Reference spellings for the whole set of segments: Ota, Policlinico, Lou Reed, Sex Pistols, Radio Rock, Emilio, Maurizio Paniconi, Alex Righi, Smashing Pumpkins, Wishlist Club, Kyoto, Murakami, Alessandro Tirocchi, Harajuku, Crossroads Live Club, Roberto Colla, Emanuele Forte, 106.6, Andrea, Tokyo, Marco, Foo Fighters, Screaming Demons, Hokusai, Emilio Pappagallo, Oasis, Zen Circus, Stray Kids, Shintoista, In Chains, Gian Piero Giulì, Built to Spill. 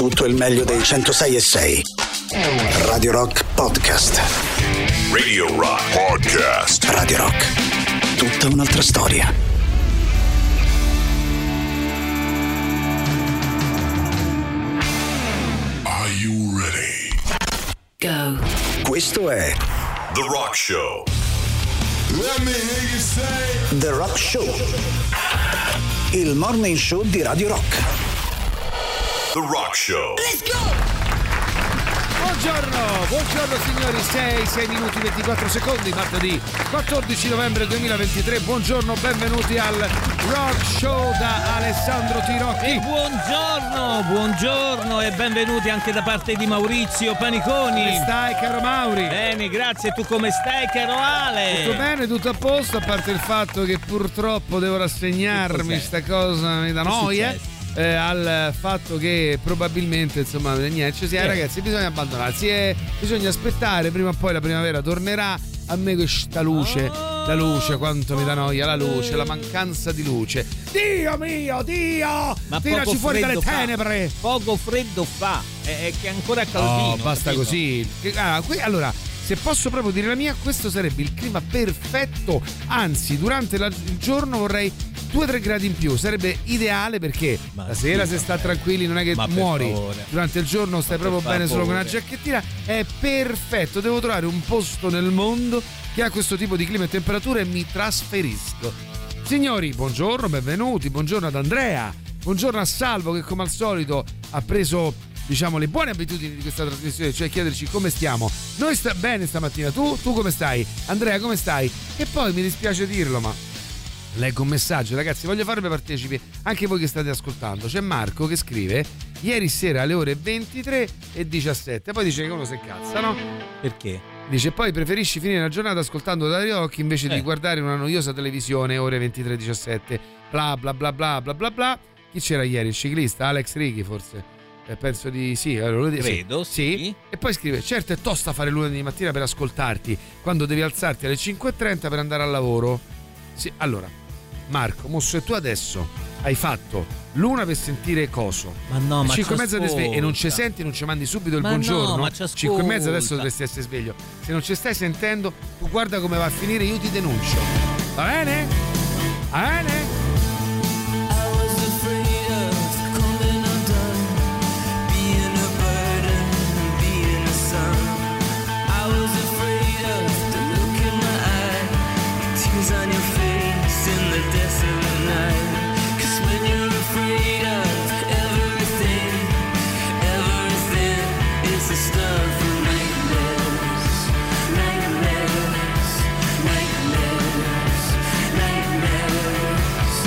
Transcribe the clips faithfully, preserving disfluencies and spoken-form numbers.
tutto il meglio dei centosei e sei. Radio Rock Podcast. Radio Rock Podcast. Radio Rock. Tutta un'altra storia. Go. Questo è The Rock Show. Let me hear you say. The Rock Show. Il morning show di Radio Rock. The Rock Show. Let's go! Buongiorno, buongiorno signori, sei, sei minuti e ventiquattro secondi, martedì quattordici novembre duemilaventitré, buongiorno, benvenuti al Rock Show da Alessandro Tirocchi. Buongiorno, buongiorno e benvenuti anche da parte di Maurizio Paniconi. Come stai caro Mauri? Bene, grazie, tu come stai caro Ale? Tutto bene, tutto a posto, a parte il fatto che purtroppo devo rassegnarmi, sta cosa mi dà noia. Eh, al fatto che probabilmente insomma niente, cioè, eh. ragazzi, bisogna abbandonarsi e bisogna aspettare, prima o poi la primavera tornerà. A me questa luce, la luce, quanto mi dà noia la luce, la mancanza di luce. Dio mio, Dio! Ma tiraci fuori dalle fa. tenebre! Poco freddo fa, è, è che ancora è caldino. Oh, basta capito? Così. Ah, qui, allora, se posso proprio dire la mia, questo sarebbe il clima perfetto. Anzi, durante la, il giorno vorrei due o tre gradi in più, sarebbe ideale perché ma la sera sì, se sta tranquilli non è che muori, durante il giorno stai ma proprio bene solo con una giacchettina, è perfetto, devo trovare un posto nel mondo che ha questo tipo di clima e temperatura e mi trasferisco. Signori, buongiorno, benvenuti, buongiorno ad Andrea, buongiorno a Salvo che come al solito ha preso diciamo le buone abitudini di questa trasmissione, cioè chiederci come stiamo. Noi sta bene stamattina, tu? Tu come stai? Andrea come stai? E poi mi dispiace dirlo ma leggo un messaggio, ragazzi, voglio farvi partecipi anche voi che state ascoltando. C'è Marco che scrive ieri sera alle ore ventitré e diciassette, poi dice che uno si incazza, no? Perché? Dice poi preferisci finire la giornata ascoltando Dario Rocchi invece eh. di guardare una noiosa televisione ore ventitré e diciassette, bla bla bla bla bla bla bla. Chi c'era ieri? Il ciclista? Alex Righi forse? Eh, penso di sì, allora, lo credo sì. sì. E poi scrive: certo è tosta fare lunedì mattina per ascoltarti quando devi alzarti alle cinque e trenta per andare al lavoro. Sì, allora, Marco, mosso e tu adesso hai fatto l'una per sentire coso. Ma no, ma cinque e mezza ti svegli e non ci senti, non ci mandi subito il ma buongiorno. No, ma cinque e mezza adesso dovresti essere sveglio. Se non ci stai sentendo, tu guarda come va a finire, io ti denuncio. Va bene? Va bene? Nightmares, nightmares, nightmares,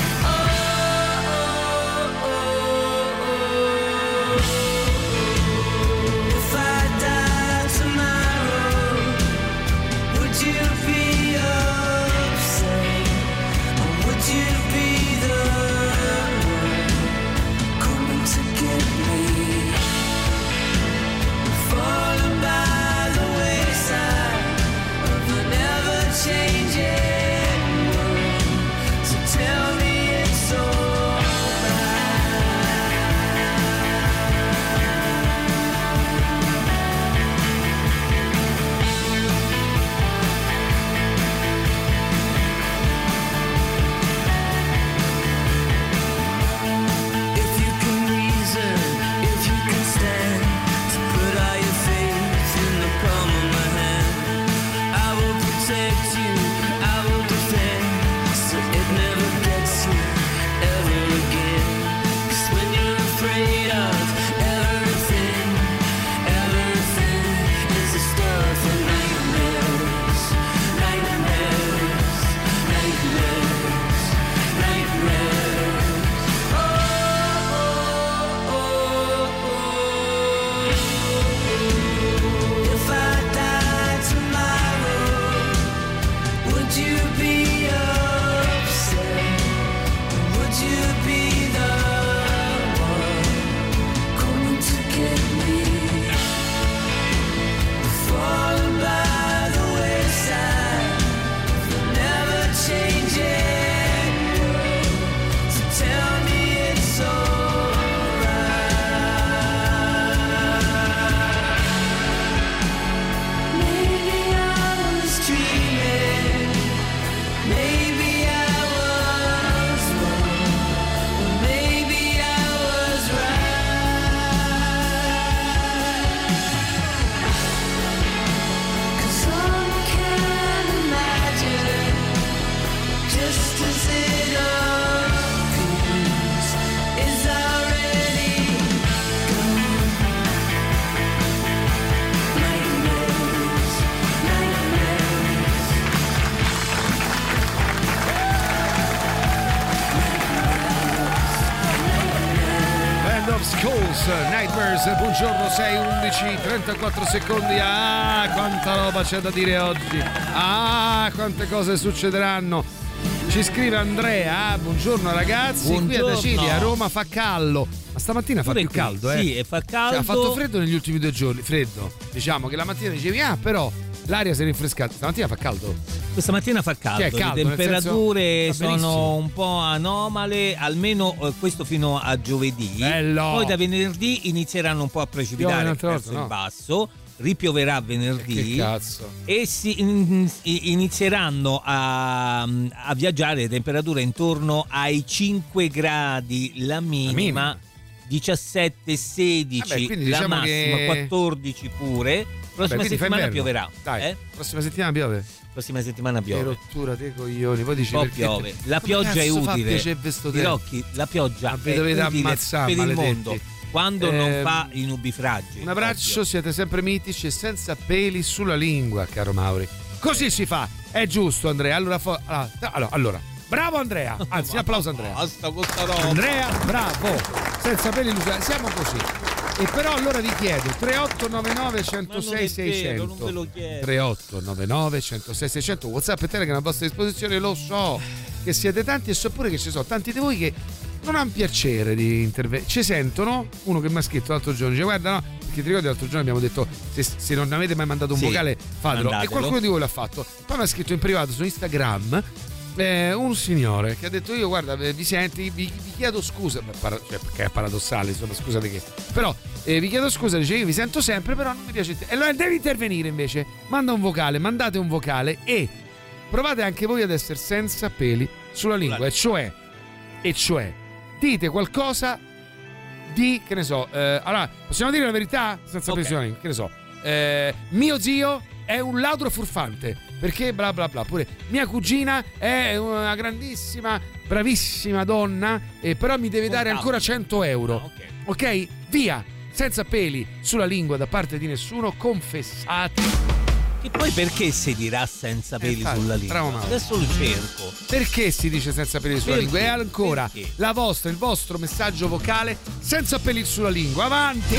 Nightmares, buongiorno, sei undici trentaquattro secondi. Ah, quanta roba c'è da dire oggi. Ah, quante cose succederanno. Ci scrive Andrea, buongiorno ragazzi, buongiorno. Qui a Dacilia, a Roma fa callo. Ma stamattina fa più caldo, eh? Sì, e fa caldo. Cioè, ha fatto freddo negli ultimi due giorni, freddo. Diciamo che la mattina dicevi, ah però l'aria si è rinfrescata, stamattina fa caldo. Questa mattina fa caldo, cioè, caldo le temperature senso, sono un po' anomale, almeno eh, questo fino a giovedì. Bello. Poi da venerdì inizieranno un po' a precipitare verso il no. basso, ripioverà venerdì. Che cazzo. E si in, inizieranno a, a viaggiare le temperature intorno ai cinque gradi la minima. La minima. diciassette sedici, vabbè, quindi la diciamo massima che... quattordici pure. Prossima Vabbè, settimana pioverà. Dai, eh? prossima settimana piove. Prossima settimana piove. Che rottura dei coglioni. Poi dici, piove. La pioggia è utile. Tirocchi, la pioggia è utile per il mondo quando eh, non fa i nubifragi. Un abbraccio, ovvio. Siete sempre mitici e senza peli sulla lingua, caro Mauri. Così eh. si fa. È giusto, Andrea. Allora, fo- allora, allora. bravo Andrea. Anzi, applauso Andrea. Basta questa roba. Andrea, bravo. Senza peli sulla lingua. Siamo così. E però allora vi chiedo tre otto nove nove uno zero sei sei zero zero, non ve lo chiedo. tre otto nove nove uno zero sei sei zero zero, WhatsApp e Telegram a vostra disposizione. Lo so che siete tanti e so pure che ci sono tanti di voi che non hanno piacere di intervenire. Ci sentono, uno che mi ha scritto l'altro giorno dice guarda no, perché ti ricordi l'altro giorno abbiamo detto se, se non avete mai mandato un sì, vocale fatelo, mandatelo. E qualcuno di voi l'ha fatto. Poi mi ha scritto in privato su Instagram Eh, un signore che ha detto io guarda vi senti vi, vi chiedo scusa, cioè, perché è paradossale insomma, scusate che però eh, vi chiedo scusa, dice io vi sento sempre però non mi piace te- e allora devi intervenire invece, manda un vocale, mandate un vocale e provate anche voi ad essere senza peli sulla lingua, vale. e cioè e cioè dite qualcosa di che ne so eh, allora possiamo dire la verità senza okay. pressioni, che ne so eh, mio zio è un ladro furfante perché bla bla bla, pure mia cugina è una grandissima bravissima donna e però mi deve dare ancora cento euro. Ah, okay. ok, via, senza peli sulla lingua da parte di nessuno, confessate. E poi perché si dirà senza peli infatti, sulla lingua? Adesso lo cerco. Perché si dice senza peli sulla perché? lingua? E ancora perché? la vostra, il vostro messaggio vocale senza peli sulla lingua, avanti.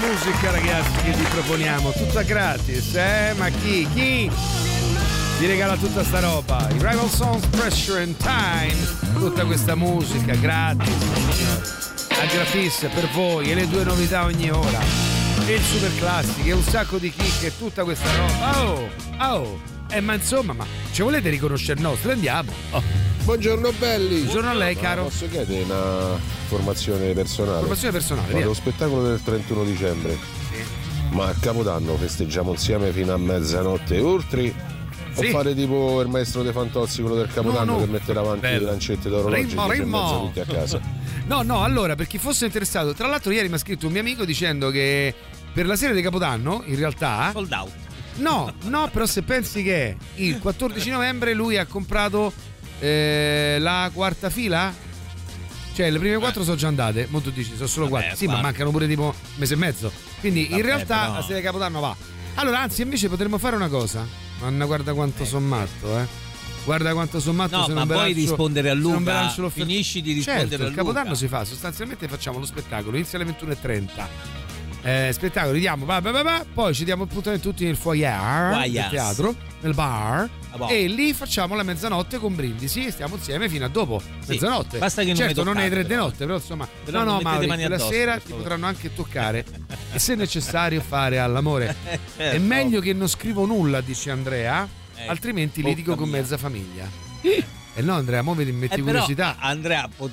la musica, ragazzi, che vi proponiamo, tutta gratis, eh? Ma chi? Chi? Vi regala tutta sta roba? I Rival Songs, Pressure and Time, tutta questa musica gratis, signori, a gratis per voi, e le due novità ogni ora, e il super classico, e un sacco di chicche, e tutta questa roba. Oh, oh, eh, ma insomma, ma ci volete riconoscere nostri? Andiamo. Oh. Buongiorno belli. Buongiorno a lei, caro. Ma posso chiedere una formazione personale? Formazione personale. Vado allo spettacolo del trentuno dicembre. Sì. Ma a Capodanno festeggiamo insieme fino a mezzanotte urtri? Sì. O fare tipo il maestro De Fantozzi, quello del Capodanno, no, no, che mette davanti bello, le lancette d'orologi e mezzo tutti a casa? No, no, allora, per chi fosse interessato, tra l'altro ieri mi ha scritto un mio amico dicendo che per la sera di Capodanno, in realtà, sold out. No, no, però se pensi che il quattordici novembre lui ha comprato Eh, la quarta fila, cioè le prime quattro sono già andate, molto dici sono solo quattro, sì, ma mancano pure tipo mese e mezzo, quindi vabbè, in realtà no, la sera di Capodanno va. Allora, anzi, invece potremmo fare una cosa, Anna, guarda quanto eh, sommato eh guarda quanto sommato no, se ma non puoi rispondere a Luca, finisci di rispondere, certo, a Luca. Il Capodanno si fa sostanzialmente, facciamo lo spettacolo, inizia alle ventuno e trenta, Eh, spettacolo, vediamo, bah, bah, bah, bah, poi ci diamo appuntamento tutti nel foyer, wow, yes, del teatro, nel bar, ah, boh, e lì facciamo la mezzanotte con brindisi e stiamo insieme fino a dopo, sì, mezzanotte. Basta che non, certo, non è tre di notte, però insomma, però no, no, ma la sera ti potranno anche toccare e se necessario fare all'amore. Certo. È meglio che non scrivo nulla, dice Andrea, eh, altrimenti litigo con mezza famiglia. E eh, no, Andrea, mo metti eh, curiosità. Però, Andrea, pot-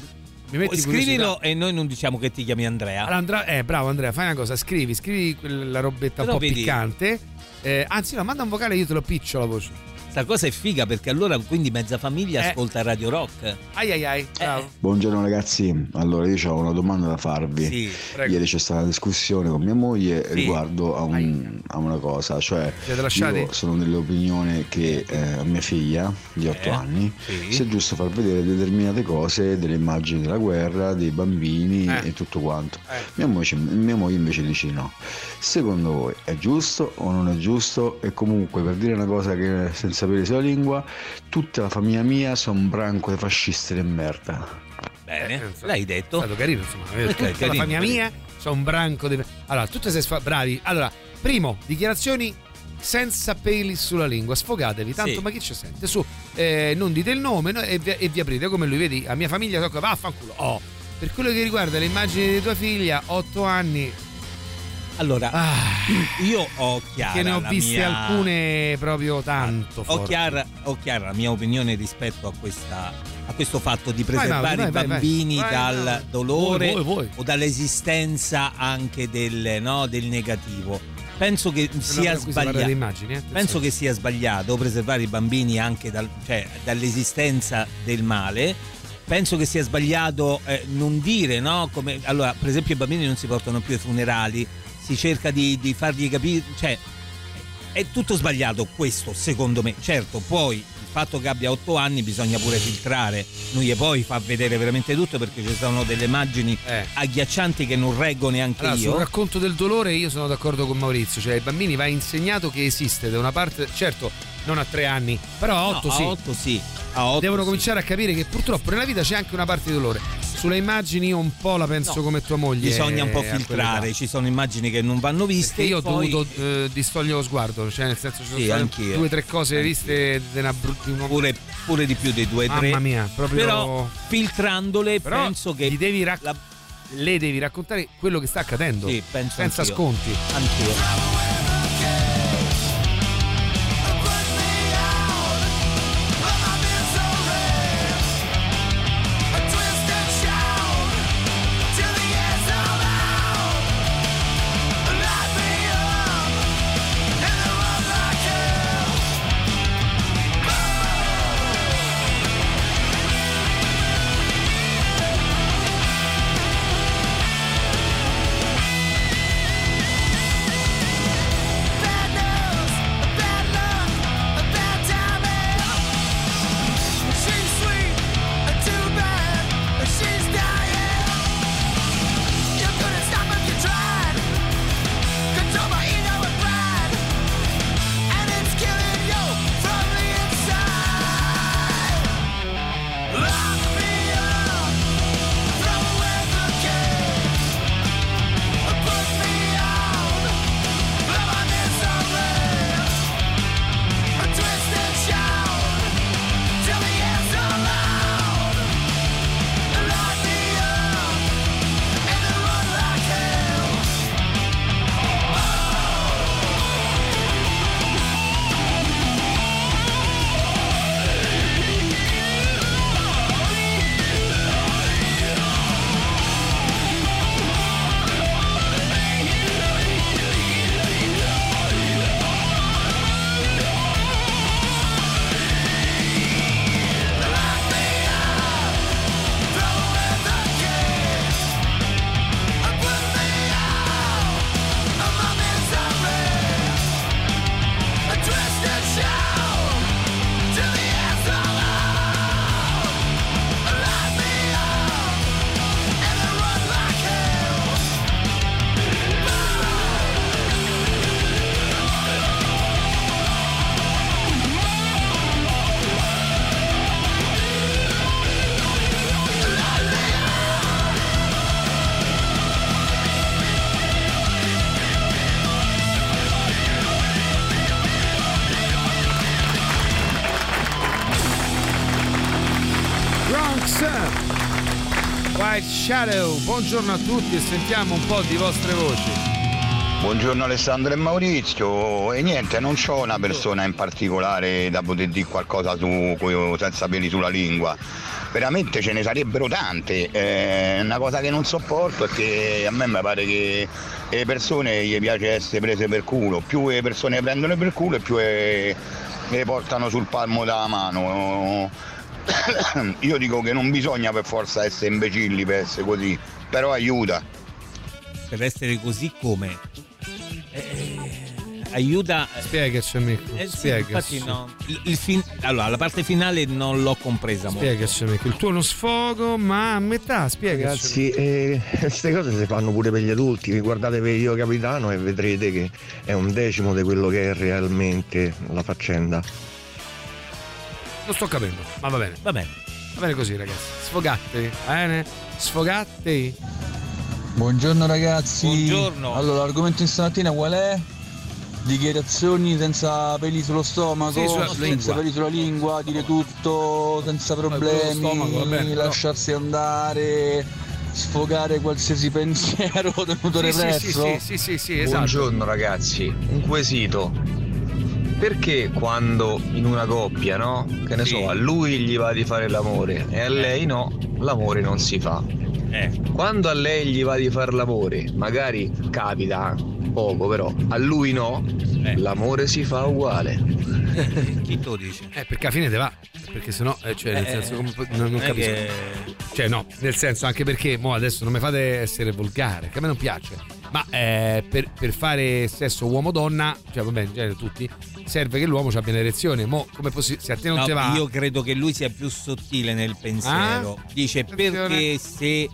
scrivilo e noi non diciamo che ti chiami Andrea. Allora, Andra- eh, bravo Andrea, fai una cosa, scrivi, scrivi la robetta però un po' vedi, piccante. Eh, anzi, no, manda un vocale, io te lo piccio la voce. Sta cosa è figa perché allora quindi mezza famiglia eh. ascolta Radio Rock. Ai ai ai. Eh. Buongiorno ragazzi. Allora io ho una domanda da farvi. Sì, ieri c'è stata una discussione con mia moglie, sì, riguardo a, un, a una cosa, cioè io sono dell'opinione che a eh, mia figlia di otto eh. anni, sì, sia giusto far vedere determinate cose, delle immagini della guerra, dei bambini eh. e tutto quanto. Eh. Mia moglie, mia moglie invece dice no. Secondo voi è giusto o non è giusto? E comunque, per dire una cosa che senza sapere se la lingua, tutta la famiglia mia sono un branco di fascisti di merda. Bene, l'hai detto. È stato carino, insomma. Tutta carino, la famiglia mia sono un branco di... Allora, tutte sei sf... bravi. Allora, primo, dichiarazioni senza peli sulla lingua, sfogatevi, tanto sì, ma chi ci sente? Su, eh, non dite il nome, no? e, vi, e vi aprite come lui, vedi, a mia famiglia tocca, vaffanculo. Oh, per quello che riguarda le immagini di tua figlia, otto anni... Allora, ah, io ho chiara che ne ho viste mia... alcune proprio tanto ho forte. Chiara, ho chiara la mia opinione rispetto a questa, a questo fatto di preservare vai, vai, vai, i bambini vai, vai, dal vai, dolore voi, voi, voi. o dall'esistenza anche del, no, del negativo. Penso che no, sia sbagliato. Immagini, eh, penso che sia sbagliato preservare i bambini anche dal, cioè, dall'esistenza del male. Penso che sia sbagliato eh, non dire, no? Come, allora, per esempio, i bambini non si portano più ai funerali. Si cerca di, di fargli capire, cioè è tutto sbagliato questo secondo me. Certo, poi il fatto che abbia otto anni bisogna pure filtrare, lui e poi fa vedere veramente tutto perché ci sono delle immagini eh. agghiaccianti che non reggo neanche allora, io. Sul racconto del dolore io sono d'accordo con Maurizio, cioè ai bambini va insegnato che esiste da una parte, certo non a tre anni, però a otto no, sì. A otto sì. A otto devono sì. cominciare a capire che purtroppo nella vita c'è anche una parte di dolore. Sulle immagini io un po' la penso no, come tua moglie. Bisogna un po' filtrare, ci sono immagini che non vanno viste. Perché io poi... ho dovuto eh, distogliere lo sguardo, cioè nel senso ci sono sì, due o tre cose anch'io. viste di una brutta... pure, pure di più dei due o tre. Mamma mia, proprio... Però filtrandole Però penso che... Gli devi racc- la... Le devi raccontare quello che sta accadendo, sì, penso senza anch'io. sconti. Anch'io. Shadow. Buongiorno a tutti e sentiamo un po' di vostre voci. Buongiorno Alessandro e Maurizio, e niente, non c'ho una persona in particolare da poter dire qualcosa su, senza peli sulla lingua, veramente ce ne sarebbero tante, eh, una cosa che non sopporto è che a me mi pare che le persone gli piace essere prese per culo, più le persone prendono per culo e più le, le portano sul palmo della mano. Io dico che non bisogna per forza essere imbecilli per essere così, però aiuta. Per essere così come? Aiuta, spiegaci amico, eh, spiegaci. Infatti no, il, il fin... allora la parte finale non l'ho compresa molto. Spiegaci amico, il tuo è uno sfogo ma a metà, spiegaci. Ragazzi, eh, queste cose si fanno pure per gli adulti, vi guardatevi Io Capitano e vedrete che è un decimo di quello che è realmente la faccenda. Non sto capendo, ma va bene, va bene, va bene così ragazzi, sfogatevi, va bene? Sfogatevi. Buongiorno ragazzi. Buongiorno. Allora l'argomento di stamattina qual è? Dichiarazioni senza peli sullo stomaco, sì, sulla senza lingua. Peli sulla lingua, dire tutto senza problemi, stomaco, bene, lasciarsi no. andare, sfogare qualsiasi pensiero tenuto represso. Sì, sì, sì, sì, sì, sì, esatto. Buongiorno ragazzi, un quesito: perché quando in una coppia, no? Che ne sì. so, a lui gli va di fare l'amore e a lei no, l'amore non si fa. Eh. Quando a lei gli va di fare l'amore, magari capita. Poco però, a lui no, eh. l'amore si fa uguale. Chi tu dice? Eh, perché alla fine te va, perché sennò, eh, cioè, nel eh, senso, come, non, non capisco. Che... Cioè, no, nel senso, anche perché, mo adesso non mi fate essere volgare, che a me non piace, ma eh, per, per fare sesso uomo-donna, cioè, vabbè, in genere tutti, serve che l'uomo abbia l'erezione, mo come possi- se a te non no, te va. Io credo che lui sia più sottile nel pensiero, ah? Dice attenzione. Perché se...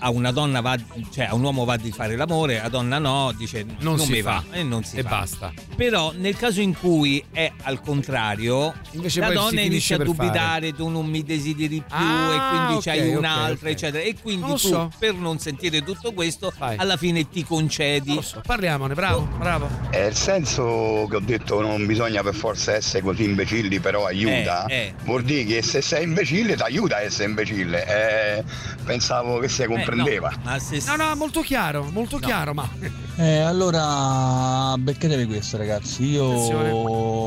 a una donna va, cioè a un uomo va di fare l'amore, a donna no, dice non, non si mi fa, va e non si e fa. Basta. Però nel caso in cui è al contrario, invece la donna inizia a dubitare, fare. Tu non mi desideri più, ah, e quindi okay, c'hai un'altra, okay, okay. eccetera. E quindi non tu so. Per non sentire tutto questo, vai. Alla fine ti concedi. Lo so. Parliamone, bravo, oh. bravo. È il senso che ho detto, non bisogna per forza essere così imbecilli, però aiuta. Eh, eh. Vuol dire che se sei imbecille ti aiuta a essere imbecille. Eh, pensavo che sia come comprendeva. Eh, no. Se... no, no, molto chiaro, molto no. chiaro, ma eh, allora beccatevi questo ragazzi. Io attenzione.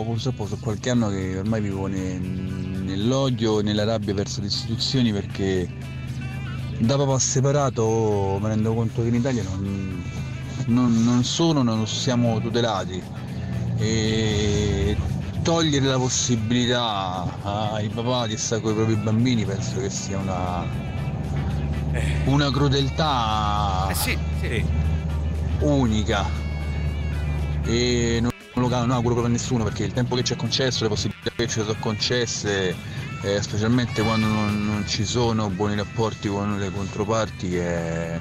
Purtroppo so qualche anno che ormai vivo ne, nell'odio e nella rabbia verso le istituzioni, perché da papà separato mi rendo conto che in Italia non, non, non sono, non siamo tutelati, e togliere la possibilità ai papà di stare con i propri bambini penso che sia una una crudeltà eh sì, sì. unica, e non lo non auguro proprio a nessuno, perché il tempo che ci è concesso, le possibilità che ci sono concesse, eh, specialmente quando non, non ci sono buoni rapporti con le controparti, che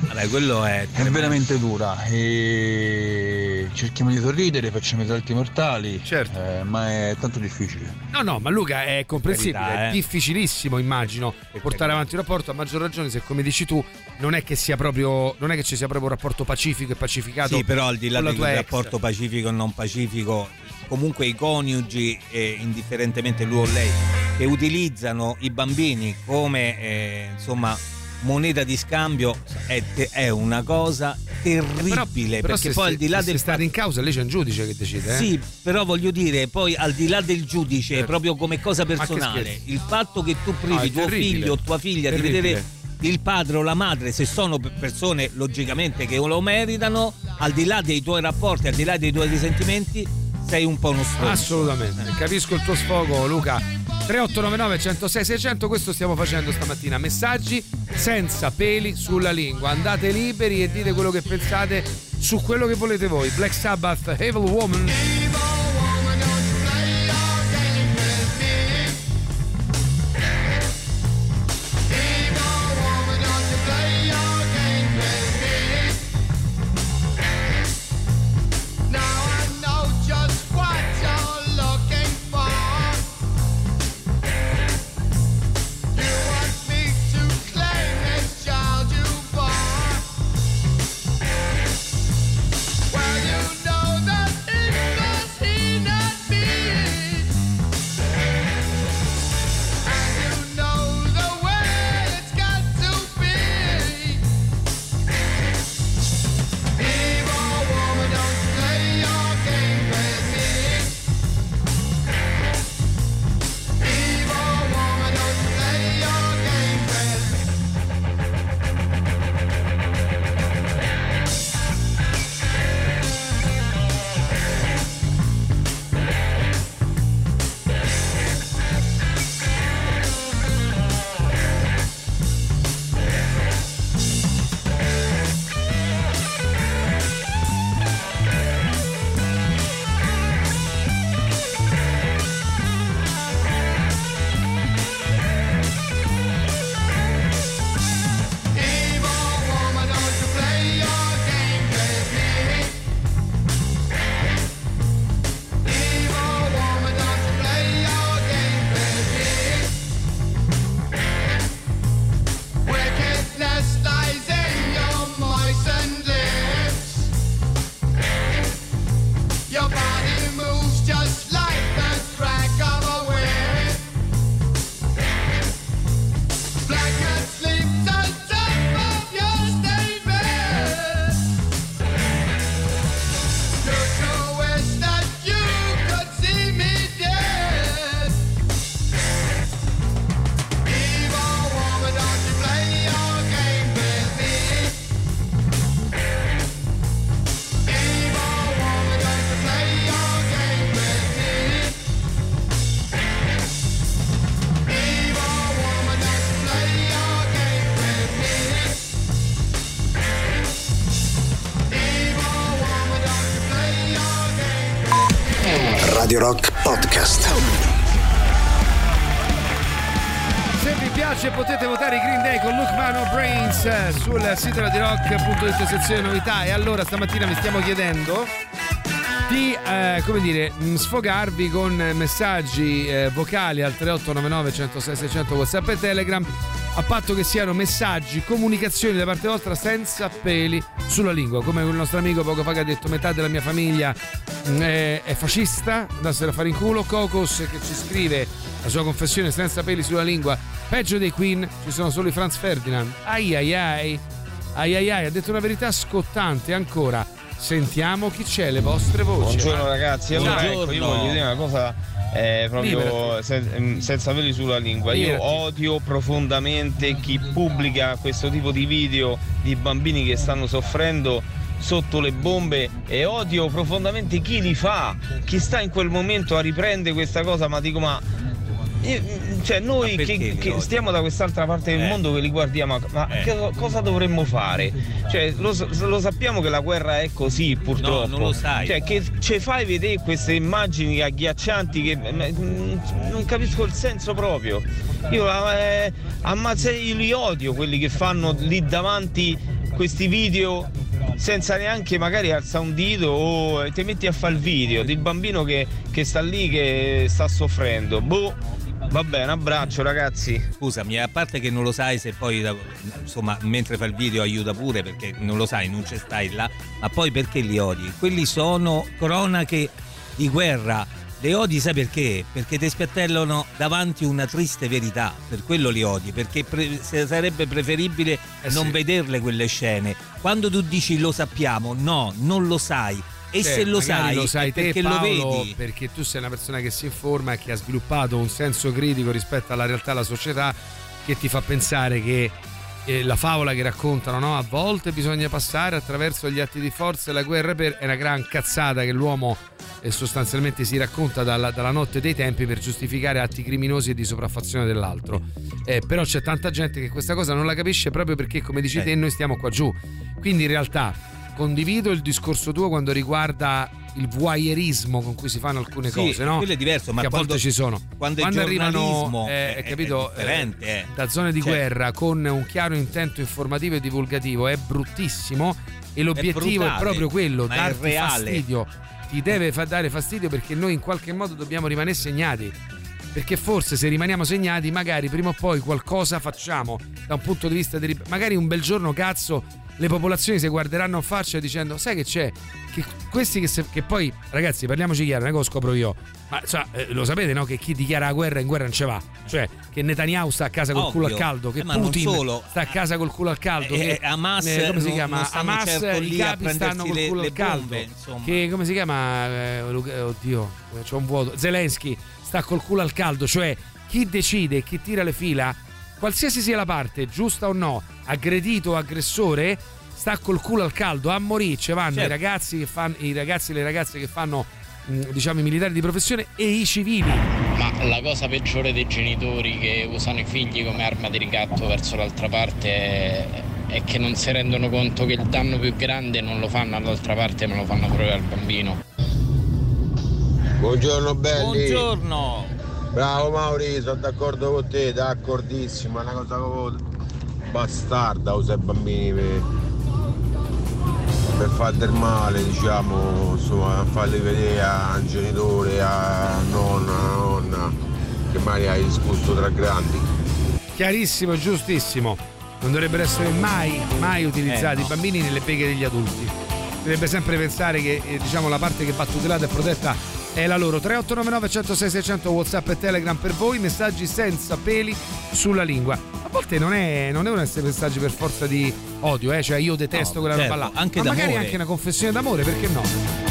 vabbè, quello è, è veramente dura, e cerchiamo di sorridere, facciamo i salti mortali, certo. eh, ma è tanto difficile. No no, ma Luca è comprensibile, carità, è eh. difficilissimo immagino per portare carità. Avanti un rapporto, a maggior ragione se come dici tu non è che sia proprio, non è che ci sia proprio un rapporto pacifico e pacificato. Sì, però al di là del rapporto ex. Pacifico e non pacifico, comunque i coniugi, eh, indifferentemente lui o lei, che utilizzano i bambini come eh, insomma moneta di scambio è, te- è una cosa terribile, però, però perché poi al di là se del stare in causa lì c'è un giudice che decide, eh? Sì, però voglio dire, poi al di là del giudice, certo. proprio come cosa personale, il fatto che tu privi no, tuo figlio o tua figlia terribile. Di vedere il padre o la madre, se sono persone logicamente che lo meritano, al di là dei tuoi rapporti, al di là dei tuoi risentimenti, sei un po' uno sfogo. Assolutamente, capisco il tuo sfogo Luca. Tre otto nove nove uno zero sei sei zero zero, questo stiamo facendo stamattina, messaggi senza peli sulla lingua, andate liberi e dite quello che pensate su quello che volete voi. Black Sabbath, Evil Woman. Well, you know that it's Radio Rock Podcast. Se vi piace potete votare i Green Day con Look Mano Brains sul sito radio rock punto it, sezione novità. E allora stamattina vi stiamo chiedendo di eh, come dire sfogarvi con messaggi eh, vocali al tre otto nove nove uno zero sei sei zero zero WhatsApp e Telegram, a patto che siano messaggi, comunicazioni da parte vostra senza peli sulla lingua, come un nostro amico poco fa che ha detto metà della mia famiglia è, è fascista, andassero a fare in culo. Cocos che ci scrive la sua confessione senza peli sulla lingua: peggio dei Queen ci sono solo i Franz Ferdinand. Ai ai ai ai ai ai, ha detto una verità scottante. Ancora sentiamo chi c'è, le vostre voci. Buongiorno eh? ragazzi, allora ecco, io voglio dire una cosa eh, proprio sen- senza peli sulla lingua. Liberati. Io odio profondamente chi pubblica questo tipo di video di bambini che stanno soffrendo sotto le bombe, e odio profondamente chi li fa, chi sta in quel momento a riprendere questa cosa. Ma dico, ma io, cioè noi che, che stiamo da quest'altra parte del eh. mondo che li guardiamo, ma eh. che, cosa dovremmo fare? Cioè lo, lo sappiamo che la guerra è così, purtroppo. No, non lo sai. Cioè che ci fai vedere queste immagini agghiaccianti che non capisco il senso proprio. Io eh, ammazzo, io li odio quelli che fanno lì davanti questi video senza neanche magari alza un dito o ti metti a fare il video del bambino che, che sta lì, che sta soffrendo. Boh. Va bene, un abbraccio ragazzi. Scusami, a parte che non lo sai, se poi insomma mentre fa il video aiuta pure, perché non lo sai, non ci stai là, ma poi perché li odi? Quelli sono cronache di guerra. Li odi sai perché? Perché ti spiattellano davanti una triste verità, per quello li odi, perché pre- sarebbe preferibile eh non sì. vederle quelle scene. Quando tu dici lo sappiamo, no, non lo sai. E cioè, se lo sai, lo sai te, perché Paolo, lo vedi, perché tu sei una persona che si informa e che ha sviluppato un senso critico rispetto alla realtà, alla società, che ti fa pensare che eh, la favola che raccontano, no, a volte bisogna passare attraverso gli atti di forza e la guerra per, è una gran cazzata che l'uomo eh, sostanzialmente si racconta dalla, dalla notte dei tempi per giustificare atti criminosi e di sopraffazione dell'altro. Eh, però c'è tanta gente che questa cosa non la capisce, proprio perché, come dici eh. te, noi stiamo qua giù. Quindi in realtà condivido il discorso tuo quando riguarda il voyeurismo con cui si fanno alcune sì, cose, no? Quello è diverso, ma che a quando, volte ci sono. Quando, quando arrivano, eh, è, capito, è eh, da zone di cioè, guerra con un chiaro intento informativo e divulgativo, è bruttissimo, e l'obiettivo è, brutale, è proprio quello, darti fastidio. Ti deve fa dare fastidio, perché noi in qualche modo dobbiamo rimanere segnati. Perché forse se rimaniamo segnati, magari prima o poi qualcosa facciamo da un punto di vista di, magari un bel giorno, cazzo, le popolazioni si guarderanno a faccia dicendo: sai che c'è? Che questi che, se, che poi, ragazzi, parliamoci chiaro, non è che lo scopro io, ma cioè, eh, lo sapete, no? Che chi dichiara la guerra in guerra non ce va. Cioè che Netanyahu sta a casa col Ovvio. culo al caldo, che eh, Putin solo, sta a casa col culo al caldo, eh, che eh, Hamas, eh, come si chiama? Non Hamas, certo, i capi stanno col culo le, al caldo. Le bombe, che come si chiama? Eh, oddio, c'ho un vuoto. Zelensky sta col culo al caldo. Cioè chi decide, chi tira le fila, qualsiasi sia la parte, giusta o no, aggredito o aggressore, sta col culo al caldo. A morire ci vanno certo. i ragazzi che fanno, i ragazzi e le ragazze che fanno, diciamo, i militari di professione e i civili. Ma la cosa peggiore dei genitori che usano i figli come arma di ricatto verso l'altra parte è, è che non si rendono conto che il danno più grande non lo fanno all'altra parte, ma lo fanno proprio al bambino. Buongiorno belli. Buongiorno. Bravo Mauri, sono d'accordo con te, d'accordissimo, è una cosa bastarda usare i bambini per, per far del male, diciamo, insomma, farli vedere al genitore, a nonna, a nonna, che magari hai discusso tra grandi. Chiarissimo, giustissimo, non dovrebbero essere mai, mai utilizzati eh, no. i bambini nelle beghe degli adulti. Dovrebbe sempre pensare che, diciamo, la parte che va tutelata e protetta è la loro. Tre otto nove nove uno zero sei sei zero zero WhatsApp e Telegram per voi, messaggi senza peli sulla lingua. A volte non è non devono essere messaggi per forza di odio, eh? Cioè io detesto no, quella certo, roba là, anche ma d'amore. Magari anche una confessione d'amore, perché no?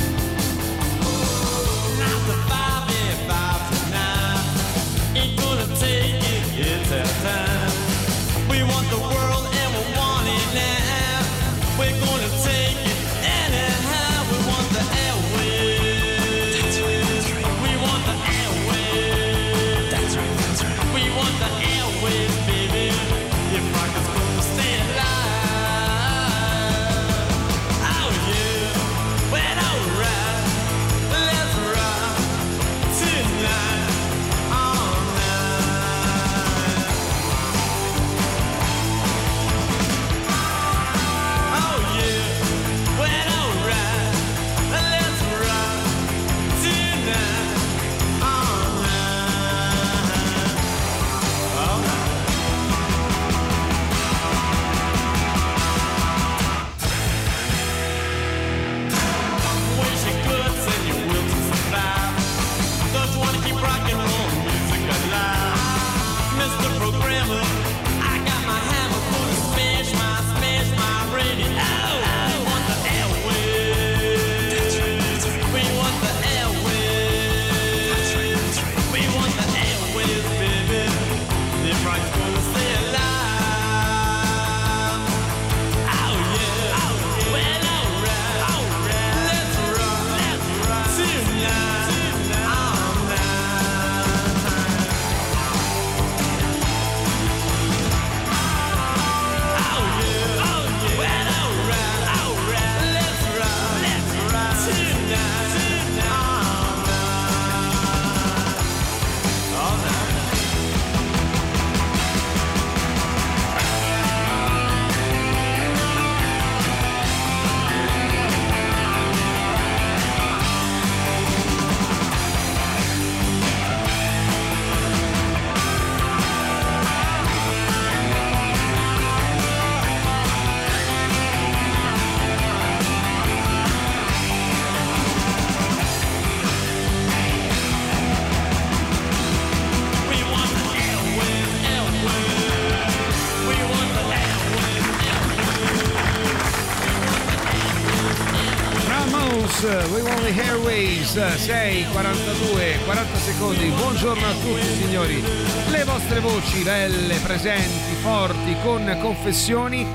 Pistols, We Want the Airways, sei e quarantadue, quaranta secondi. Buongiorno a tutti signori, le vostre voci belle, presenti, forti, con confessioni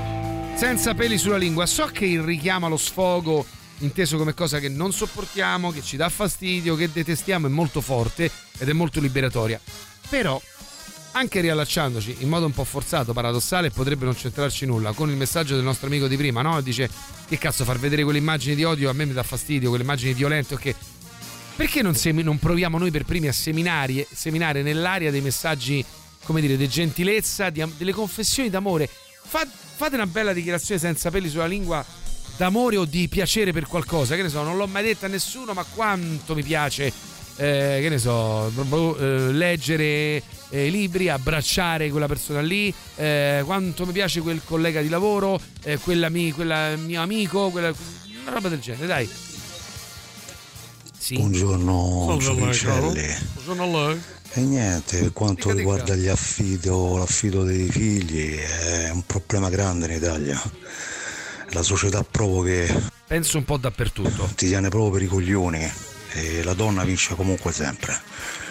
senza peli sulla lingua. So che il richiamo allo sfogo, inteso come cosa che non sopportiamo, che ci dà fastidio, che detestiamo, è molto forte ed è molto liberatoria, però anche riallacciandoci in modo un po' forzato, paradossale, potrebbe non centrarci nulla con il messaggio del nostro amico di prima, no? Dice: che cazzo, far vedere quelle immagini di odio a me mi dà fastidio, quelle immagini violente, che perché non, semi... non proviamo noi per primi a seminare, seminare nell'aria dei messaggi, come dire, di gentilezza, di... delle confessioni d'amore. Fa... fate una bella dichiarazione senza peli sulla lingua d'amore o di piacere per qualcosa, che ne so, non l'ho mai detta a nessuno, ma quanto mi piace, eh, che ne so, eh, leggere Eh, libri, abbracciare quella persona lì, eh, quanto mi piace quel collega di lavoro, eh, quella mi, quella mio amico, quella, una roba del genere, dai. Sì. Buongiorno, soricelle. Buongiorno a lei. E niente, per quanto dica, riguarda dica. gli affidi o l'affido dei figli, è un problema grande in Italia. La società proprio che, penso un po' dappertutto, ti tiene proprio per i coglioni. E la donna vince comunque sempre,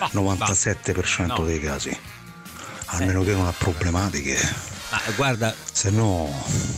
bah, novantasette per cento bah. No. dei casi, almeno eh. che non ha problematiche. Ma guarda, se no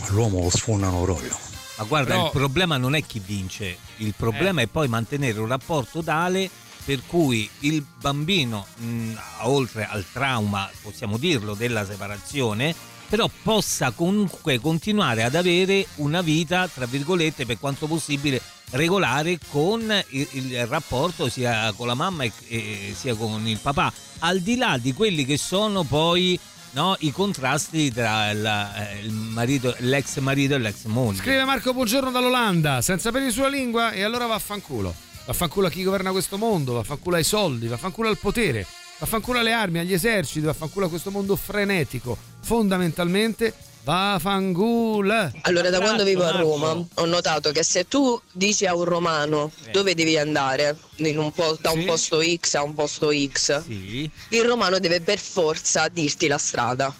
l'uomo lo sfondano proprio. Ma guarda, però... il problema non è chi vince, il problema eh. è poi mantenere un rapporto tale per cui il bambino, mh, oltre al trauma, possiamo dirlo, della separazione, però possa comunque continuare ad avere una vita, tra virgolette, per quanto possibile regolare, con il, il rapporto sia con la mamma e, e sia con il papà, al di là di quelli che sono poi, no, i contrasti tra la, il marito, l'ex marito e l'ex moglie. Scrive Marco: buongiorno dall'Olanda, senza peli sulla lingua, e allora vaffanculo, vaffanculo a chi governa questo mondo, vaffanculo ai soldi, vaffanculo al potere, vaffanculo alle armi, agli eserciti, vaffanculo a questo mondo frenetico, fondamentalmente vaffanculo. Allora, da quando vivo a Roma ho notato che se tu dici a un romano dove devi andare, in un po- da un sì. posto X a un posto X, sì. il romano deve per forza dirti la strada.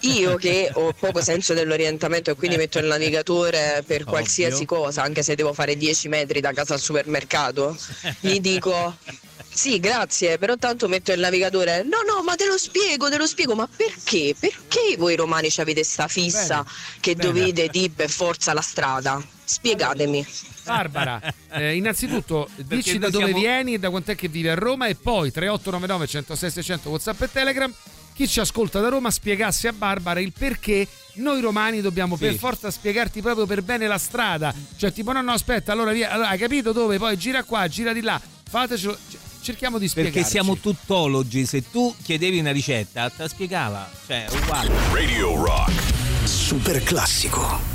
Io che ho poco senso dell'orientamento e quindi metto il navigatore per Ovvio. qualsiasi cosa, anche se devo fare dieci metri da casa al supermercato, gli dico: sì, grazie, però tanto metto il navigatore. No, no, ma te lo spiego, te lo spiego. Ma perché? Perché voi romani ci avete sta fissa bene, che bene. dovete dire per forza la strada? Spiegatemi. Barbara, eh, innanzitutto dici da dove siamo... vieni e da quant'è che vivi a Roma, e poi tre otto nove nove uno zero sei sei zero zero WhatsApp e Telegram. Chi ci ascolta da Roma spiegasse a Barbara il perché noi romani dobbiamo sì. per forza spiegarti proprio per bene la strada. Cioè tipo no no aspetta, allora via, allora, hai capito dove, poi gira qua, gira di là, fatecelo, cerchiamo di spiegarci. Perché siamo tuttologi, se tu chiedevi una ricetta te la spiegava, cioè uguale. Radio Rock Super Classico.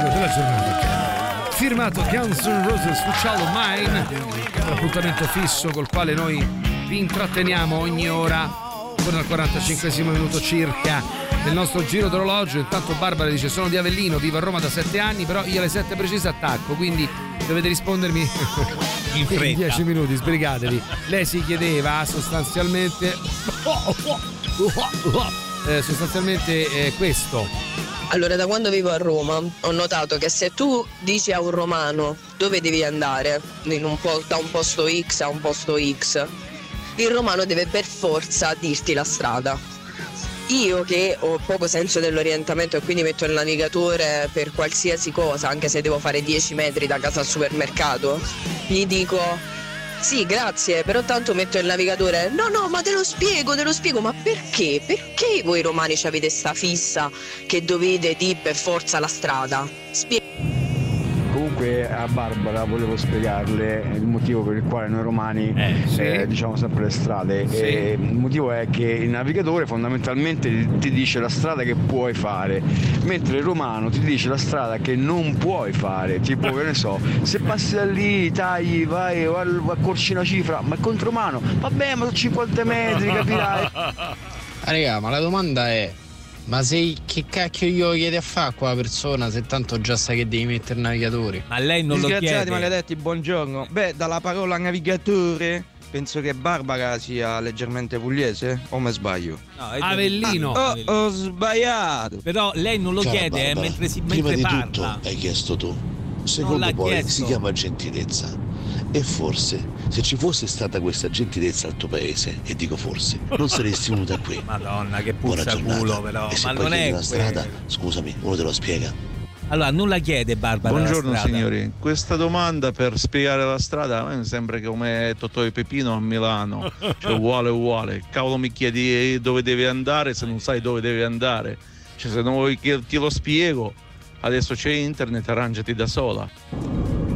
classico della giornata, firmato Guns N' Roses Shallow Mine, un appuntamento fisso col quale noi vi intratteniamo ogni ora, intorno al quarantacinquesimo minuto circa del nostro giro d'orologio. Intanto Barbara dice: sono di Avellino, vivo a Roma da sette anni, però io alle sette precise attacco, quindi dovete rispondermi in fretta. In dieci minuti, sbrigatevi. Lei si chiedeva sostanzialmente eh, sostanzialmente eh, questo. Allora, da quando vivo a Roma ho notato che se tu dici a un romano dove devi andare, in un po- da un posto X a un posto X, il romano deve per forza dirti la strada. Io, che ho poco senso dell'orientamento e quindi metto il navigatore per qualsiasi cosa, anche se devo fare dieci metri da casa al supermercato, gli dico: sì, grazie, però tanto metto il navigatore. No, no, ma te lo spiego, te lo spiego. Ma perché? Perché voi romani ci avete sta fissa che dovete dire per forza la strada? Spiego. Comunque a Barbara volevo spiegarle il motivo per il quale noi romani eh, sì. eh, diciamo sempre le strade. Sì. E il motivo è che il navigatore fondamentalmente ti dice la strada che puoi fare, mentre il romano ti dice la strada che non puoi fare. Tipo, che ne so, se passi da lì, tagli, vai, accorci una cifra, ma il contromano, vabbè, ma sono cinquanta metri, capirai. Ah, raga, ma la domanda è: ma sei, che cacchio io chiedi a fare qua la persona se tanto già sa che devi mettere il navigatore? Ma lei non lo chiede. Disgraziati maledetti, buongiorno. Beh, dalla parola navigatore penso che Barbara sia leggermente pugliese, o me sbaglio? No, è Avellino. Ah, ho, ho sbagliato. Però lei non lo Ciao, chiede Barbara, eh, mentre si prima mentre di parla. Tutto hai chiesto tu. Secondo poi si chiama gentilezza. E forse, se ci fosse stata questa gentilezza al tuo paese, e dico forse, non saresti venuta qui. Madonna, che puzza culo, però. E se ma non è la strada, scusami, uno te lo spiega. Allora, non la chiede Barbara. Buongiorno signori, questa domanda per spiegare la strada mi sembra che come Totò e Pepino a Milano, cioè uguale uguale. Cavolo, mi chiedi dove devi andare se non sai dove devi andare. Cioè, se non vuoi che ti lo spiego, adesso c'è internet, arrangiati da sola.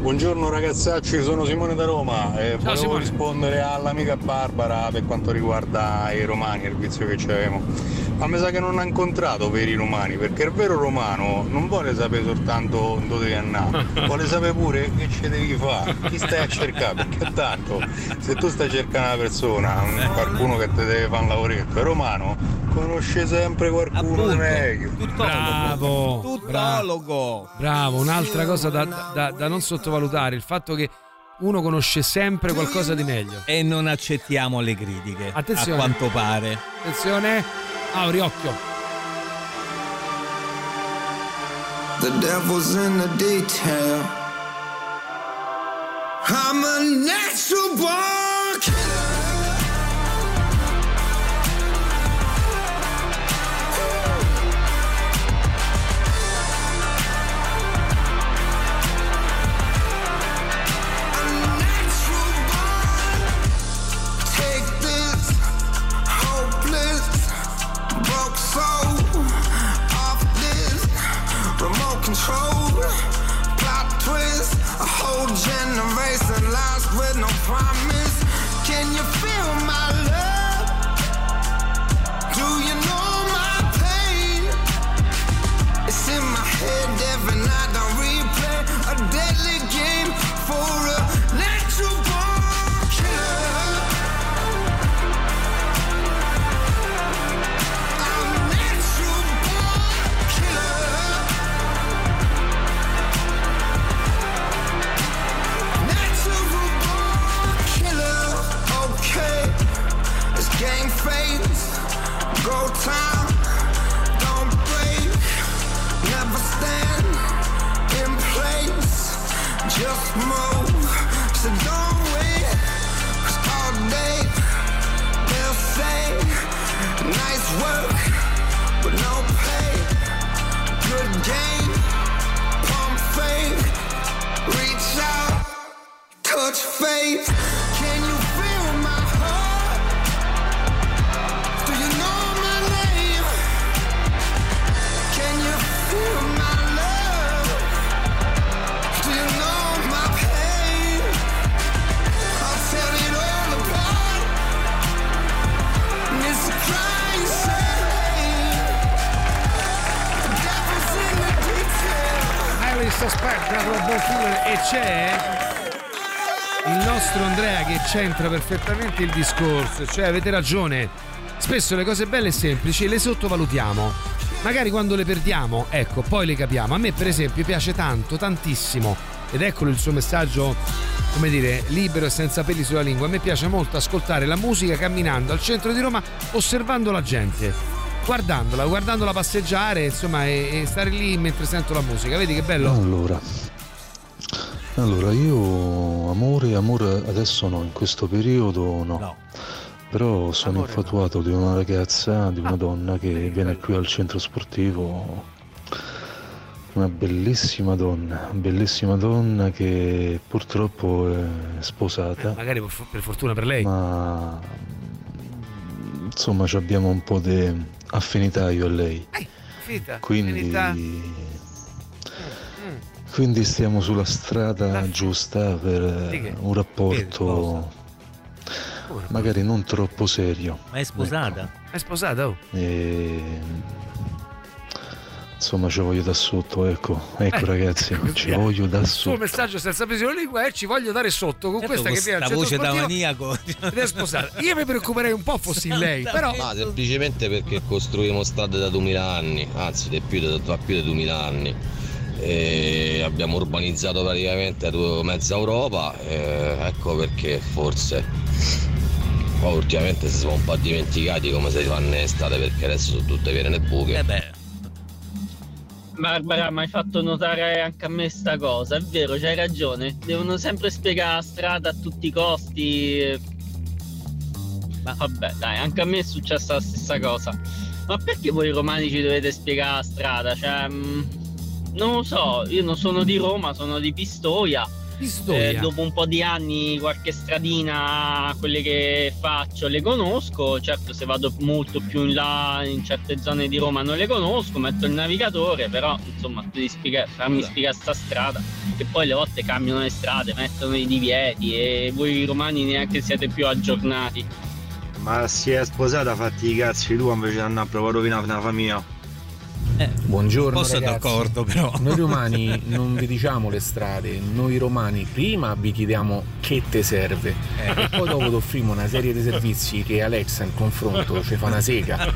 Buongiorno ragazzacci, sono Simone da Roma e volevo Simone. rispondere all'amica Barbara per quanto riguarda i romani e il vizio che c'avevamo. Ma mi sa che non ha incontrato veri romani, perché il vero romano non vuole sapere soltanto dove devi andare, vuole sapere pure che ci devi fare, chi stai a cercare, perché tanto se tu stai cercando una persona, qualcuno che ti deve fare un lavoretto, è romano, conosce sempre qualcuno di meglio. Bravo, tuttologo. Bravo, un'altra cosa da, da, da non sottovalutare, il fatto che uno conosce sempre qualcosa di meglio. E non accettiamo le critiche. Attenzione, a quanto pare. Attenzione, Auri, occhio. The devil's in the detail. I'm a natural born killer. Control, plot twist, a whole generation lost with no promise. Can you feel my love? Do you know my pain? It's in my head every night, I replay a deadly game for a natural born killer. Game fades, go time, don't break, never stand in place, just move, so don't wait, cause all day they'll say, nice work, but no pay, good game, pump fake, reach out, touch faith, can you feel my heart? c'è il nostro Andrea che c'entra perfettamente il discorso, cioè avete ragione, spesso le cose belle e semplici le sottovalutiamo, magari quando le perdiamo, ecco, poi le capiamo. A me per esempio piace tanto, tantissimo, ed eccolo il suo messaggio, come dire, libero e senza peli sulla lingua, a me piace molto ascoltare la musica camminando al centro di Roma, osservando la gente, guardandola, guardandola passeggiare, insomma, e, e stare lì mentre sento la musica, vedi che bello? Allora... Allora io amore, amore adesso no, in questo periodo no, no. Però sono amore, infatuato no. di una ragazza, di una ah, donna che bello. viene qui al centro sportivo, una bellissima donna, bellissima donna che purtroppo è sposata. Eh, magari per fortuna per lei. Ma insomma abbiamo un po' di affinità io e lei. Eh, affinità, quindi... Affinità. Quindi stiamo sulla strada giusta per un rapporto magari non troppo serio. Ma è sposata? Ecco. È sposata? Oh. E... Insomma ci voglio da sotto, ecco, ecco eh, ragazzi, ecco, ci via. voglio da sotto. Il suo messaggio senza presione lingua è ci voglio dare sotto, con certo, questa con che viene al centro voce sportivo da maniaco. Ed è sposata. Io mi preoccuperei un po' fossi lei, però... Ma semplicemente perché costruiamo strade da duemila anni, anzi da più di duemila anni. E abbiamo urbanizzato praticamente mezza Europa, eh, ecco perché forse poi ultimamente si sono un po' dimenticati come si fanno in estate, perché adesso sono tutte piene le buche. Eh beh. Barbara, mi hai fatto notare anche a me sta cosa, è vero, c'hai ragione, devono sempre spiegare la strada a tutti i costi. Ma vabbè dai, anche a me è successa la stessa cosa. Ma perché voi romani ci dovete spiegare la strada? Cioè... Mh... Non lo so, io non sono di Roma, sono di Pistoia. Pistoia. Eh, dopo un po' di anni qualche stradina, quelle che faccio, le conosco. Certo, se vado molto più in là, in certe zone di Roma non le conosco, metto il navigatore, però insomma tu devi spiegare, fammi spiegare sta strada, che poi le volte cambiano le strade, mettono i divieti e voi romani neanche siete più aggiornati. Ma si è sposata, fatti i cazzi tu, invece hanno a provare a rovinare una famiglia. Eh, Buongiorno ragazzi. D'accordo, però. Noi romani non vi diciamo le strade, noi romani prima vi chiediamo che te serve eh, e poi dopo ti offriamo una serie di servizi che Alexa in confronto ci fa una sega.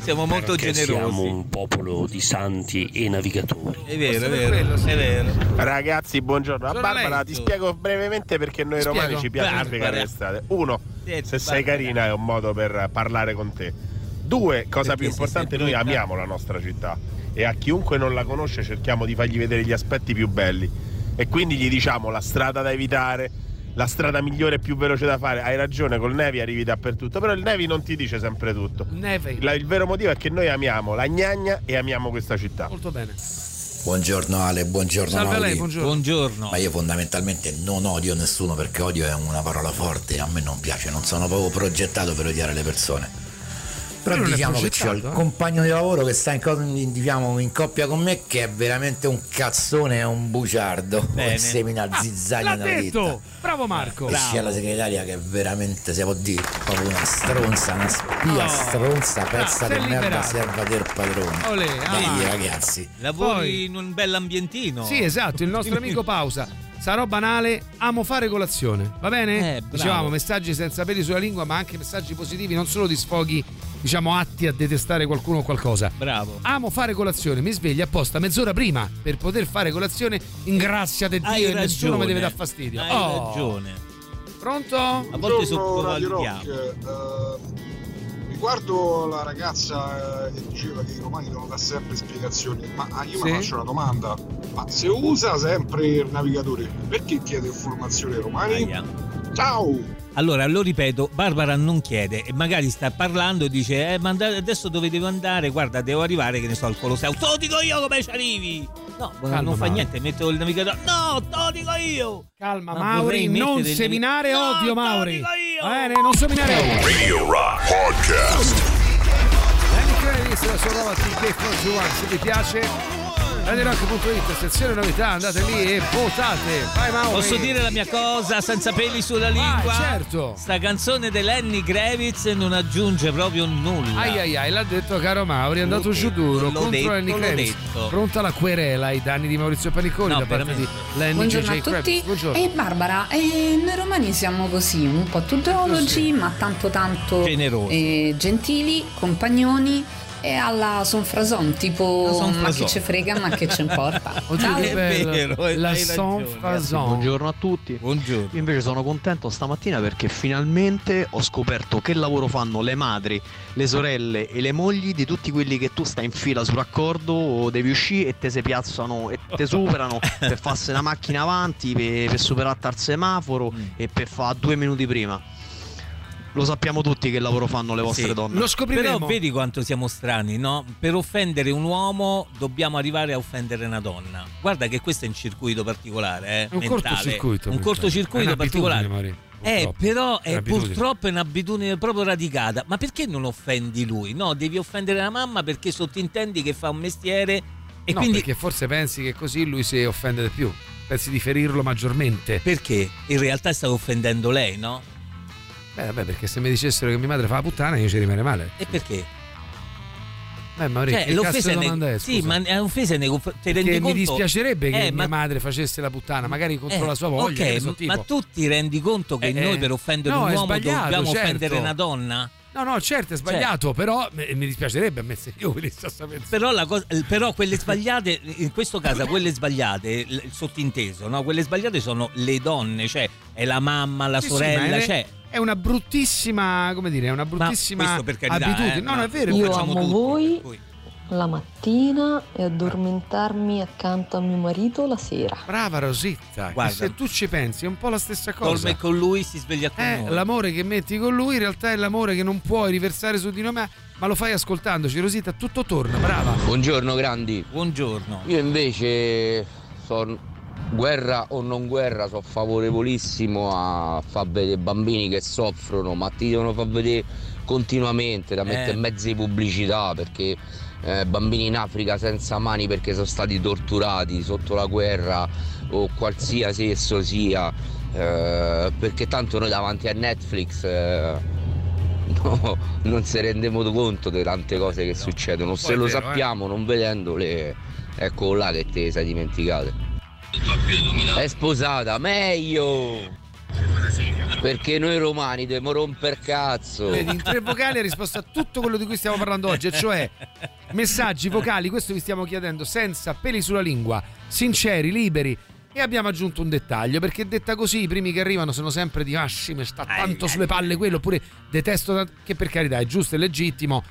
Siamo molto perché generosi. Siamo un popolo di santi e navigatori. È vero, è vero, quello, sì. è vero. Ragazzi, buongiorno. A Barbara ti spiego brevemente perché noi spiego. romani ci piace spiegare le strade. Uno, se Barbara. sei carina è un modo per parlare con te. Due, cosa più importante, noi amiamo la nostra città e a chiunque non la conosce cerchiamo di fargli vedere gli aspetti più belli e quindi gli diciamo la strada da evitare, la strada migliore e più veloce da fare. Hai ragione, col Nevi arrivi dappertutto, però il Nevi non ti dice sempre tutto. Nevi. La, il vero motivo è che noi amiamo la gnagna e amiamo questa città. Molto bene. Buongiorno Ale, buongiorno Salve Mauri. Lei, buongiorno. buongiorno. Ma io fondamentalmente non odio nessuno, perché odio è una parola forte, a me non piace, non sono proprio progettato per odiare le persone. Però diciamo che c'ho il compagno di lavoro che sta in, co- diciamo, in coppia con me, che è veramente un cazzone, è un bugiardo, un semina zizzaglia ah, nella vita. Bravo Marco. E bravo. C'è la segretaria che è veramente, se può dire, proprio una stronza, una spia oh. stronza, pezza ah, di merda, serva del padrone. Olè, dai ah. ragazzi. Lavori in un bell'ambientino. Sì, esatto, il nostro amico Pausa. Sarò banale, amo fare colazione, va bene? Eh, Dicevamo messaggi senza peli sulla lingua, ma anche messaggi positivi, non solo di sfoghi, diciamo, atti a detestare qualcuno o qualcosa. Bravo. Amo fare colazione, mi sveglio apposta mezz'ora prima per poter fare colazione, in grazia di Dio, e nessuno mi deve dar fastidio. Hai oh. ragione. Pronto? A volte sottovalutiamo. Riguardo la ragazza che diceva che i romani devono dare sempre spiegazioni, ma io sì? mi faccio una domanda: ma se usa sempre il navigatore, perché chiede informazioni ai romani? Aia. Ciao! Allora, lo ripeto, Barbara non chiede e magari sta parlando e dice eh, ma adesso dove devo andare? Guarda, devo arrivare, che ne so, al Colosseo. Te lo dico io come ci arrivi! No, calma, non fa Mauri. niente, metto il navigatore. No, te lo dico io! Calma, ma Mauri, non seminare navi- odio, no, Mauri! Bene, non seminare odio! Radio Rock Podcast! Danny Kravitz, la sua nuova T K quattro uno, se ti piace... radio rock punto it, sezione novità, andate lì e votate. Vai, Mauri. Posso dire la mia cosa senza peli sulla lingua? Ah, certo. Sta canzone di Lenny Kravitz non aggiunge proprio nulla. Ai ai ai, l'ha detto caro Mauri, è andato giù duro contro detto, Lenny Kravitz. Pronta la querela ai danni di Maurizio Paniconi, no, da parte di Lenny Buongiorno J J a tutti. Kravitz. Buongiorno. E Barbara, eh, noi romani siamo così, un po' tuttologi, sì, ma tanto tanto eh, gentili, compagnoni. E alla Sonfrason, tipo son ma che ce frega, ma che ce importa. Oddio, è vero, è la Sonfrason. Buongiorno a tutti. Buongiorno. Io invece sono contento stamattina perché finalmente ho scoperto che lavoro fanno le madri, le sorelle e le mogli di tutti quelli che tu stai in fila sull'accordo o devi uscire e te se piazzano e te superano per farsi la macchina avanti, per, per superare al semaforo mm. e per fare due minuti prima. Lo sappiamo tutti che lavoro fanno le vostre sì, donne. Lo scopriremo. Però vedi quanto siamo strani, no? Per offendere un uomo dobbiamo arrivare a offendere una donna. Guarda che questo è un circuito particolare, eh, un cortocircuito. Un cortocircuito particolare. Maria, eh, però è, è purtroppo è un'abitudine proprio radicata. Ma perché non offendi lui? No, devi offendere la mamma perché sottintendi che fa un mestiere e no, quindi perché forse pensi che così lui si offende di più. Pensi di ferirlo maggiormente. Perché in realtà sta offendendo lei, no? Eh vabbè, perché se mi dicessero che mia madre fa la puttana io ci rimarrei male. E perché? Beh, Maurizio, cioè, l'offesa ne... è, sì, ma è un'offesa nei confronti. Perché mi dispiacerebbe eh, che ma... mia madre facesse la puttana, magari contro eh, la sua voglia. Okay, so, tipo... Ma tu ti rendi conto che eh, noi per offendere no, un uomo dobbiamo certo. offendere una donna? No, no, certo, è sbagliato, cioè, però mi dispiacerebbe a me se io li sto sapendo. Però, la cosa, però quelle sbagliate, in questo caso quelle sbagliate, il sottinteso, no? Quelle sbagliate sono le donne, cioè è la mamma, la sì, sorella, sì, cioè... È una bruttissima, come dire, è una bruttissima carità, abitudine. Eh, no, no, è vero. Io amo tutti, voi poi. La mattina e addormentarmi accanto a mio marito la sera. Brava Rosetta. Guarda, se tu ci pensi è un po' la stessa cosa. Dorme con lui, si sveglia con eh, noi. L'amore che metti con lui in realtà è l'amore che non puoi riversare su di noi, ma lo fai ascoltandoci. Rosetta, tutto torna, brava. Buongiorno grandi. Buongiorno. Io invece sono... guerra o non guerra, sono favorevolissimo a far vedere bambini che soffrono, ma ti devono far vedere continuamente, da mettere eh. in mezzo di pubblicità, perché eh, bambini in Africa senza mani perché sono stati torturati sotto la guerra o qualsiasi esso sia, eh, perché tanto noi davanti a Netflix eh, no, non si rendiamo conto di tante cose che succedono, se lo sappiamo non vedendole, ecco là che te le sei dimenticate. È sposata, meglio! Perché noi romani dobbiamo romper cazzo. Vedi, in tre vocali ha risposto a tutto quello di cui stiamo parlando oggi, e cioè messaggi vocali, questo vi stiamo chiedendo, senza peli sulla lingua, sinceri, liberi. E abbiamo aggiunto un dettaglio, perché detta così i primi che arrivano sono sempre di ah, mi sta tanto sulle palle quello, oppure detesto tanto, che per carità è giusto e legittimo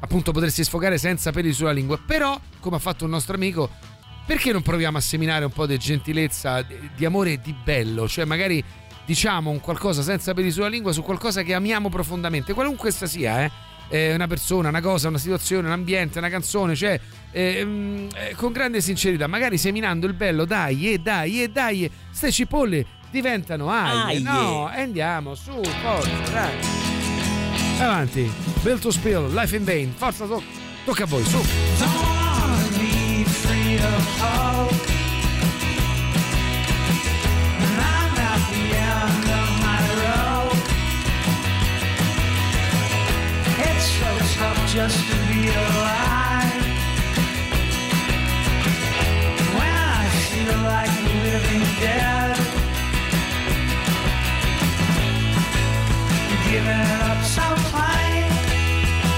appunto potersi sfogare senza peli sulla lingua. Però, come ha fatto un nostro amico, perché non proviamo a seminare un po' di gentilezza, di amore e di bello? Cioè magari diciamo un qualcosa senza peli sulla lingua su qualcosa che amiamo profondamente, qualunque essa sia, eh? Eh, una persona, una cosa, una situazione, un ambiente, una canzone, cioè eh, eh, con grande sincerità, magari seminando il bello, dai, e dai, e dai, ste cipolle diventano aie, no? E andiamo, su, forza, dai. Avanti, Built to Spill, Life in Vain, forza, to- tocca a voi, su. Of hope, and I'm at the end of my rope. It's so tough just to be alive. When I feel like living dead, giving up so plain,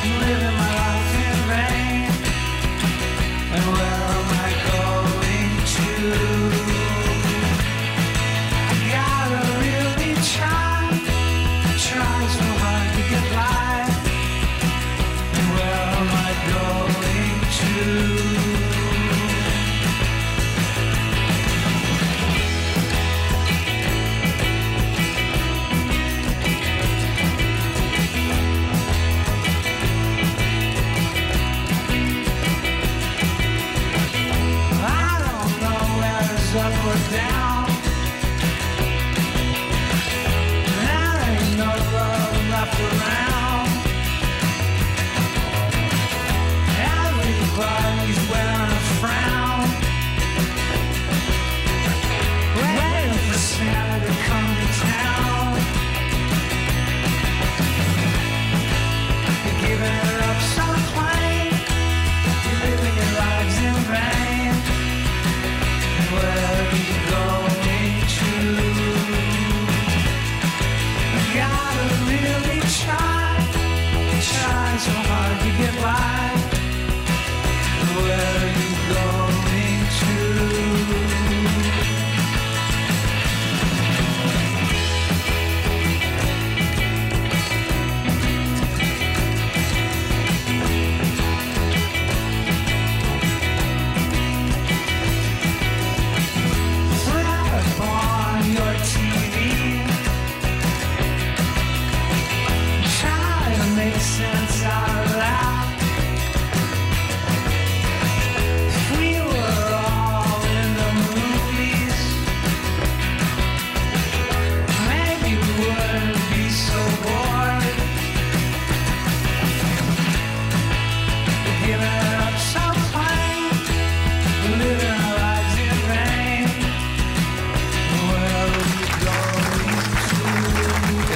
living my life in vain. And well.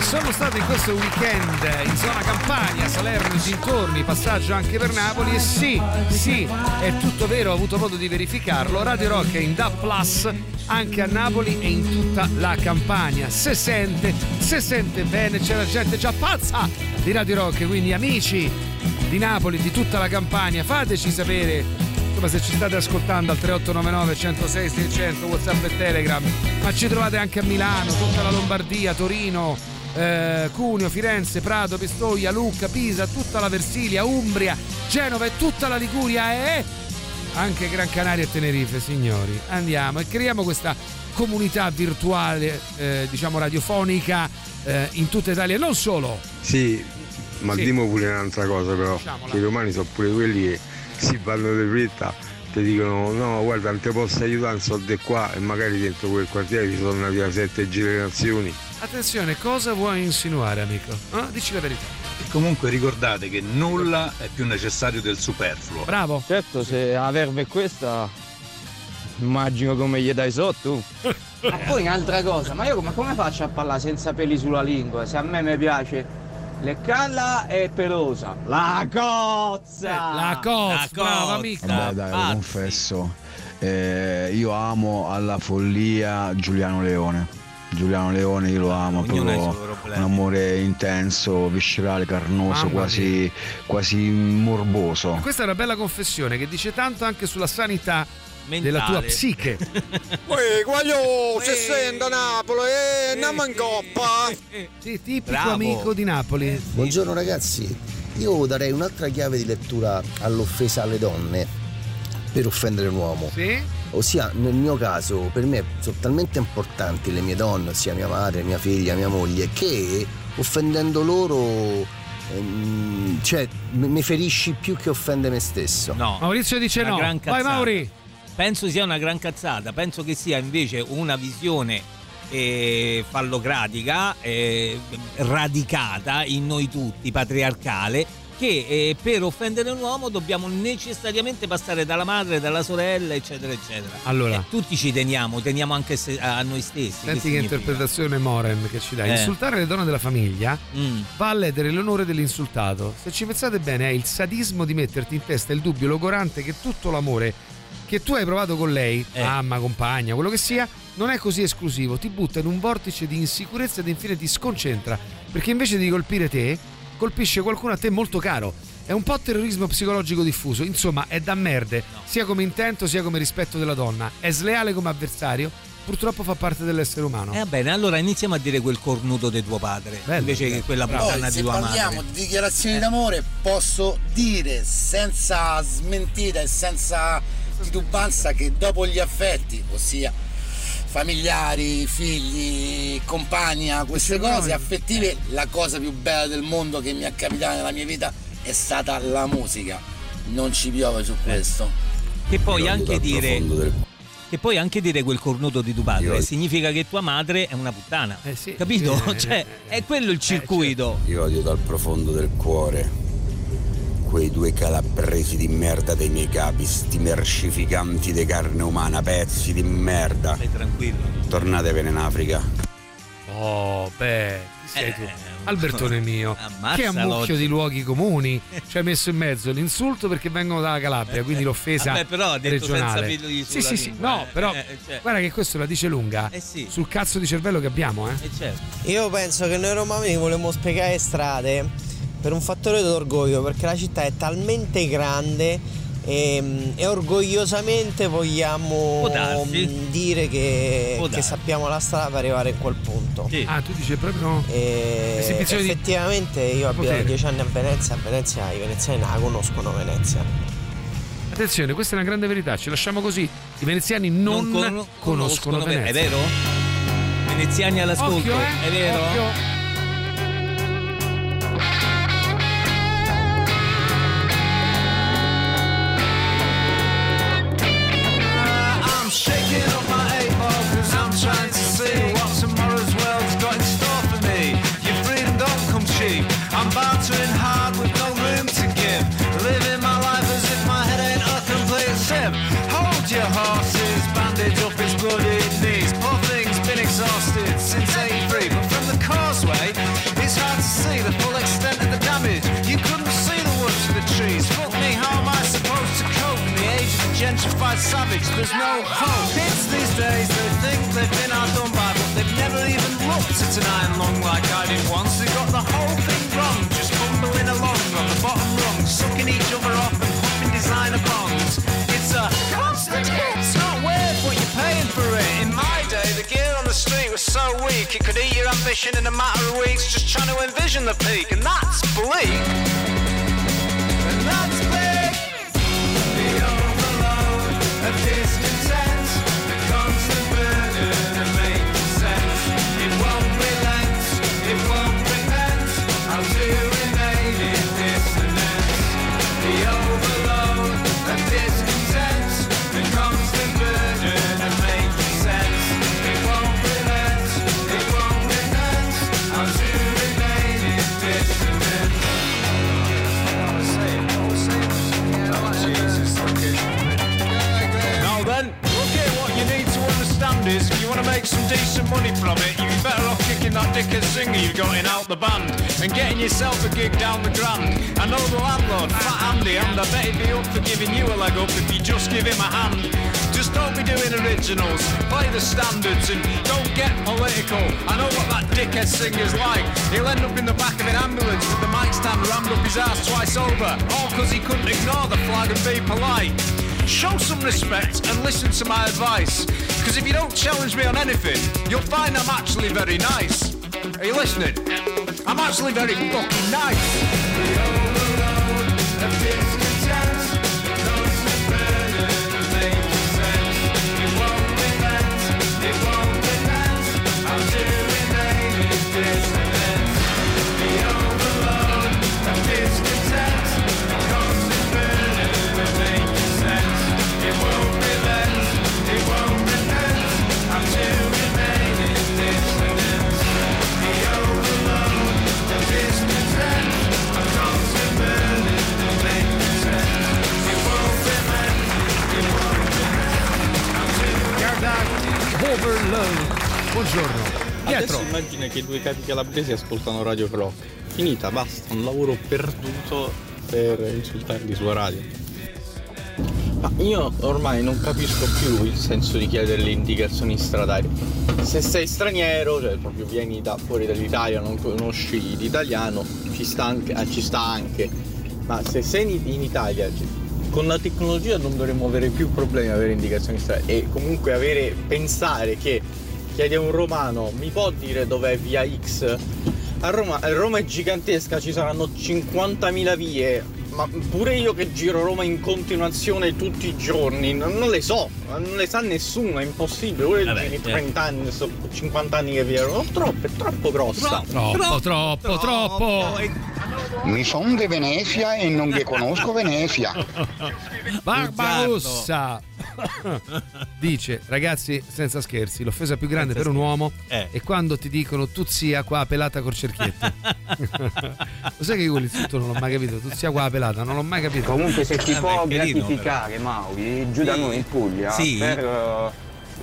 sono stato in questo weekend in zona Campania, Salerno e dintorni, passaggio anche per Napoli, e sì, sì, è tutto vero, ho avuto modo di verificarlo, Radio Rock è in D A B plus, anche a Napoli e in tutta la Campania, se sente, se sente bene, c'è la gente già pazza di Radio Rock, quindi amici di Napoli, di tutta la Campania, fateci sapere ma se ci state ascoltando al tre otto nove nove, centosei, seicento, WhatsApp e Telegram, ma ci trovate anche a Milano, tutta la Lombardia, Torino, eh, Cuneo, Firenze, Prato, Pistoia, Lucca, Pisa, tutta la Versilia, Umbria, Genova e tutta la Liguria e anche Gran Canaria e Tenerife, signori. Andiamo e creiamo questa comunità virtuale, eh, diciamo radiofonica, eh, in tutta Italia e non solo. Sì, ma sì. Dimo pure un'altra cosa però, diciamola. I romani sono pure quelli che si vanno di fretta, ti dicono no guarda non ti posso aiutare, sono di qua, e magari dentro quel quartiere ci sono una via sette generazioni. Attenzione, cosa vuoi insinuare amico? Ah, dici la verità. E comunque ricordate che nulla è più necessario del superfluo. Bravo. Certo, se la verba è questa immagino come gli dai sotto. Ma poi un'altra cosa, ma io ma come faccio a parlare senza peli sulla lingua? Se a me mi piace leccalla è pelosa. La cozza! La cozza, brava amica! Vabbè dai, lo confesso, eh, io amo alla follia Giuliano Leone. Giuliano Leone io lo amo, proprio un amore intenso, viscerale, carnoso, quasi, quasi morboso. Ma questa è una bella confessione che dice tanto anche sulla sanità mentale della tua psiche. Uè, guaglio, se sento a Napoli, eh, andiamo in coppa. Sì, tipico bravo amico di Napoli. Eh, sì. Buongiorno ragazzi, io darei un'altra chiave di lettura all'offesa alle donne per offendere un uomo. Sì? Ossia, nel mio caso, per me sono talmente importanti le mie donne, ossia mia madre, mia figlia, mia moglie, che offendendo loro... Ehm, cioè, mi ferisci più che offende me stesso. No. Maurizio dice no. Vai Mauri! Penso sia una gran cazzata, penso che sia invece una visione eh, fallocratica, eh, radicata in noi tutti, patriarcale, che eh, per offendere un uomo dobbiamo necessariamente passare dalla madre, dalla sorella, eccetera, eccetera. Allora, eh, tutti ci teniamo, teniamo anche se, a noi stessi. Senti che, che interpretazione Moren che ci dà. Eh. Insultare le donne della famiglia mm. va a ledere l'onore dell'insultato. Se ci pensate bene, è il sadismo di metterti in testa il dubbio logorante che tutto l'amore che tu hai provato con lei, eh. mamma, compagna, quello che sia, non è così esclusivo, ti butta in un vortice di insicurezza ed infine ti sconcentra, perché invece di colpire te, colpisce qualcuno a te molto caro. È un po' terrorismo psicologico diffuso, insomma è da merde, no. sia come intento sia come rispetto della donna, è sleale come avversario, purtroppo fa parte dell'essere umano. E eh, va bene, allora iniziamo a dire quel cornuto di tuo padre, bello, invece bello. Che quella puttana di tua madre. Se parliamo di dichiarazioni eh. d'amore, posso dire senza smentita e senza titubanza che dopo gli affetti, ossia familiari, figli, compagna, queste cose affettive, la cosa più bella del mondo che mi è capitata nella mia vita è stata la musica. Non ci piove su questo. Che poi anche dire del... che poi anche dire quel cornuto di tuo padre io... significa che tua madre è una puttana, eh sì, capito? Sì, cioè eh, è quello il circuito. Eh, certo. Io odio dal profondo del cuore quei due calabresi di merda dei miei capi, sti mercificanti di carne umana, pezzi di merda. Stai tranquillo. Tornatevene in Africa. Oh, beh, sei eh, tu. Albertone mio, che è un mucchio di luoghi comuni, ci hai messo in mezzo l'insulto perché vengono dalla Calabria, quindi l'offesa vabbè, però ha detto regionale. Senza peli sulla sì, sì, sì, no, però eh, cioè. guarda che questo la dice lunga eh sì. sul cazzo di cervello che abbiamo, eh. eh certo. Io penso che noi romani volevamo spiegare strade per un fattore d'orgoglio, perché la città è talmente grande e, e orgogliosamente vogliamo dire che, che sappiamo la strada per arrivare a quel punto. Sì. Ah, tu dici proprio e, effettivamente di... io abito da dieci anni a Venezia, a Venezia i veneziani la conoscono Venezia. Attenzione, questa è una grande verità, ci lasciamo così. I veneziani non, non con... conoscono, conoscono Venezia. È vero? Veneziani all'ascolto, occhio, eh? È vero? Occhio. Shaking off my eight ball cause I'm trying to see what tomorrow's world's got in store for me. Your freedom don't come cheap, I'm bartering hard with no room to give, living my life as if my head ain't a complete sim. Hold your horses, bandage up his bloody knees. Poor thing's been exhausted since eighty-three, but from the causeway savage, there's no hope. Kids these days, they think they've been outdone by, but they've never even looked at an iron lung like I did once. They got the whole thing wrong, just bumbling along on the bottom rung, sucking each other off and popping designer bongs. It's a constant hit, it's not worth what you're paying for it. In my day, the gear on the street was so weak, it could eat your ambition in a matter of weeks, just trying to envision the peak, and that's bleak. And that's bleak. A discontent becomes the burden of making sense. It won't relent, it won't repent. I'll do remain in dissonance. The overload of discontent becomes the burden of making sense. It won't relent, it won't repent. I'll do remain in dissonance. I was saying, I was saying, I was saying, Jesus, okay. Then look at what you need to understand is if you want to make some decent money from it, you'd be better off kicking that dickhead singer you've got in out the band and getting yourself a gig down the grand. I know the landlord, Fat Andy, and I bet he'd be up for giving you a leg up if you just give him a hand. Just don't be doing originals, play the standards and don't get political. I know what that dickhead singer's like. He'll end up in the back of an ambulance with the mic stand rammed up his ass twice over, all because he couldn't ignore the flag and be polite. Show some respect and listen to my advice, because if you don't challenge me on anything, you'll find I'm actually very nice. Are you listening? I'm actually very fucking nice. The overload of discontent becomes the burden of making sense. It won't relent, it won't relent. I'm doing native dissonance. The overload of discontent becomes the burden of making sense. It won't relent, it won't relent. I'm to remain in dissonance. The overload, the discontent, a constant burden of making sense. It won't relent, it won't relent. I'm to remain in dissonance. Buongiorno. Dietro. Adesso immagina che due capi calabresi ascoltano Radio Rock. Finita, basta, un lavoro perduto per insultarli sulla radio. Ma io ormai non capisco più il senso di chiedere le indicazioni stradali. Se sei straniero, cioè proprio vieni da fuori dall'Italia, non conosci l'italiano, ci sta anche, ah, ci sta anche. Ma se sei in Italia, con la tecnologia non dovremmo avere più problemi ad avere indicazioni stradali. E comunque avere, pensare che chiedi a un romano, mi può dire dov'è via X? A Roma, Roma è gigantesca, ci saranno cinquantamila vie. Ma pure io che giro Roma in continuazione tutti i giorni, non le so, non le sa nessuno, è impossibile. Pure i trenta anni, cinquanta anni che vivono, troppo, è troppo grossa. Troppo, troppo, troppo, troppo. troppo. Mi son de Venezia e non vi conosco Venezia. Barbarossa dice, ragazzi, senza scherzi, l'offesa più grande senza per scherzi. Un uomo eh. è quando ti dicono tuzzia qua pelata col cerchietto. Lo sai che io quell'insulto non l'ho mai capito, tuzzia qua pelata. Non l'ho mai capito. Comunque se ti ah, può gratificare Mauri, giù sì. da noi in Puglia sì. per uh,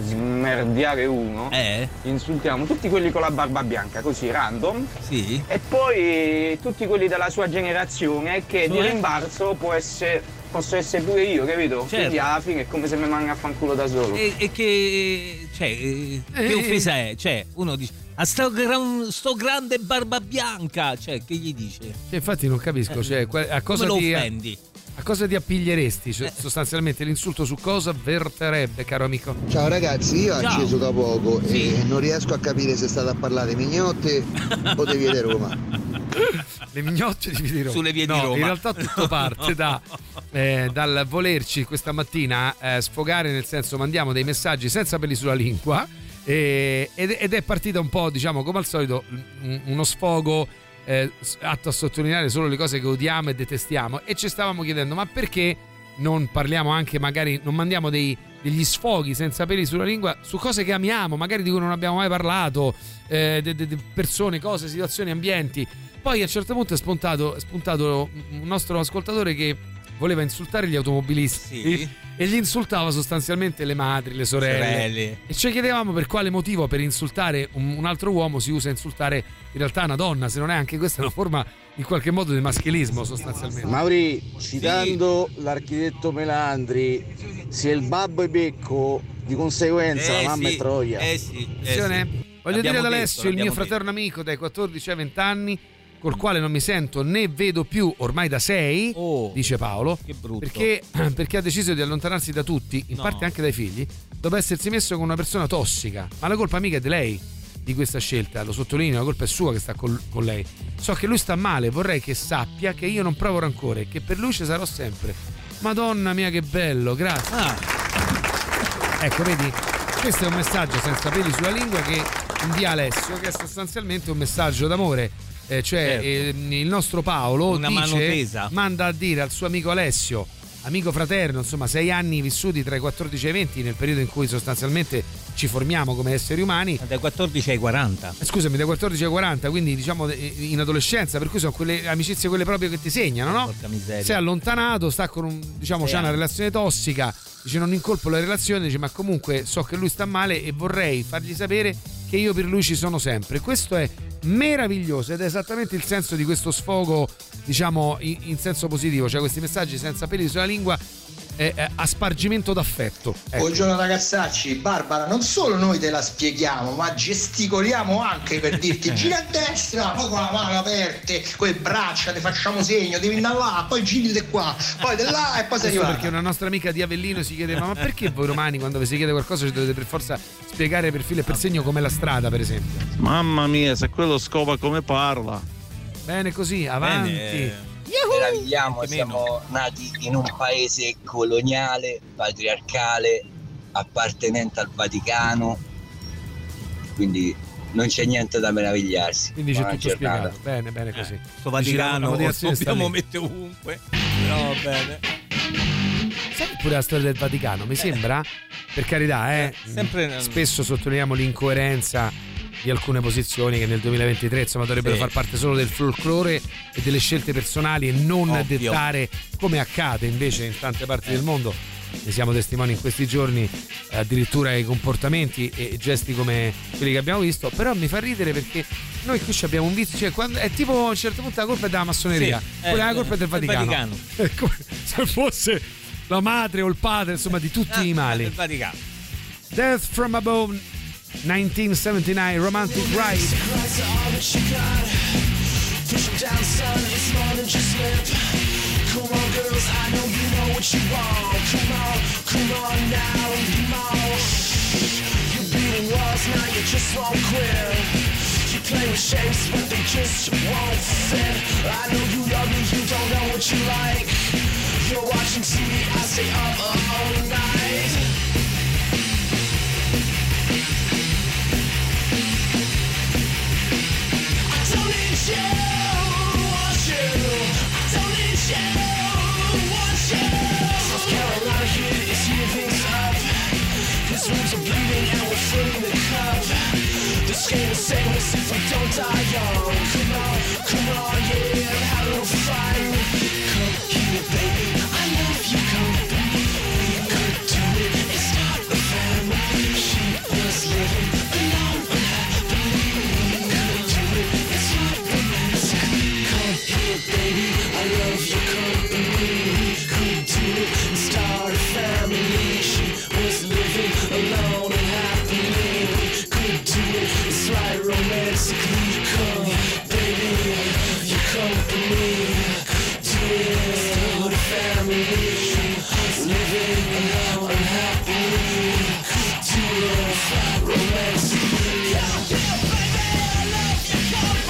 smerdiare uno eh. insultiamo tutti quelli con la barba bianca così random sì. e poi tutti quelli della sua generazione che di rimbalzo può essere, posso essere pure io, capito? Certo. Quindi alla fine è come se mi mangi a fanculo da solo. E, e che cioè eh, che offesa è? Cioè uno dice a sto, gran, sto grande barba bianca, cioè che gli dice? Cioè, infatti non capisco, cioè a cosa ti offendi? A cosa ti appiglieresti? Cioè, eh. sostanzialmente l'insulto su cosa verterebbe, caro amico? Ciao ragazzi, io ho acceso da poco sì. e non riesco a capire se state a parlare di mignotte o di vie di Roma. Le mignotte di vie di Roma. Sulle vie no, di Roma. In realtà tutto parte da eh, dal volerci questa mattina eh, sfogare, nel senso mandiamo dei messaggi senza peli sulla lingua. Ed è partita un po', diciamo, come al solito, uno sfogo eh, atto a sottolineare solo le cose che odiamo e detestiamo. E ci stavamo chiedendo: ma perché non parliamo anche, magari non mandiamo dei, degli sfoghi senza peli sulla lingua su cose che amiamo, magari di cui non abbiamo mai parlato, eh, de, de, de persone, cose, situazioni, ambienti. Poi a un certo punto è spuntato, è spuntato un nostro ascoltatore che voleva insultare gli automobilisti sì. e gli insultava sostanzialmente le madri, le sorelle. Sorelli. E ci chiedevamo per quale motivo per insultare un altro uomo si usa insultare in realtà una donna, se non è anche questa una forma in qualche modo di maschilismo sostanzialmente. Mauri, citando sì. l'architetto Melandri, se il babbo è becco, di conseguenza eh la mamma sì. è troia. Eh sì, eh sì. Voglio dire ad Alessio, detto, il mio fraterno detto. amico dai quattordici ai venti anni, col quale non mi sento né vedo più ormai da sei, oh, dice Paolo, che brutto. Perché, perché ha deciso di allontanarsi da tutti, in no. parte anche dai figli, dopo essersi messo con una persona tossica. Ma la colpa mica è di lei, di questa scelta, lo sottolineo, la colpa è sua che sta col, con lei. So che lui sta male, vorrei che sappia che io non provo rancore, che per lui ci sarò sempre. Madonna mia, che bello, grazie. Ah. Ecco, vedi, questo è un messaggio senza peli sulla lingua che invia Alessio, che è sostanzialmente un messaggio d'amore. Eh, cioè, certo. eh, il nostro Paolo Una dice, mano tesa. manda a dire al suo amico Alessio, amico fraterno, insomma, sei anni vissuti tra i quattordici e i venti, nel periodo in cui sostanzialmente ci formiamo come esseri umani. Dai quattordici ai quaranta. Scusami, dai quattordici ai quaranta, quindi diciamo in adolescenza, per cui sono quelle amicizie, quelle proprio che ti segnano, no? Porca miseria. Sei allontanato, sta con un, diciamo, c'ha una relazione tossica, dice non incolpo la relazione, dice ma comunque so che lui sta male e vorrei fargli sapere che io per lui ci sono sempre. Questo è meraviglioso ed è esattamente il senso di questo sfogo, diciamo in, in senso positivo, cioè questi messaggi senza peli sulla lingua, eh, eh, a spargimento d'affetto, ecco. Buongiorno ragazzacci. Barbara, non solo noi te la spieghiamo, ma gesticoliamo anche per dirti gira a destra, poi con la mano aperta, con le braccia ti facciamo segno, devi andare là, poi giri di qua, poi di là e poi sei arrivato. Perché una nostra amica di Avellino si chiedeva ma perché voi romani quando vi si chiede qualcosa ci dovete per forza spiegare per filo e per segno come la strada, per esempio? Mamma mia, se quello scopa come parla. Bene così, avanti. Bene. Meravigliamo, siamo nati in un paese coloniale, patriarcale, appartenente al Vaticano, quindi non c'è niente da meravigliarsi. Quindi c'è tutto giornata. Spiegato, bene, bene così. Eh, sto Vaticano dobbiamo mettere ovunque, però bene. Sai pure la storia del Vaticano, mi eh. sembra, per carità, eh, eh, sempre... spesso sottolineiamo l'incoerenza di alcune posizioni che nel duemilaventitré insomma dovrebbero sì. far parte solo del folklore e delle scelte personali e non Ovvio. dettare, come accade invece in tante parti eh. del mondo. Ne siamo testimoni in questi giorni, addirittura ai comportamenti e gesti come quelli che abbiamo visto. Però mi fa ridere perché noi qui abbiamo un vizio, cioè quando, è tipo a un certo punto la colpa è della massoneria, sì, quella eh, la colpa è del Vaticano, Vaticano. Come se fosse la madre o il padre, insomma, di tutti ah, i mali del Vaticano. Death from Above nineteen seventy-nine, Romantic Ride. I don't want you, I don't need you, want you. South Carolina here is heating up. These rooms are bleeding and we're filling the cup. This game is savings if we don't die young. Come on, come on, yeah, have a little fun. Come here baby, I love you, come back. You could do it, it's not a family. She was living alone, unhappily. Baby, I love your company. Could do it and start a family. She was living alone and happily. Could do it, it's right romantically. Come, baby, your company. Do it and start a family. She was living alone and happily. Could do it, it's right romantically. Yeah, baby, I love your company.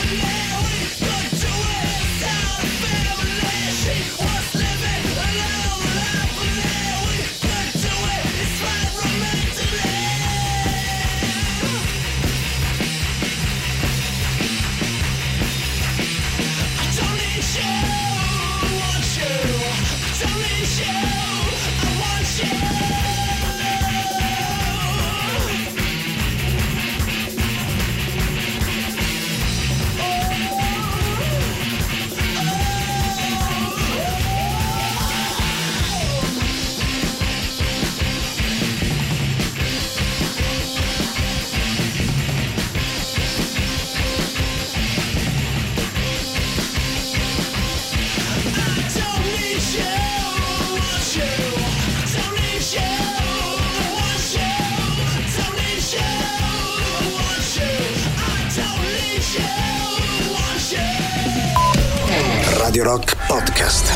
Radio Rock Podcast.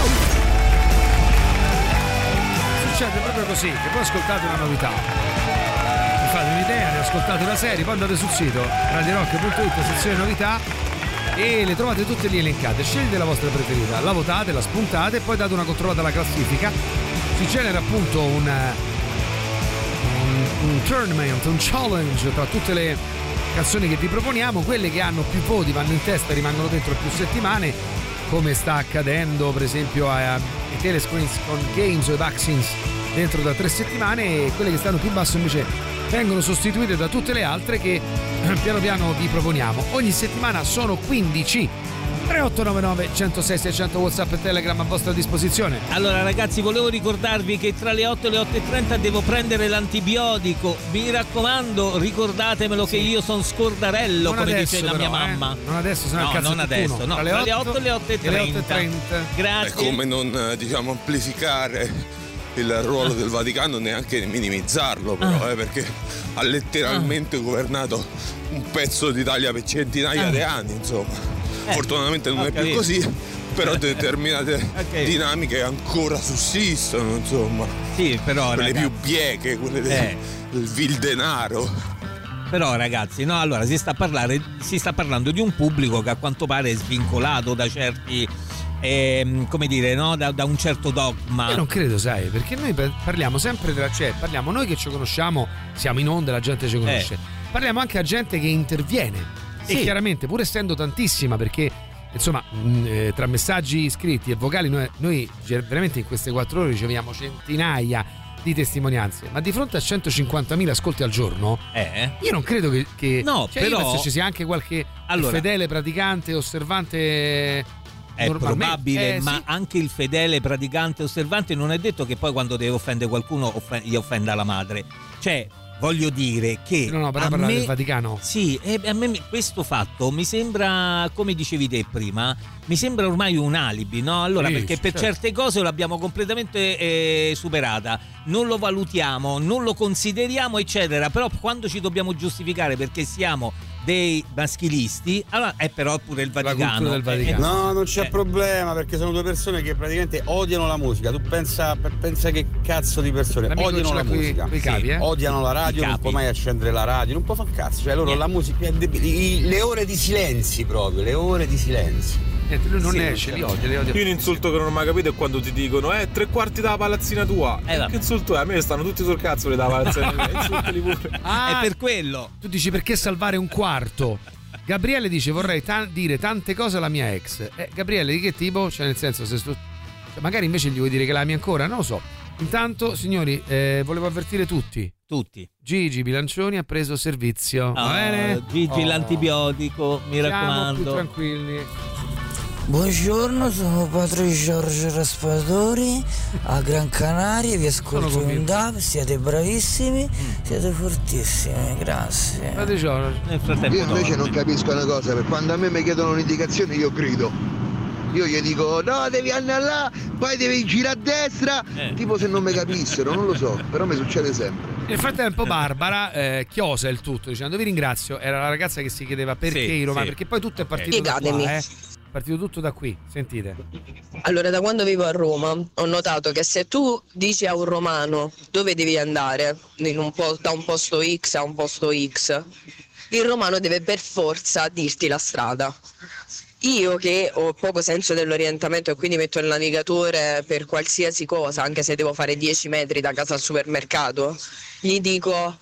Succede proprio così, che poi ascoltate una novità, vi fate un'idea, ne ascoltate una serie, poi andate sul sito radio rock punto it, sezione novità, e le trovate tutte lì elencate. Scegliete la vostra preferita, la votate, la spuntate e poi date una controllata alla classifica. Si genera appunto un, un, un tournament, un challenge tra tutte le canzoni che vi proponiamo. Quelle che hanno più voti vanno in testa, rimangono dentro più settimane, come sta accadendo per esempio ai Telescreens con Games o i Vaccines dentro da tre settimane, e quelle che stanno più in basso invece vengono sostituite da tutte le altre che piano piano vi proponiamo. Ogni settimana sono quindici. Tre otto nove nove, uno zero sei, sei zero zero WhatsApp e Telegram a vostra disposizione. Allora ragazzi, volevo ricordarvi che tra le otto e le otto e trenta devo prendere l'antibiotico. Mi raccomando, ricordatemelo, sì, che io sono scordarello, non come adesso, dice la però, mia mamma. Eh? Non adesso, sono no, non adesso, no, tra le otto e le otto e trenta. Grazie. È come non, diciamo, amplificare il ruolo del Vaticano, neanche minimizzarlo però, ah. eh, perché ha letteralmente ah. governato un pezzo d'Italia per centinaia ah. di anni, insomma. Eh, Fortunatamente non è capito. più così, però determinate okay. dinamiche ancora sussistono, insomma. Sì, però quelle ragazzi... più bieche, quelle del, eh. del vil denaro. Però ragazzi, no, allora si sta, parlare, si sta parlando di un pubblico che a quanto pare è svincolato da certi, eh, come dire, no, da, da un certo dogma. Io non credo, sai, perché noi parliamo sempre della, cioè parliamo noi che ci conosciamo, siamo in onda, la gente ci conosce. Eh. Parliamo anche a gente che interviene. E sì, chiaramente, pur essendo tantissima, perché insomma mh, tra messaggi scritti e vocali noi, noi veramente in queste quattro ore riceviamo centinaia di testimonianze, ma di fronte a centocinquantamila ascolti al giorno, eh. io non credo che, che no, cioè, però io penso ci sia anche qualche allora, fedele praticante osservante. È probabile, eh, ma sì, anche il fedele praticante osservante non è detto che poi quando deve offendere qualcuno offre, gli offenda la madre, cioè voglio dire che no, no, però a parlare me, del Vaticano. Sì, e a me questo fatto mi sembra, come dicevi te prima, mi sembra ormai un alibi, no? Allora, sì, perché per certo. certe cose l'abbiamo completamente eh, superata, non lo valutiamo, non lo consideriamo, eccetera. Però quando ci dobbiamo giustificare perché siamo dei maschilisti, allora è però pure il Vaticano, del Vaticano. No, non c'è eh. problema, perché sono due persone che praticamente odiano la musica. Tu pensa, pensa che cazzo di persone odiano la qui, musica qui capi, sì. eh? Odiano la radio, non può mai accendere la radio, non può far cazzo, cioè loro yeah. la musica è deb- i, le ore di silenzi proprio le ore di silenzi Niente, lui non sì, esce, li odia, li odia. Io un insulto che non ho mai capito è quando ti dicono eh tre quarti della palazzina tua. Eh, che insulto è? A me stanno tutti sul cazzo della palazzina tua. Insultali pure. Ah, è per quello. Tu dici perché salvare un quarto? Gabriele dice vorrei ta- dire tante cose alla mia ex. Eh, Gabriele di che tipo? Cioè nel senso se stu- magari invece gli vuoi dire che la ami ancora, non lo so. Intanto signori, eh, volevo avvertire tutti. Tutti. Gigi Bilancioni ha preso servizio. Va oh, bene? Gigi oh. l'antibiotico, mi Siamo raccomando. Più tranquilli. Buongiorno, sono Patrick Giorgio Raspadori a Gran Canaria, vi ascolto in D A B, siete bravissimi, siete fortissimi, grazie. Io invece non capisco una cosa, per quando a me mi chiedono un'indicazione io grido, io gli dico no devi andare là, poi devi girare a destra, eh. tipo se non mi capissero, non lo so, però mi succede sempre. Nel frattempo Barbara eh, chiosa il tutto dicendo vi ringrazio, era la ragazza che si chiedeva perché sì, i romani, sì. perché poi tutto è partito eh, da qua, eh. partito tutto da qui, sentite. Allora, da quando vivo a Roma ho notato che se tu dici a un romano dove devi andare, in un po- da un posto X a un posto X, il romano deve per forza dirti la strada. Io che ho poco senso dell'orientamento e quindi metto il navigatore per qualsiasi cosa, anche se devo fare dieci metri da casa al supermercato, gli dico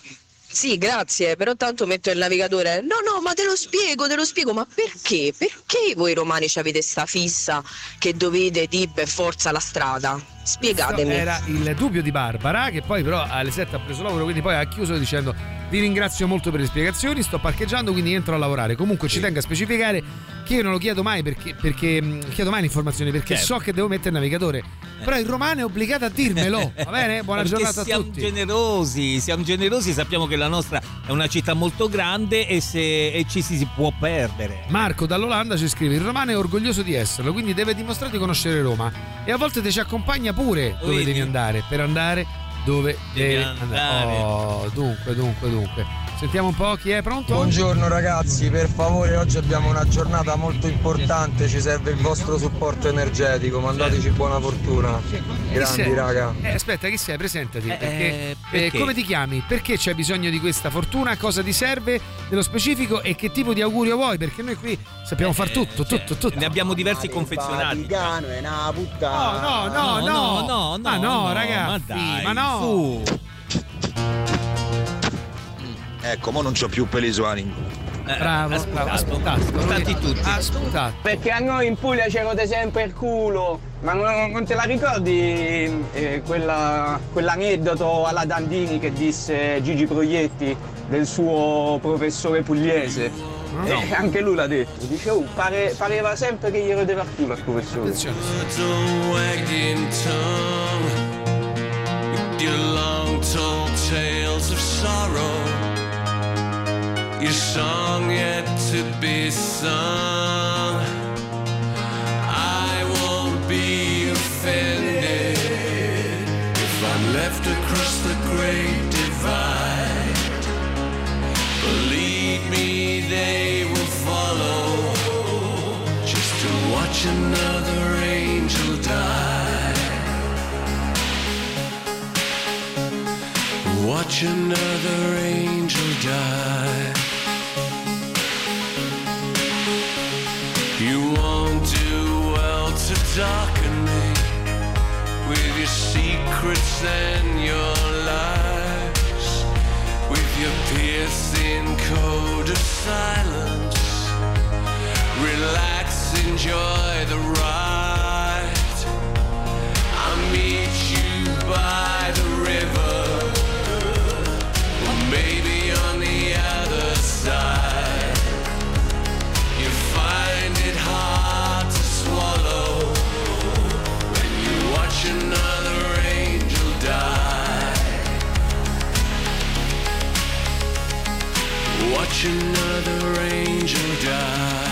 sì, grazie, però tanto metto il navigatore. No, no, ma te lo spiego, te lo spiego. Ma perché? Perché voi romani ci avete sta fissa che dovete di per forza la strada? Spiegatemi. Era il dubbio di Barbara, che poi però alle sette ha preso lavoro, quindi poi ha chiuso dicendo vi ringrazio molto per le spiegazioni, sto parcheggiando, quindi entro a lavorare. Comunque sì. ci tengo a specificare che io non lo chiedo mai perché, perché chiedo mai le informazioni, perché certo. so che devo mettere il navigatore. Però il romano è obbligato a dirmelo, va bene? Buona perché giornata a tutti. Siamo generosi, siamo generosi, sappiamo che la nostra è una città molto grande e, se, e ci si, si può perdere. Marco dall'Olanda ci scrive: il romano è orgoglioso di esserlo, quindi deve dimostrare di conoscere Roma e a volte te ci accompagna pure dove Vedi. devi andare, per andare dove devi, devi andare. andare. Oh, dunque, dunque, dunque. Sentiamo un po' chi è pronto. Buongiorno ragazzi, per favore, oggi abbiamo una giornata molto importante, ci serve il vostro supporto energetico, mandateci buona fortuna. Grandi raga. Eh, aspetta, chi sei? Presentati. Eh, perché, perché? Eh, come ti chiami? Perché c'è bisogno di questa fortuna? Cosa ti serve nello specifico e che tipo di augurio vuoi? Perché noi qui sappiamo eh, far tutto, cioè, tutto, tutto. Ne abbiamo diversi confezionati. Vaticano è una puttana. No, no, no, no, no, no, no, ma no, no ragazzi, ma, dai, ma no. Su. Ecco, mo non c'ho più per i suoni. Bravo, ha sputato, ha sputato, sputati tutti. Ha sputato. Perché a noi in Puglia ci rode sempre il culo. Ma non, non te la ricordi eh, quella, quell'aneddoto alla Dandini che disse Gigi Proietti del suo professore pugliese? No. Eh, anche lui l'ha detto. Dice, oh, pare, pareva sempre che gli rodeva il culo al professore. Attenzione. Your song yet to be sung. I won't be offended if I'm left across the great divide. Believe me, they will follow just to watch another angel die. Watch another angel die. You won't do well to darken me with your secrets and your lies, with your piercing code of silence. Relax, enjoy the ride. I'll meet you by the river, maybe on the other side. You find it hard to swallow when you watch another angel die. Watch another angel die.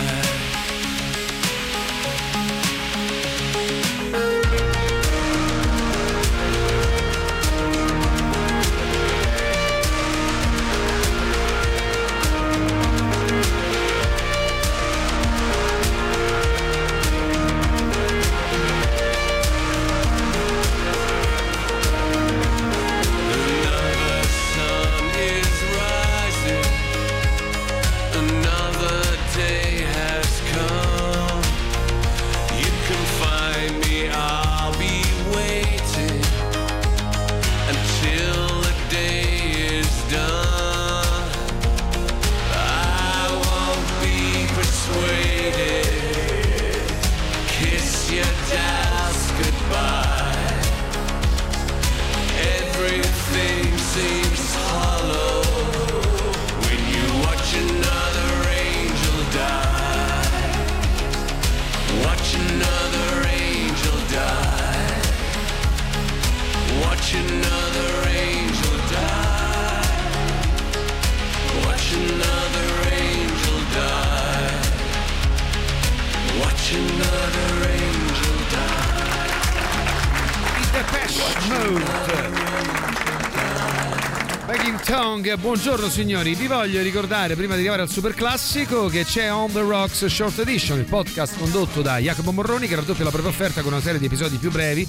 Buongiorno signori, vi voglio ricordare prima di arrivare al super classico che c'è On The Rocks Short Edition, il podcast condotto da Jacopo Morroni che raddoppia la propria offerta con una serie di episodi più brevi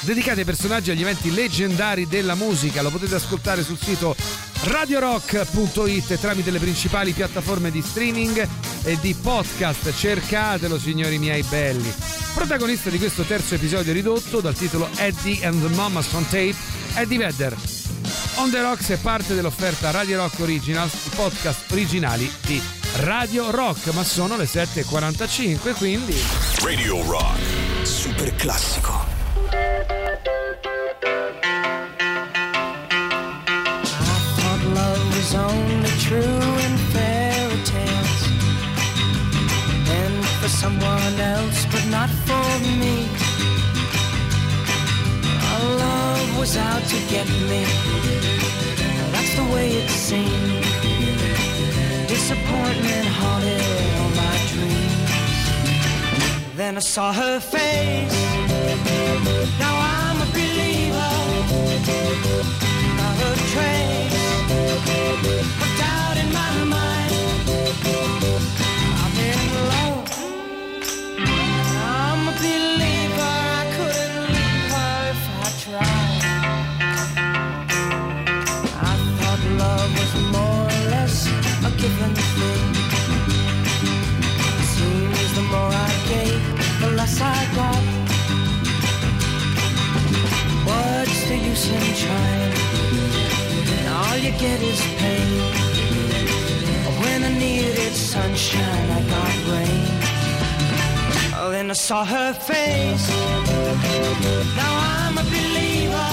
dedicati ai personaggi e agli eventi leggendari della musica. Lo potete ascoltare sul sito radio rock punto it tramite le principali piattaforme di streaming e di podcast. Cercatelo signori miei belli. Protagonista di questo terzo episodio ridotto dal titolo Eddie and the Mamas on Tape, Eddie Vedder. On The Rocks è parte dell'offerta Radio Rock Originals, i podcast originali di Radio Rock, ma sono le sette e quarantacinque, quindi... Radio Rock, super classico. I thought love was only true in fairy tales, and for someone else, but not for me. Our love was out to get me, that's the way it seemed. Disappointment haunted all my dreams. Then I saw her face, now I'm a believer. Not a trace, but sunshine, and all you get is pain. When I needed sunshine, I got rain. Oh, then I saw her face. Now I'm a believer,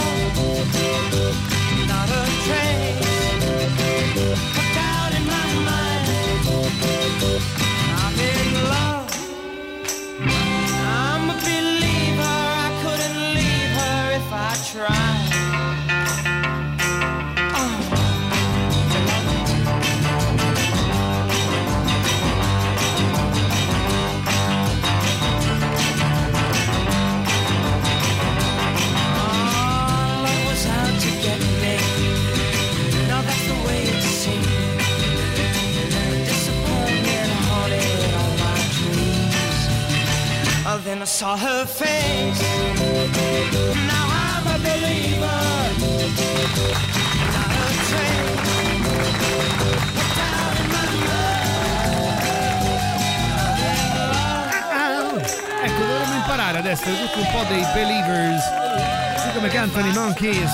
not a trace. Put out in my mind, I'm in love. I'm a believer, I couldn't leave her if I tried. Then I saw her face. Now I'm a believer, not a trace. Put down in my mind. Ecco, dovremmo imparare adesso tutto un po' dei Believers, così come cantano i Monkeys.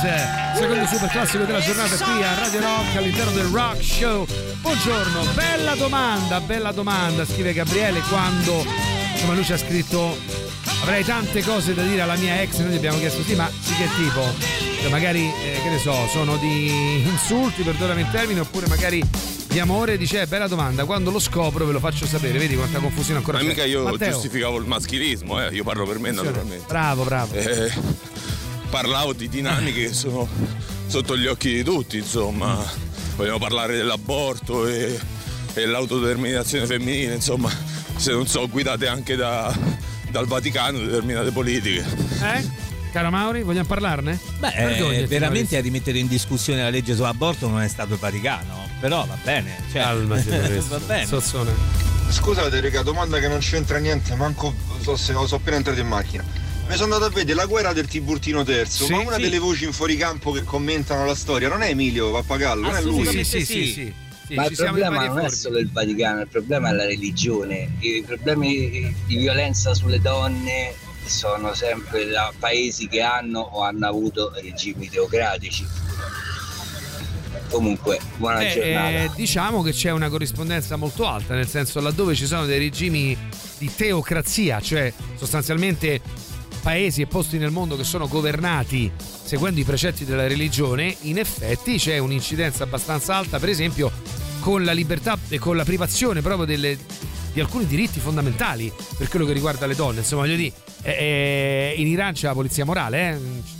Secondo super classico della giornata qui a Radio Rock all'interno del Rock Show. Buongiorno, bella domanda, bella domanda, scrive Gabriele. Quando ma lui ci ha scritto: avrei tante cose da dire alla mia ex. Noi gli abbiamo chiesto: sì, ma di che tipo? Cioè, magari eh, che ne so, sono di insulti, perdonami il termine, oppure magari di amore. Dice: eh, bella domanda, quando lo scopro ve lo faccio sapere. Vedi quanta confusione ancora. Ma c'è. Mica io Matteo. Giustificavo il maschilismo, eh. Io parlo per me, sì, naturalmente. Bravo, bravo. Eh, parlavo di dinamiche che sono sotto gli occhi di tutti, insomma. Vogliamo parlare dell'aborto e, e l'autodeterminazione femminile, insomma. Se non so, guidate anche da, dal Vaticano determinate politiche. Eh? Caro Mauri, vogliamo parlarne? Beh, veramente a rimettere in discussione la legge sull'aborto non è stato il Vaticano, però va bene. Cioè, calma, va bene. Sozzone. Scusate, raga, domanda che non c'entra niente, manco so se sono appena entrato in macchina. Mi sono andato a vedere la guerra del Tiburtino terzo, sì, ma una sì. delle voci in fuoricampo che commentano la storia non è Emilio Pappagallo, non è lui. Sì, sì, sì. sì, sì. Sì, ma il problema non è solo il Vaticano, il problema è la religione. I problemi di violenza sulle donne sono sempre da paesi che hanno o hanno avuto regimi teocratici. Comunque, buona eh, giornata. Eh, diciamo che c'è una corrispondenza molto alta, nel senso laddove ci sono dei regimi di teocrazia, cioè sostanzialmente paesi e posti nel mondo che sono governati seguendo i precetti della religione, in effetti c'è un'incidenza abbastanza alta, per esempio, con la libertà e con la privazione proprio delle, di alcuni diritti fondamentali per quello che riguarda le donne. Insomma, voglio dire, eh, in Iran c'è la polizia morale, eh?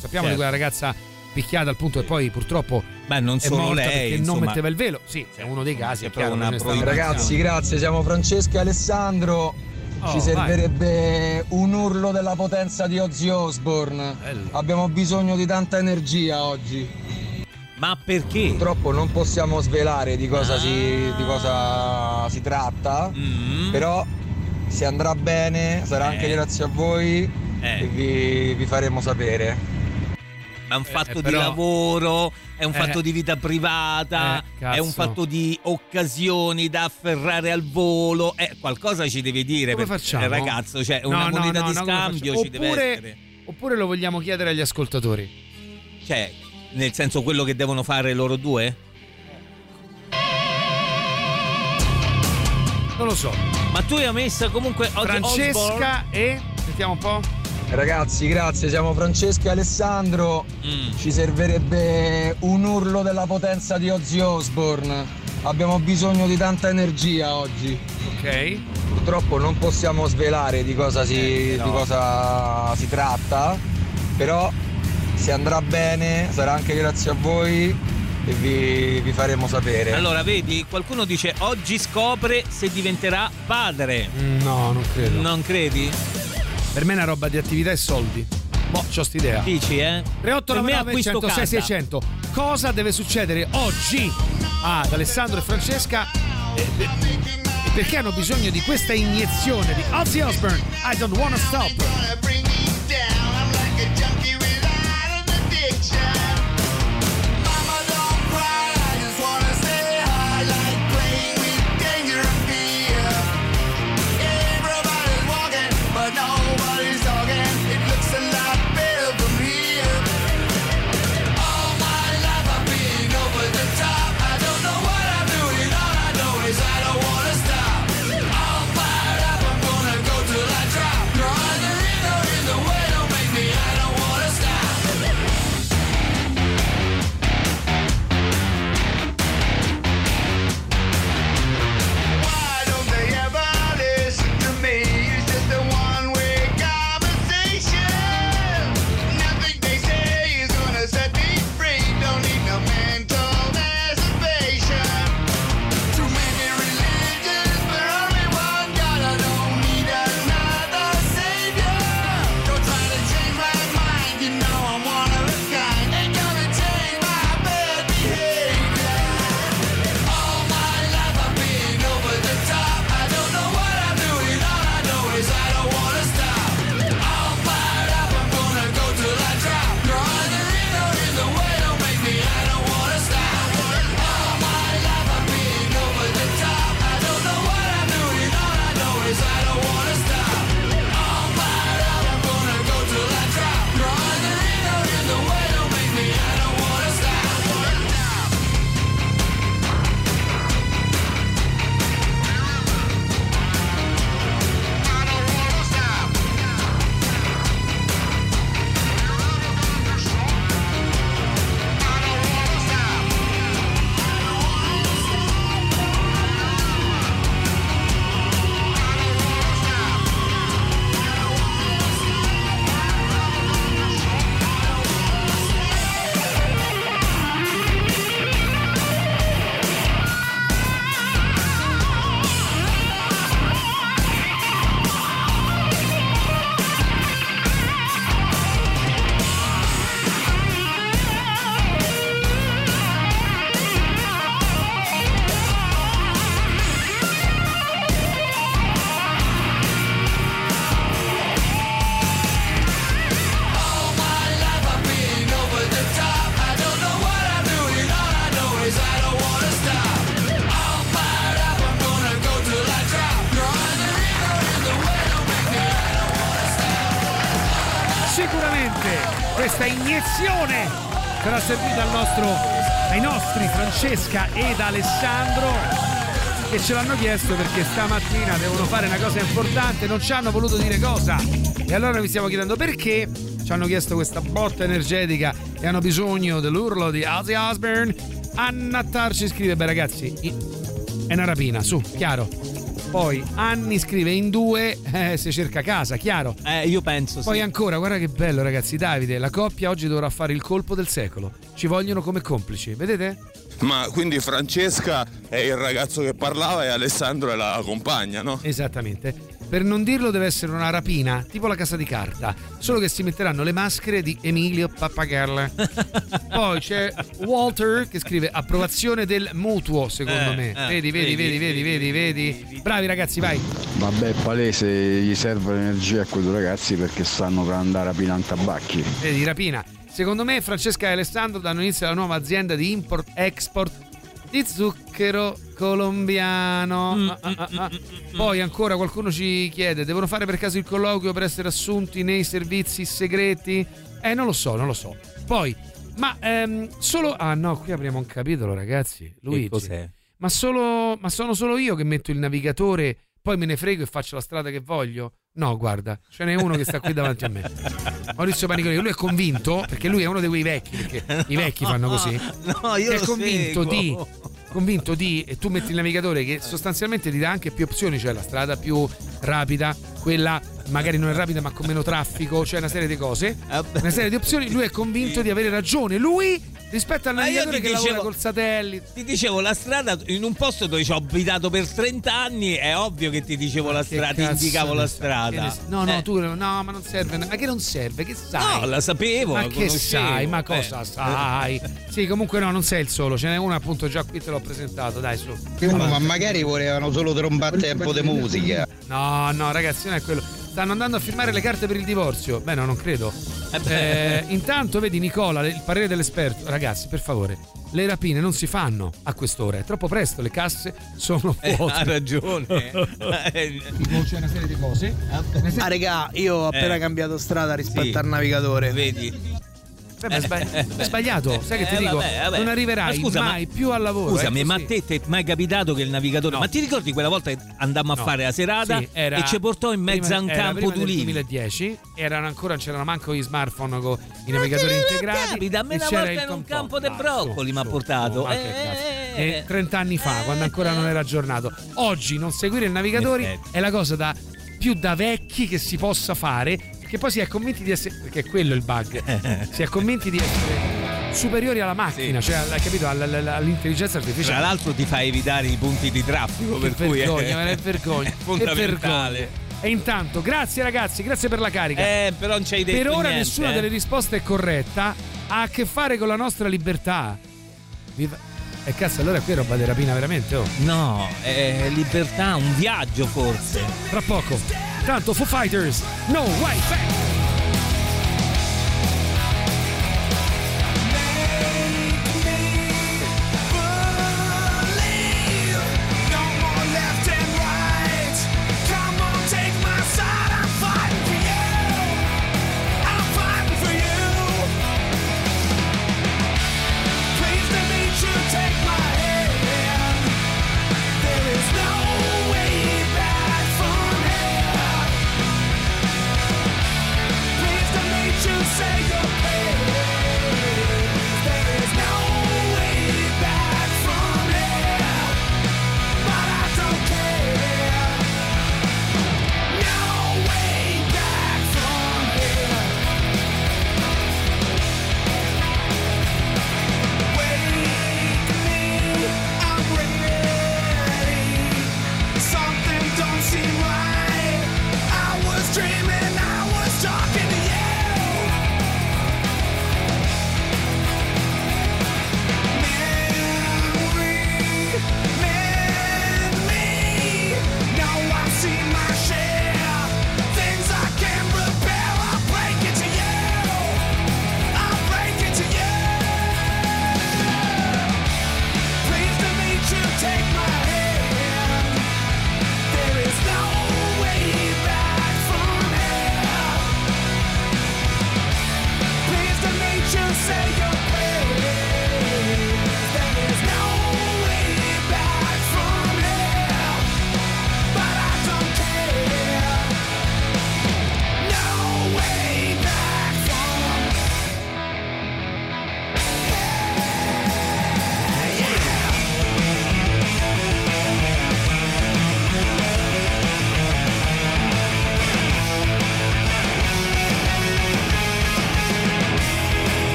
Sappiamo certo. di quella ragazza picchiata al punto che poi purtroppo Beh, non è morta lei, perché insomma. non metteva il velo. Sì, è uno dei casi. È chiaro, una pro- Ragazzi, grazie, siamo Francesca e Alessandro. Oh, ci servirebbe vai. un urlo della potenza di Ozzy Osbourne. Bello. Abbiamo bisogno di tanta energia oggi. Ma perché? Purtroppo non possiamo svelare di cosa, ah. si, di cosa si tratta, mm. però se andrà bene sarà eh. anche grazie a voi eh. e vi, vi faremo sapere. È un fatto eh, però, di lavoro, è un eh, fatto di vita privata, eh, è un fatto di occasioni da afferrare al volo. Eh, qualcosa ci deve dire come per facciamo? Il ragazzo, cioè una no, moneta no, no, di no, scambio ci oppure, deve essere. Oppure lo vogliamo chiedere agli ascoltatori? Cioè, nel senso quello che devono fare loro due? Non lo so. Ma tu hai messa comunque oggi Francesca Osborne. E sentiamo un po'. Ragazzi, grazie, siamo Francesco e Alessandro. Mm. Ci servirebbe un urlo della potenza di Ozzy Osbourne. Abbiamo bisogno di tanta energia oggi. Ok. Purtroppo non possiamo svelare di cosa si, eh, no. di cosa si tratta, però se andrà bene sarà anche grazie a voi e vi, vi faremo sapere. Allora, vedi, qualcuno dice oggi scopre se diventerà padre. Mm, no, non credo. Non credi? Per me è una roba di attività e soldi. Boh, c'ho st'idea. Dici, eh? tre otto nove nove uno zero sei sei zero zero. Cosa deve succedere oggi ad ah, Alessandro e Francesca? Eh, eh, perché hanno bisogno di questa iniezione di Ozzy Osbourne? I don't wanna stop. questa iniezione che era servita al nostro, ai nostri Francesca ed Alessandro, che ce l'hanno chiesto perché stamattina devono fare una cosa importante, non ci hanno voluto dire cosa, e allora vi stiamo chiedendo perché ci hanno chiesto questa botta energetica e hanno bisogno dell'urlo di Ozzy Osbourne. Annatar ci scrive: beh ragazzi, è una rapina, su, chiaro. Poi Anni scrive: in due eh, se cerca casa, chiaro. Eh, io penso. Poi sì. Ancora, guarda che bello ragazzi, Davide, la coppia oggi dovrà fare il colpo del secolo. Ci vogliono come complici, vedete? Ma quindi Francesca è il ragazzo che parlava e Alessandro è la compagna, no? Esattamente. Per non dirlo deve essere una rapina, tipo La casa di carta, solo che si metteranno le maschere di Emilio Pappagallo. Poi c'è Walter che scrive: approvazione del mutuo, secondo eh, me. Eh, vedi, vedi, vedi, vedi, vedi, vedi, vedi. Bravi ragazzi, vai. Vabbè, palese, gli serve l'energia a quei due ragazzi perché stanno per andare a rapinare tabacchi. Vedi, rapina. Secondo me Francesca e Alessandro danno inizio alla nuova azienda di import-export di zucchero colombiano. Mm, ah, ah, ah. Poi ancora qualcuno ci chiede: devono fare per caso il colloquio per essere assunti nei servizi segreti? Eh, non lo so, non lo so. Poi, ma ehm, solo... Ah no, qui apriamo un capitolo ragazzi. Luigi, che cos'è? Ma solo, ma sono solo io che metto il navigatore, poi me ne frego e faccio la strada che voglio? No, guarda, ce n'è uno che sta qui davanti a me, Maurizio Paniconi, lui è convinto, perché lui è uno di quei vecchi, perché no, i vecchi fanno così, no, io è lo convinto seguo. di convinto di e tu metti il navigatore che sostanzialmente ti dà anche più opzioni, cioè la strada più rapida, quella magari non è rapida ma con meno traffico, cioè una serie di cose, una serie di opzioni. Lui è convinto di avere ragione, lui, rispetto al navigatore che dicevo, lavora col satellite. Ti dicevo la strada in un posto dove ci ho abitato per trent'anni, è ovvio che ti dicevo la strada, ti indicavo la strada. No, no, eh. tu no, ma non serve. Ma che non serve? Che sai? No, la sapevo. Ma la che sai? Ma cosa eh. sai? Sì, comunque no, non sei il solo, ce n'è uno appunto già qui te l'ho presentato, dai su. Uno, ma magari volevano solo trombare a tempo di musica. No, no, ragazzi, non è quello. Stanno andando a firmare le carte per il divorzio. Beh, no, non credo. Eh, intanto vedi Nicola, il parere dell'esperto. Ragazzi, per favore, le rapine non si fanno a quest'ora, è troppo presto, le casse sono vuote. Eh, ha ragione. Non c'è una serie di cose. Serie... Ah regà, io ho appena eh. cambiato strada rispetto sì. al navigatore. Vedi? Beh, ma è sbagliato, sai che ti eh, dico, vabbè, vabbè. non arriverai ma scusa, mai ma, più al lavoro. Scusami, ma a te ti è mai capitato che il navigatore... No. Ma ti ricordi quella volta che andammo a no. fare la serata sì, era, e ci portò in mezzo prima, a un era, campo d'ulivi? Nel duemiladieci erano ancora, c'erano manco gli smartphone con i navigatori integrati. Capita, a me una volta in un campo dei broccoli mi ha portato. No, eh, eh, trent'anni fa, eh, quando ancora eh. non era aggiornato. Oggi non seguire il navigatore è la cosa da più da vecchi che si possa fare. Che poi si è convinti di essere, perché è quello il bug, si è convinti di essere superiori alla macchina, sì. cioè hai capito, all'intelligenza artificiale. Tra l'altro ti fa evitare i punti di traffico, che per vergogna, cui è, ma è vergogna, è fondamentale. È vergogna. E intanto, grazie ragazzi, grazie per la carica. Eh, però non c'hai detto niente. Per ora niente, nessuna eh. delle risposte è corretta, ha a che fare con la nostra libertà. Viva. E cazzo, allora qui è roba di rapina veramente, oh? No, è libertà, un viaggio forse. Tra poco. Tanto Foo Fighters, No Way Back.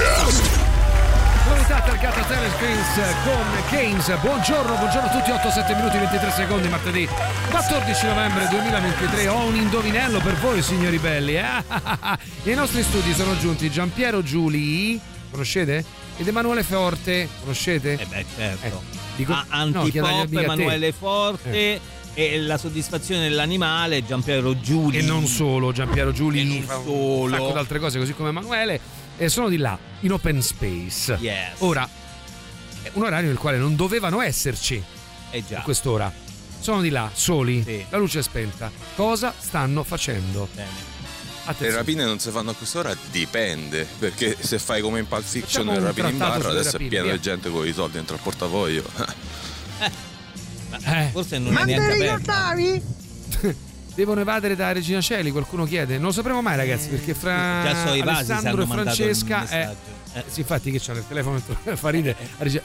Podcast. Novità targata Telescreens con Keynes. Buongiorno, buongiorno a tutti. otto sette minuti e ventitré secondi, martedì quattordici novembre duemilaventitré. Ho un indovinello per voi, signori belli. Eh? I nostri studi sono giunti Gian Piero Giulì, conoscete? Ed Emanuele Forte, conoscete? Eh beh, certo. Eh, dico, ah, Antipop, no, Emanuele Forte. Eh. E la soddisfazione dell'animale, Gian Piero Giulì. E non solo, Gian Piero Giulì e non fa solo. Un sacco d'altre cose, così come Emanuele. E sono di là, in open space. Yes. Ora, un orario nel quale non dovevano esserci. Eh già. A quest'ora. Sono di là, soli, sì. La luce è spenta. Cosa stanno facendo? Bene. Attenzione. Le rapine non si fanno a quest'ora? Dipende. Perché se fai come in Pulp Fiction e rapine in barra, adesso rapine, è pieno di gente con i soldi dentro al portafoglio. Eh. Ma, eh. Forse non ma è neanche aperta. Devono evadere da Regina Celi, qualcuno chiede. Non lo sapremo mai, ragazzi, perché fra già so, i vasi Alessandro e Francesca è... eh, sì, infatti che c'ha nel telefono fa ridere.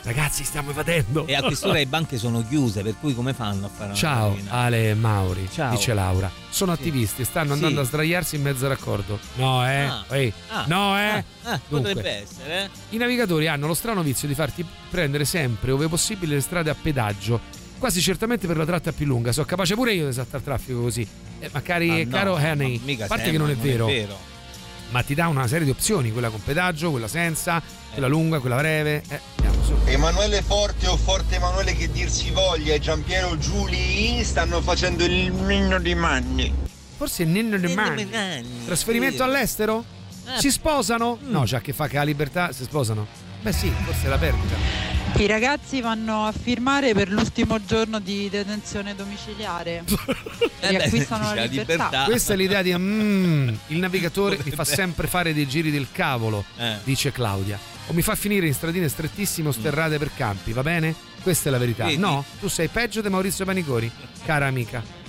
Ragazzi, stiamo evadendo. E a quest'ora le banche sono chiuse, per cui come fanno a fare una ciao mattina? Ale e Mauri, ciao. Dice Laura. Sono sì. Attivisti, stanno andando sì. A sdraiarsi in mezzo al raccordo. No, eh. Ah. Ehi. Ah. No, eh. Ah. Ah. Potrebbe essere. Eh? I navigatori hanno lo strano vizio di farti prendere sempre, ove possibile, le strade a pedaggio. Quasi certamente per la tratta più lunga. Sono capace pure io di saltare il traffico così. Eh, ma cari, ma no, caro Henry, a parte che non, è, non vero, è vero, ma ti dà una serie di opzioni: quella con pedaggio, quella senza, eh. quella lunga, quella breve. Eh, andiamo su. Emanuele Forte o Forte Emanuele che dir si voglia e Gian Piero Giulì stanno facendo il ninno di Manni. Forse il ninno di Manni. Trasferimento all'estero? Eh. Si sposano? Mm. No, c'ha a che fa che la libertà si sposano. Beh, sì, forse è la perdita. I ragazzi vanno a firmare per l'ultimo giorno di detenzione domiciliare. E acquistano la libertà. Questa è l'idea di mm, il navigatore mi fa sempre fare dei giri del cavolo, eh. dice Claudia. O mi fa finire in stradine strettissime o sterrate per campi, va bene? Questa è la verità. No, tu sei peggio di Maurizio Paniconi, cara amica.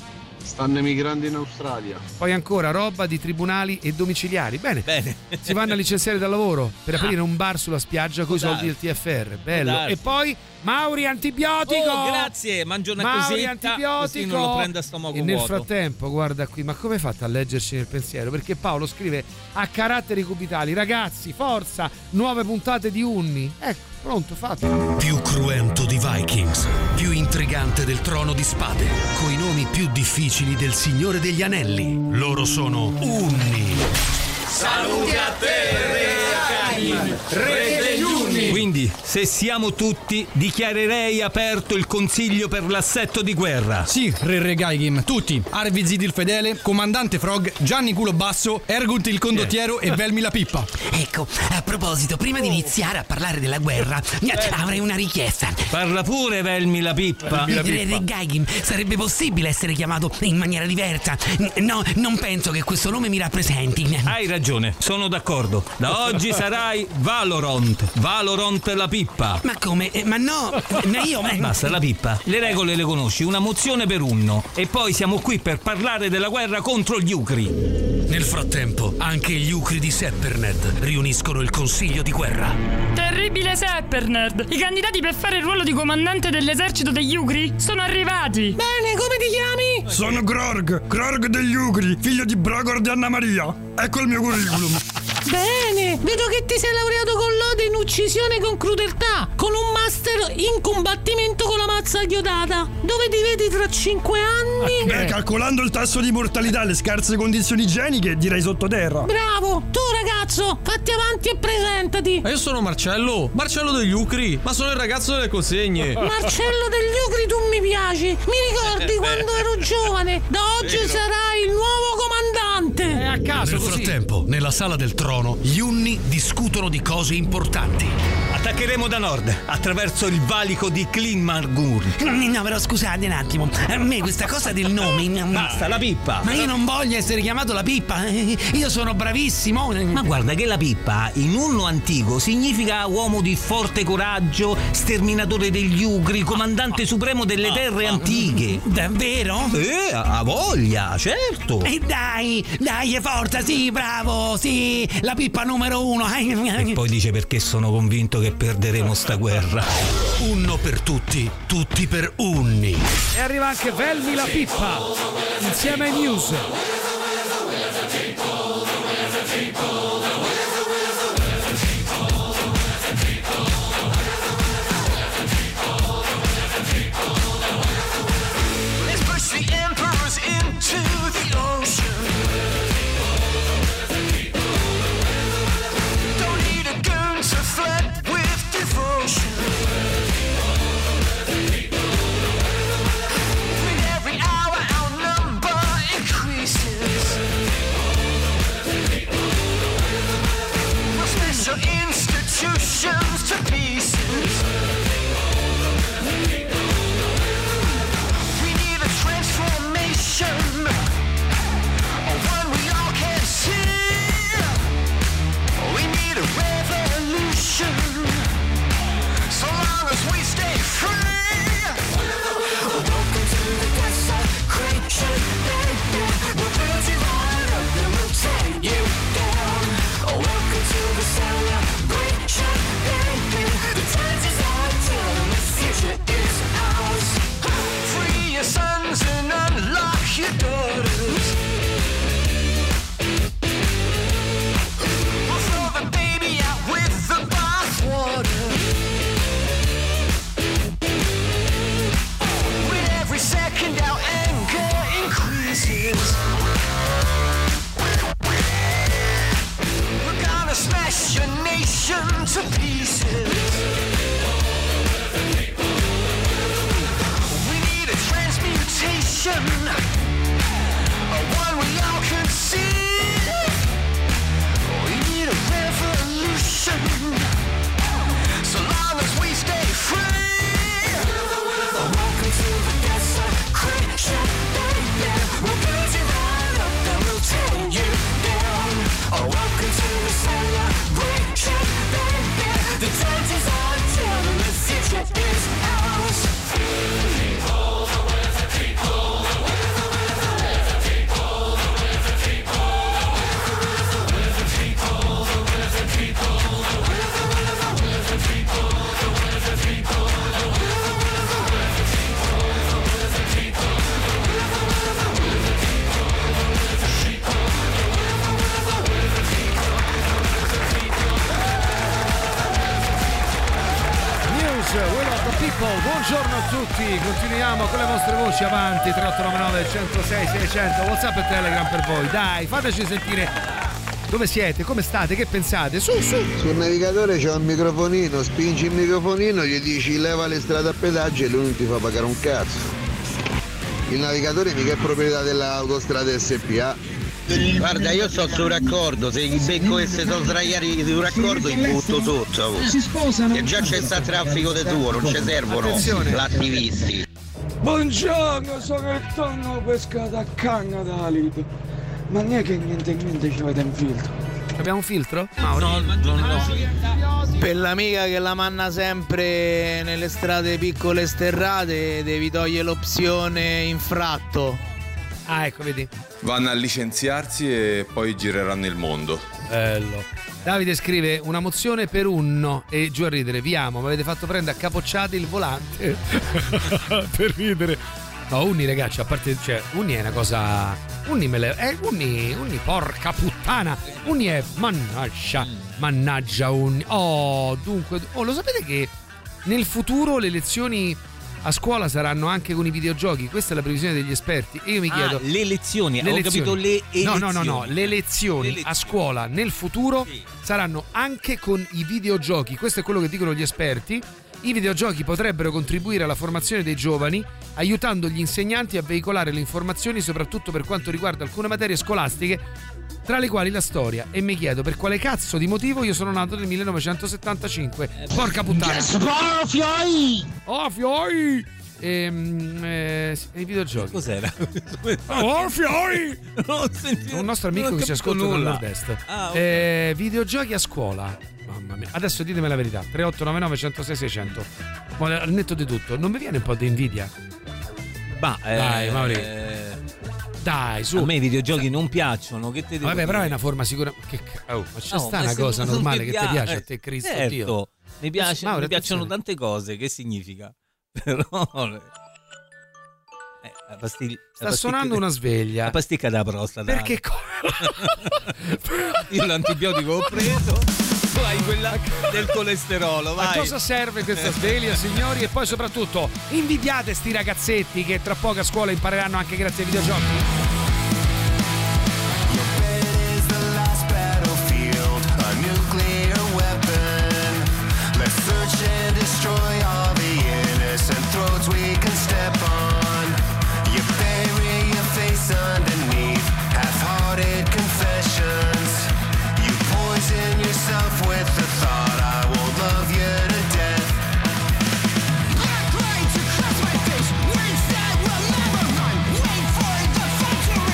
Stanno emigrando in Australia. Poi ancora roba di tribunali e domiciliari. Bene, bene. Si vanno a licenziare dal lavoro per aprire ah. un bar sulla spiaggia con i soldi del T F R. Bello. E poi Mauri antibiotico. Oh, grazie, mangio una Mauri cosetta, antibiotico. Così non lo prenda stomaco e nel vuoto. Frattempo, guarda qui, ma come fate a leggerci nel pensiero? Perché Paolo scrive a caratteri cubitali: ragazzi, forza, nuove puntate di Unni. Ecco. Pronto, fatto. Più cruento di Vikings, più intrigante del Trono di Spade, coi nomi più difficili del Signore degli Anelli. Loro sono Unni. Saluti a te, Re, Re degli Unni. Quindi, se siamo tutti, dichiarerei aperto il consiglio per l'assetto di guerra. Sì, Re Regaim, tutti. Arvi Zidil Fedele, Comandante Frog, Gianni Culo Basso, Ergut il condottiero yeah. e Velmi la Pippa. Ecco, a proposito, prima di iniziare a parlare della guerra, avrei una richiesta. Parla pure, Velmi la Pippa. Velmi la Pippa. Re Regaim, sarebbe possibile essere chiamato in maniera diversa? No, non penso che questo nome mi rappresenti. Hai ragione, sono d'accordo. Da oggi sarai Valorant. Valorant la Pippa. Ma come? Eh, ma no, ma io... Basta, la Pippa. Le regole le conosci, una mozione per uno. E poi siamo qui per parlare della guerra contro gli Ucri. Nel frattempo, anche gli Ucri di Sepperned riuniscono il consiglio di guerra. Terribile Sepperned! I candidati per fare il ruolo di comandante dell'esercito degli Ucri sono arrivati! Bene, come ti chiami? Sono Grog, Grog degli Ucri, figlio di Brogor di Anna Maria. Ecco il mio curriculum. Bene, vedo che ti sei laureato con lode in uccisione con crudeltà, con un master in combattimento con la mazza chiodata. Dove ti vedi tra cinque anni? Beh, calcolando il tasso di mortalità e le scarse condizioni igieniche, direi sottoterra. Bravo, tu ragazzo, fatti avanti e presentati. Ma io sono Marcello, Marcello degli Ucri, ma sono il ragazzo delle consegne. Marcello degli Ucri, tu mi piaci, mi ricordi quando ero giovane, da oggi Vero. Sarai il nuovo comandante. È a caso Nel così. Frattempo, nella sala del trono, gli Unni discutono di cose importanti. Attaccheremo da nord, attraverso il valico di Clinmargur. No, però scusate un attimo, a me questa cosa del nome... Basta, la Pippa! Ma io non voglio essere chiamato la Pippa, io sono bravissimo! Ma guarda che la Pippa, in Unno antico, significa uomo di forte coraggio, sterminatore degli Ucri, comandante supremo delle terre antiche. Davvero? Eh, a voglia, certo! E dai, dai, forza, sì, bravo, sì! La Pippa numero uno. E poi dice perché sono convinto che perderemo sta guerra. Uno per tutti, tutti per Unni. E arriva anche Velmi la Pippa insieme ai News. ocean, a one we all can see. We need a revolution, so long as we stay free. Welcome to the desecration, baby. We'll build you right up, then we'll tear you down. Welcome to the celebration, baby. The church is our town and the future is ours. People, the weather people, the weather, the weather people, the weather people, the weather people, the weather people, the weather people, the weather people, the weather people, the weather people, the weather people, the people, the weather people, the weather people. People, buongiorno a tutti, continuiamo con le vostre voci avanti, tre otto nove nove, centosei, seicento, WhatsApp e Telegram per voi, dai, fateci sentire dove siete, come state, che pensate, su, su. Sul navigatore c'è un microfonino, spingi il microfonino, gli dici leva le strade a pedaggio e lui non ti fa pagare un cazzo. Il navigatore mica è proprietà dell'autostrada S P A. Guarda, io sto sul raccordo, se il becco e se sono sdraiati sul raccordo li butto sotto. Si sposano. Che già c'è sta traffico di tuo, non ci servono l'attivisti. Buongiorno, sono il tonno pescato a canna da Alid. Ma non è che niente niente ci avete un filtro. Abbiamo un filtro? No, no, no, no. Per l'amica che la manna sempre nelle strade piccole sterrate, devi togliere l'opzione infratto. Ah, ecco, vedi. Vanno a licenziarsi e poi gireranno il mondo. Bello. Davide scrive una mozione per un no. E giù a ridere, vi amo, mi avete fatto prendere a capocciate il volante. Per ridere. No, Unni ragazzi, a parte, cioè, Unni è una cosa. Unni me le. Eh, Unni, Unni, porca puttana. Unni è. Mannaggia. Mannaggia Unni. Oh, dunque. Oh, lo sapete che nel futuro le lezioni a scuola saranno anche con i videogiochi, questa è la previsione degli esperti. E io mi chiedo: ah, le lezioni, le ho lezioni. Capito le elezioni. No, no, no, no, le lezioni, le lezioni a scuola nel futuro sì. saranno anche con i videogiochi. Questo è quello che dicono gli esperti. I videogiochi potrebbero contribuire alla formazione dei giovani, aiutando gli insegnanti a veicolare le informazioni, soprattutto per quanto riguarda alcune materie scolastiche, tra le quali la storia. E mi chiedo per quale cazzo di motivo io sono nato nel millenovecentosettantacinque. Porca puttana. Yes, oh fioi! Oh fioi! Ehm, eh, I videogiochi. Cos'era? Oh fioi! Un nostro amico che ci ascolta dal nord-est. Ah, okay. eh, videogiochi a scuola. Mamma mia. Adesso ditemi la verità. tre otto nove nove, centosei, seicento. Ma al netto di tutto, non mi viene un po' di invidia? Bah, eh, dai, Maurizio. Eh... Dai, su. A me i videogiochi non piacciono, che te devo Vabbè, dire? Però è una forma sicura. Che oh, ma c'è no, sta ma una cosa normale che piace. Ti piace a te, Cristo, certo. Dio. Mi piace, Mauro, mi piacciono tante cose, che significa? Però eh, la pastig- sta la suonando de- una sveglia. La pasticca da prostata. Perché co- io l'antibiotico ho preso. Vai quella del colesterolo, vai. A cosa serve questa sveglia, signori? E poi soprattutto invidiate sti ragazzetti che tra poco a scuola impareranno anche grazie ai videogiochi. With the thought I will love you to death. Not great to cross my face. Instead we'll never run. Wait for the future.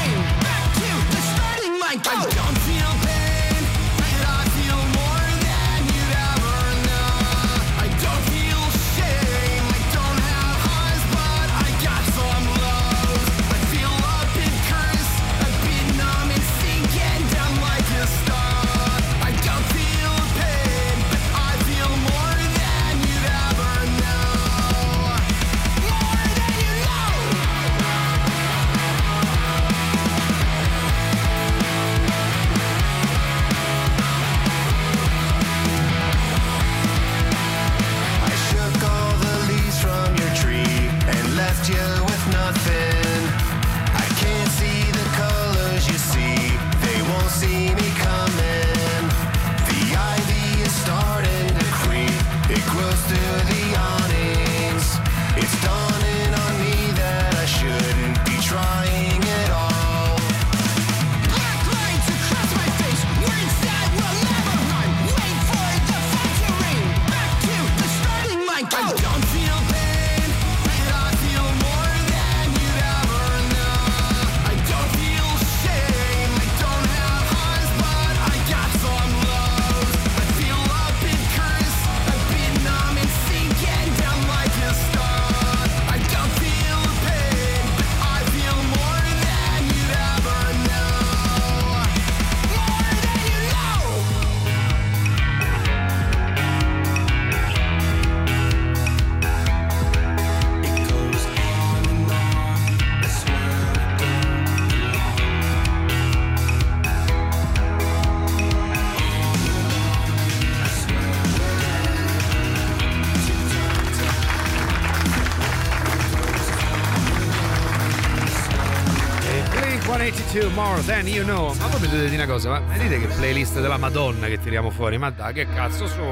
centottantadue More Than You Know. Ma voi mi dovete dire una cosa, ma vedete che playlist della Madonna che tiriamo fuori? Ma dai, che cazzo sono?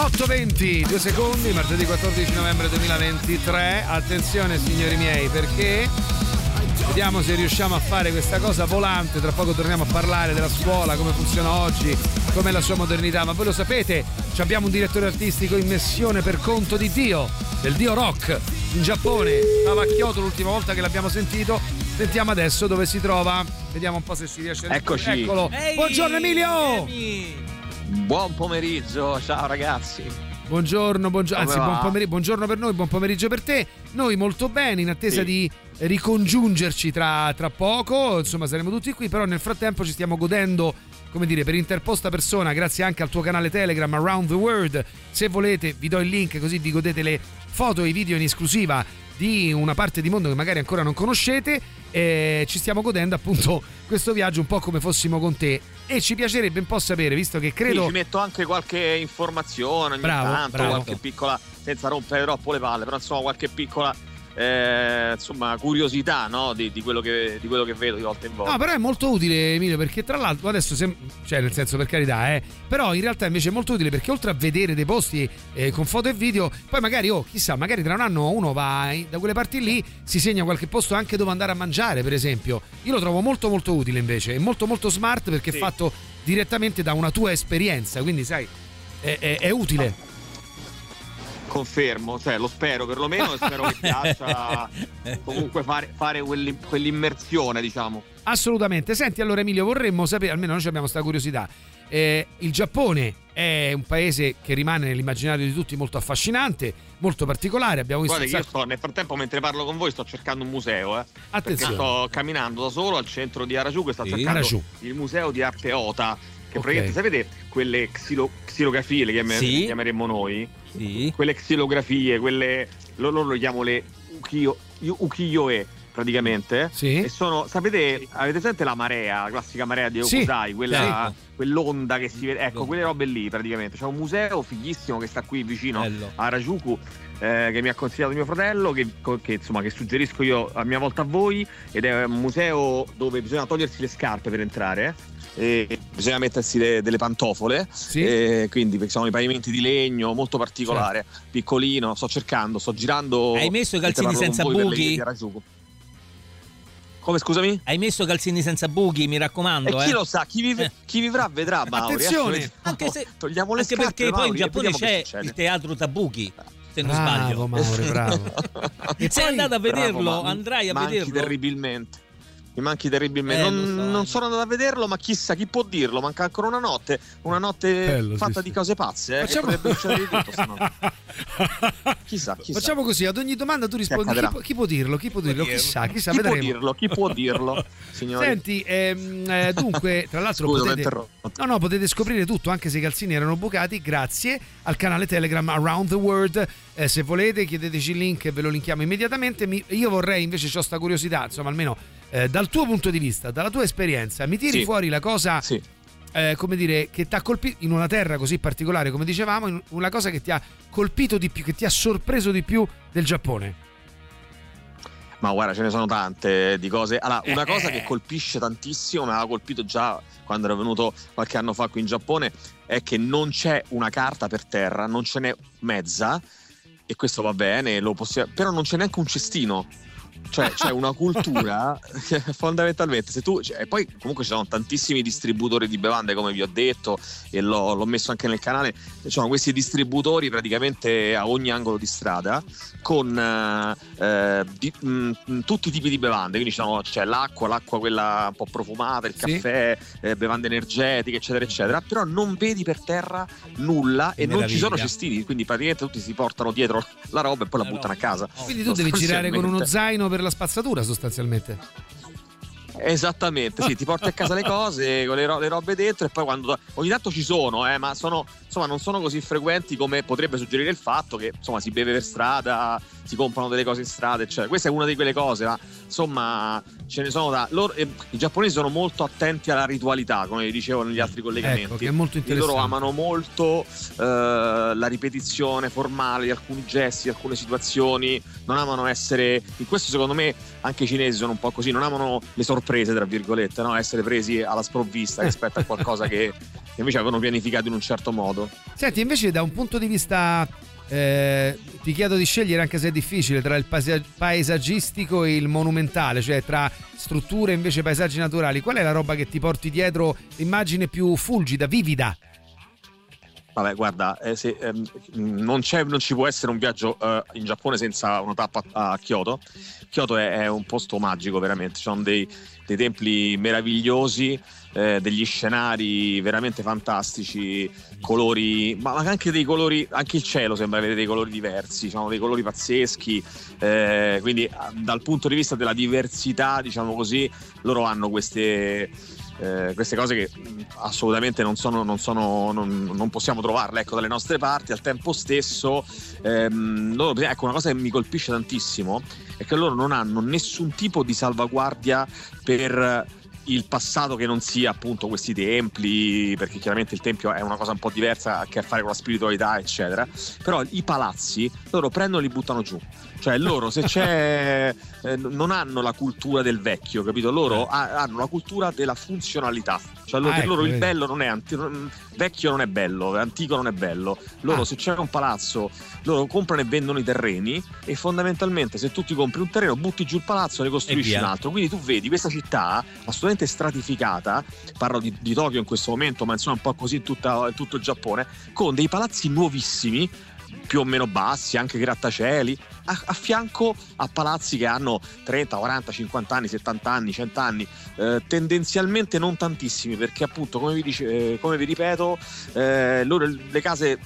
otto e venti, due secondi, martedì quattordici novembre duemilaventitré. Attenzione signori miei, perché vediamo se riusciamo a fare questa cosa volante. Tra poco torniamo a parlare della scuola, come funziona oggi, com'è la sua modernità. Ma voi lo sapete, abbiamo un direttore artistico in missione per conto di Dio, del Dio Rock, in Giappone. Stava a Kyoto l'ultima volta che l'abbiamo sentito. Sentiamo adesso dove si trova. Vediamo un po' se si riesce a... Eccoci. Eccolo. Ehi, buongiorno Emilio. Emi. Buon pomeriggio, ciao ragazzi. Buongiorno, buongiorno, anzi buon pomeriggio, buongiorno per noi, buon pomeriggio per te. Noi molto bene, in attesa sì. di ricongiungerci tra, tra poco, insomma saremo tutti qui, però nel frattempo ci stiamo godendo, come dire, per interposta persona, grazie anche al tuo canale Telegram Around the World. Se volete vi do il link, così vi godete le foto e i video in esclusiva di una parte di mondo che magari ancora non conoscete, e ci stiamo godendo appunto questo viaggio un po' come fossimo con te. E ci piacerebbe un po' sapere, visto che credo... Sì, ci metto anche qualche informazione ogni bravo, tanto, bravo. qualche piccola, senza rompere troppo le palle, però insomma qualche piccola... Eh, insomma curiosità, no? di, di, quello che, di quello che vedo di volta in volta. No, però è molto utile Emilio, perché tra l'altro adesso sem- cioè nel senso, per carità, eh, però in realtà invece è molto utile, perché oltre a vedere dei posti eh, con foto e video, poi magari oh chissà, magari tra un anno uno va in, da quelle parti lì, si segna qualche posto anche dove andare a mangiare, per esempio. Io lo trovo molto molto utile invece, è molto molto smart, perché sì. è fatto direttamente da una tua esperienza, quindi sai è, è, è utile. Ah. Confermo, cioè lo spero perlomeno, spero che piaccia comunque fare, fare quell'immersione, diciamo. Assolutamente. Senti, allora Emilio, vorremmo sapere, almeno noi abbiamo sta curiosità, eh, il Giappone è un paese che rimane nell'immaginario di tutti molto affascinante, molto particolare. Abbiamo visto... Guarda, io sto, nel frattempo, mentre parlo con voi, sto cercando un museo, eh, attenzione, sto camminando da solo al centro di Harajuku e sto sì, cercando Harajuku. Il museo di arte Ota, che okay. praticamente, sapete, quelle xilo, xilografie le chiam- sì. chiameremmo noi, sì. quelle xilografie, quelle loro lo chiamo le ukiyo, ukiyo-e praticamente, sì. e sono, sapete, avete sentito la marea, la classica marea di Hokusai, sì. quella sì. quell'onda che si vede, ecco, quelle robe lì praticamente. C'è un museo fighissimo che sta qui vicino Bello. a Harajuku, eh, che mi ha consigliato mio fratello, che, che insomma che suggerisco io a mia volta a voi, ed è un museo dove bisogna togliersi le scarpe per entrare, e bisogna mettersi le, delle pantofole, sì. e quindi, perché sono i pavimenti di legno, molto particolare, certo. piccolino. Sto cercando, sto girando. Hai messo i calzini senza buchi? Come, scusami? Hai messo calzini senza buchi, mi raccomando. E chi eh. lo sa, chi, vive, eh. chi vivrà vedrà, Mauri. Attenzione, anche se, togliamo le anche scarpe, perché Mauri, poi in Giappone c'è il teatro Tabuchi, se non sbaglio. Bravo Mauri, bravo. E sei andato a vederlo, bravo, andrai a manchi vederlo. Terribilmente. Mi manchi terribilmente. Eh, non, so. non sono andato a vederlo, ma chissà, chi può dirlo? Manca ancora una notte, una notte Bello, fatta sì, di cose pazze. Eh, Facciamo... che di tutto, se no. Chissà, chissà. Facciamo così: ad ogni domanda tu rispondi: chi può, chi può dirlo? Chi può dirlo? Chissà, chissà, chi vedremo. Può dirlo? Chi può dirlo? Signori. Senti, ehm, eh, dunque, tra l'altro, Scusa, potete... no, no, potete scoprire tutto, anche se i calzini erano bucati, grazie al canale Telegram Around the World. Eh, se volete chiedeteci il link e ve lo linkiamo immediatamente. Mi... Io vorrei invece, c'ho sta curiosità, insomma, almeno eh, dal tuo punto di vista, dalla tua esperienza, mi tiri sì. fuori la cosa, sì. eh, come dire, che ti ha colpito in una terra così particolare, come dicevamo, in una cosa che ti ha colpito di più, che ti ha sorpreso di più del Giappone. Ma guarda, ce ne sono tante di cose. Allora, una cosa che colpisce tantissimo, mi aveva colpito già quando ero venuto qualche anno fa qui in Giappone, è che non c'è una carta per terra, non ce n'è mezza. E questo va bene, lo possiamo... però non c'è neanche un cestino, cioè c'è una cultura fondamentalmente, se tu, cioè, e poi comunque ci sono tantissimi distributori di bevande, come vi ho detto, e l'ho, l'ho messo anche nel canale, ci sono questi distributori praticamente a ogni angolo di strada con eh, di, mh, tutti i tipi di bevande, quindi diciamo, c'è l'acqua, l'acqua quella un po' profumata, il caffè, sì. eh, bevande energetiche, eccetera eccetera, però non vedi per terra nulla e Meraviglia. non ci sono cestini, quindi praticamente tutti si portano dietro la roba e poi la, la buttano roba. a casa. Quindi tu devi girare con uno zaino per la spazzatura sostanzialmente. Esattamente, sì, ti porti a casa le cose con le, ro- le robe dentro, e poi quando ogni tanto ci sono, eh, ma sono, insomma, non sono così frequenti come potrebbe suggerire il fatto che, insomma, si beve per strada, si comprano delle cose in strada, eccetera. Questa è una di quelle cose, ma insomma ce ne sono da loro. Eh, i giapponesi sono molto attenti alla ritualità, come vi dicevo negli altri collegamenti, ecco, che è molto interessante. E loro amano molto eh, la ripetizione formale di alcuni gesti, di alcune situazioni. Non amano essere, in questo secondo me anche i cinesi sono un po' così, non amano le sorprese, tra virgolette, no? Essere presi alla sprovvista rispetto a qualcosa che invece avevano pianificato in un certo modo. Senti, invece da un punto di vista eh, ti chiedo di scegliere, anche se è difficile, tra il paesaggistico e il monumentale, cioè tra strutture e invece paesaggi naturali, qual è la roba che ti porti dietro, l'immagine più fulgida, vivida? Vabbè, guarda, eh, se, eh, non, c'è, non ci può essere un viaggio eh, in Giappone senza una tappa a Kyoto. Kyoto è, è un posto magico, veramente. Ci sono dei, dei templi meravigliosi, eh, degli scenari veramente fantastici, colori, ma anche dei colori, anche il cielo sembra avere dei colori diversi, diciamo, dei colori pazzeschi. Eh, quindi, dal punto di vista della diversità, diciamo così, loro hanno queste. Eh, queste cose che assolutamente non sono, non sono, non, non possiamo trovarle, ecco, dalle nostre parti. Al tempo stesso, ehm, loro, ecco, una cosa che mi colpisce tantissimo è che loro non hanno nessun tipo di salvaguardia per il passato che non sia appunto questi templi, perché chiaramente il tempio è una cosa un po' diversa, che ha a che fare con la spiritualità, eccetera. Però i palazzi loro prendono e li buttano giù. Cioè loro, se c'è eh, non hanno la cultura del vecchio, capito? Loro ha, hanno la cultura della funzionalità. Cioè loro, ah, per ecco, loro il bello non è anti- non, vecchio non è bello, antico non è bello. Loro ah. se c'è un palazzo, loro comprano e vendono i terreni, e fondamentalmente se tu ti compri un terreno, butti giù il palazzo e ne costruisci un altro. Quindi tu vedi questa città assolutamente stratificata, parlo di, di Tokyo in questo momento, ma insomma un po' così tutta, tutto il Giappone, con dei palazzi nuovissimi, più o meno bassi, anche grattacieli, a, a fianco a palazzi che hanno trenta, quaranta, cinquanta anni, settanta anni, cento anni, eh, tendenzialmente non tantissimi, perché appunto, come vi, dice, eh, come vi ripeto, eh, loro le case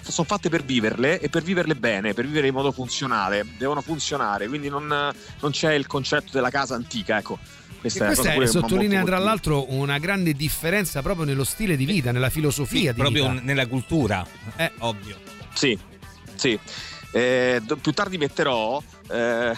sono fatte per viverle, e per viverle bene, per vivere in modo funzionale, devono funzionare, quindi non, non c'è il concetto della casa antica, ecco. Questa, questa è, sottolinea tra l'altro una grande differenza proprio nello stile di vita, nella filosofia, sì, di proprio vita, nella cultura, eh, ovvio. Sì, sì. Eh, più tardi metterò, eh,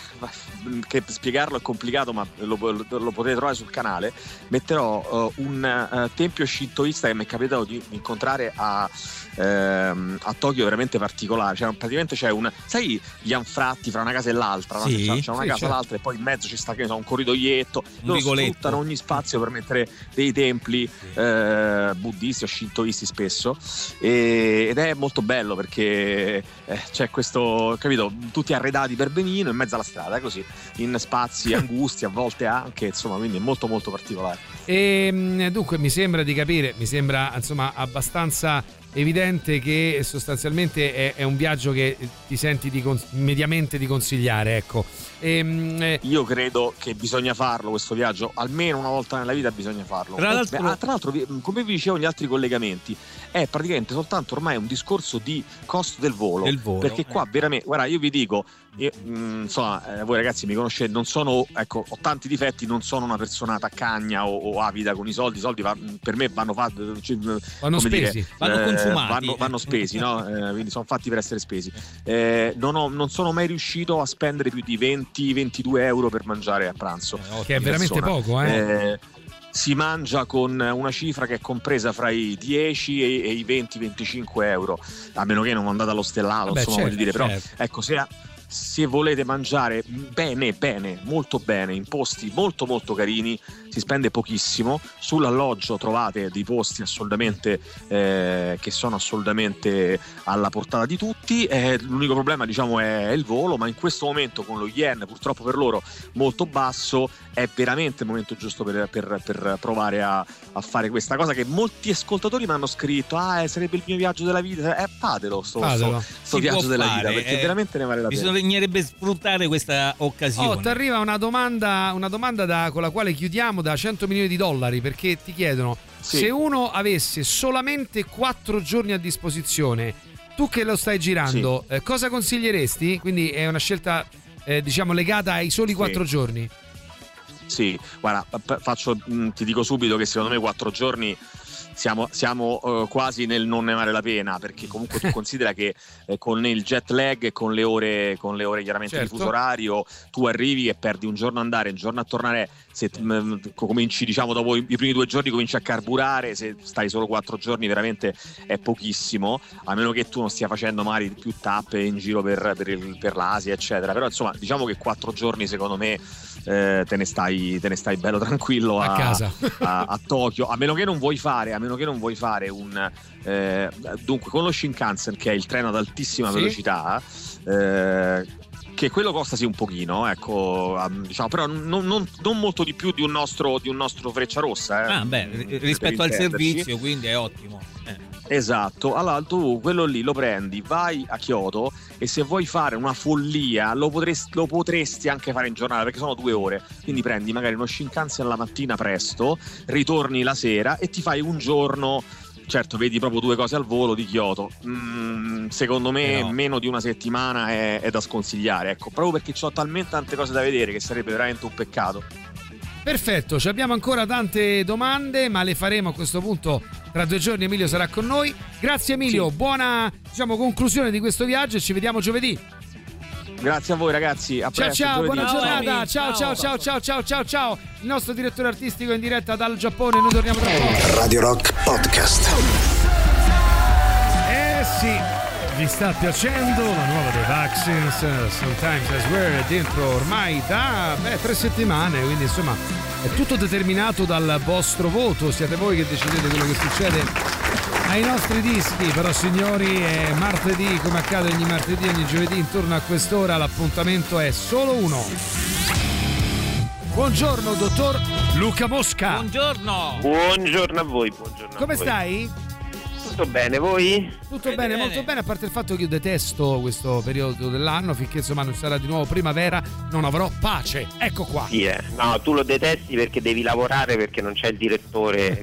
che spiegarlo è complicato, ma lo, lo, lo potete trovare sul canale, metterò uh, un uh, tempio shintoista che mi è capitato di incontrare a, ehm, a Tokyo, veramente particolare. Cioè, praticamente c'è un, sai, gli anfratti fra una casa e l'altra, no? Sì, c'è, c'è una sì, casa c'è. L'altra, e poi in mezzo ci sta, che ne so, un corridoietto, loro sfruttano ogni spazio per mettere dei templi eh, buddisti o shintoisti spesso, e, ed è molto bello perché eh, c'è questo, capito, tutti arredati per benino in mezzo alla strada, così, in spazi angusti a volte anche, insomma, quindi è molto molto particolare. E dunque mi sembra di capire, mi sembra insomma abbastanza evidente che sostanzialmente è, è un viaggio che ti senti di cons- mediamente di consigliare, ecco. E, io credo che bisogna farlo questo viaggio, almeno una volta nella vita bisogna farlo. Tra l'altro, Beh, tra l'altro come vi dicevo, gli altri collegamenti è praticamente soltanto ormai un discorso di costo del volo, del volo perché eh. qua veramente, guarda, io vi dico, io, mh, insomma, eh, voi ragazzi mi conoscete, non sono, ecco, ho tanti difetti, non sono una persona taccagna o, o avida con i soldi, i soldi va, per me vanno fatti, vanno spesi, dire, vanno eh, consumati, vanno, vanno spesi, no? Eh, quindi sono fatti per essere spesi. Eh, non, ho, non sono mai riuscito a spendere più di venti, ventidue euro per mangiare a pranzo, eh, che è veramente persona. poco, eh, eh si mangia con una cifra che è compresa fra i dieci e i venti-venticinque euro, a meno che non andate allo stellato. Vabbè, insomma, certo, voglio dire, certo. Però ecco, se, se volete mangiare bene, bene, molto bene, in posti molto molto carini, si spende pochissimo. Sull'alloggio trovate dei posti assolutamente eh, che sono assolutamente alla portata di tutti. Eh, l'unico problema, diciamo, è il volo, ma in questo momento con lo yen, purtroppo per loro, molto basso, è veramente il momento giusto per, per, per provare a, a fare questa cosa che molti ascoltatori mi hanno scritto: ah, sarebbe il mio viaggio della vita. Eh, fatelo sto, fatelo. sto, sto viaggio della fare, vita, perché eh, veramente ne vale la pena. Bisognerebbe sfruttare questa occasione. Oh, ti arriva una domanda, una domanda da, con la quale chiudiamo, da cento milioni di dollari, perché ti chiedono, sì, se uno avesse solamente quattro giorni a disposizione, tu che lo stai girando, sì, eh, cosa consiglieresti? Quindi è una scelta eh, diciamo legata ai soli quattro, sì, giorni. Sì, guarda, faccio, ti dico subito che secondo me quattro giorni siamo, siamo eh, quasi nel non ne vale la pena, perché comunque tu considera che eh, con il jet lag e con le ore, con le ore chiaramente certo. di fuso orario, tu arrivi e perdi un giorno andare, un giorno a tornare. Se mh, cominci, diciamo, dopo i, i primi due giorni cominci a carburare, se stai solo quattro giorni veramente è pochissimo, a meno che tu non stia facendo magari più tappe in giro per, per, il, per l'Asia eccetera, però insomma diciamo che quattro giorni secondo me eh, te ne stai te ne stai bello tranquillo a, a casa a, a Tokyo, a meno che non vuoi fare a meno che non vuoi fare un eh, dunque con lo Shinkansen, che è il treno ad altissima sì. velocità, eh, che quello costa sì un pochino, ecco, diciamo, però non, non, non molto di più di un nostro, di un nostro Freccia Rossa, eh, ah, beh, rispetto al servizio, quindi è ottimo. Eh. Esatto, allora tu quello lì lo prendi, vai a Kyoto e se vuoi fare una follia lo potresti, lo potresti anche fare in giornata, perché sono due ore, quindi prendi magari uno Shinkansen la mattina presto, ritorni la sera e ti fai un giorno. Certo, vedi proprio due cose al volo di Kyoto. Mm, secondo me eh no. meno di una settimana è, è da sconsigliare, ecco, proprio perché c'ho talmente tante cose da vedere che sarebbe veramente un peccato. Perfetto, ci abbiamo ancora tante domande, ma le faremo a questo punto tra due giorni. Emilio sarà con noi. Grazie Emilio, sì. buona diciamo conclusione di questo viaggio e ci vediamo giovedì. Grazie a voi ragazzi, a presto. Ciao ciao, buona giornata. Ciao ciao ciao ciao ciao ciao ciao. Il nostro direttore artistico in diretta dal Giappone, noi torniamo tra poco. Radio Rock Podcast. Eh sì, vi sta piacendo la nuova dei Vaccines, Sometimes I Swear, dentro ormai da beh, tre settimane, quindi insomma è tutto determinato dal vostro voto, siete voi che decidete quello che succede ai nostri dischi. Però signori, è martedì, come accade ogni martedì, ogni giovedì intorno a quest'ora, l'appuntamento è solo uno. Buongiorno dottor Luca Mosca. Buongiorno. Buongiorno a voi, buongiorno. Come a voi. Stai? Tutto bene, voi? Tutto bene, bene, molto bene, a parte il fatto che io detesto questo periodo dell'anno, finché insomma non sarà di nuovo primavera non avrò pace, ecco qua. Sì, eh. No, tu lo detesti perché devi lavorare, perché non c'è il direttore,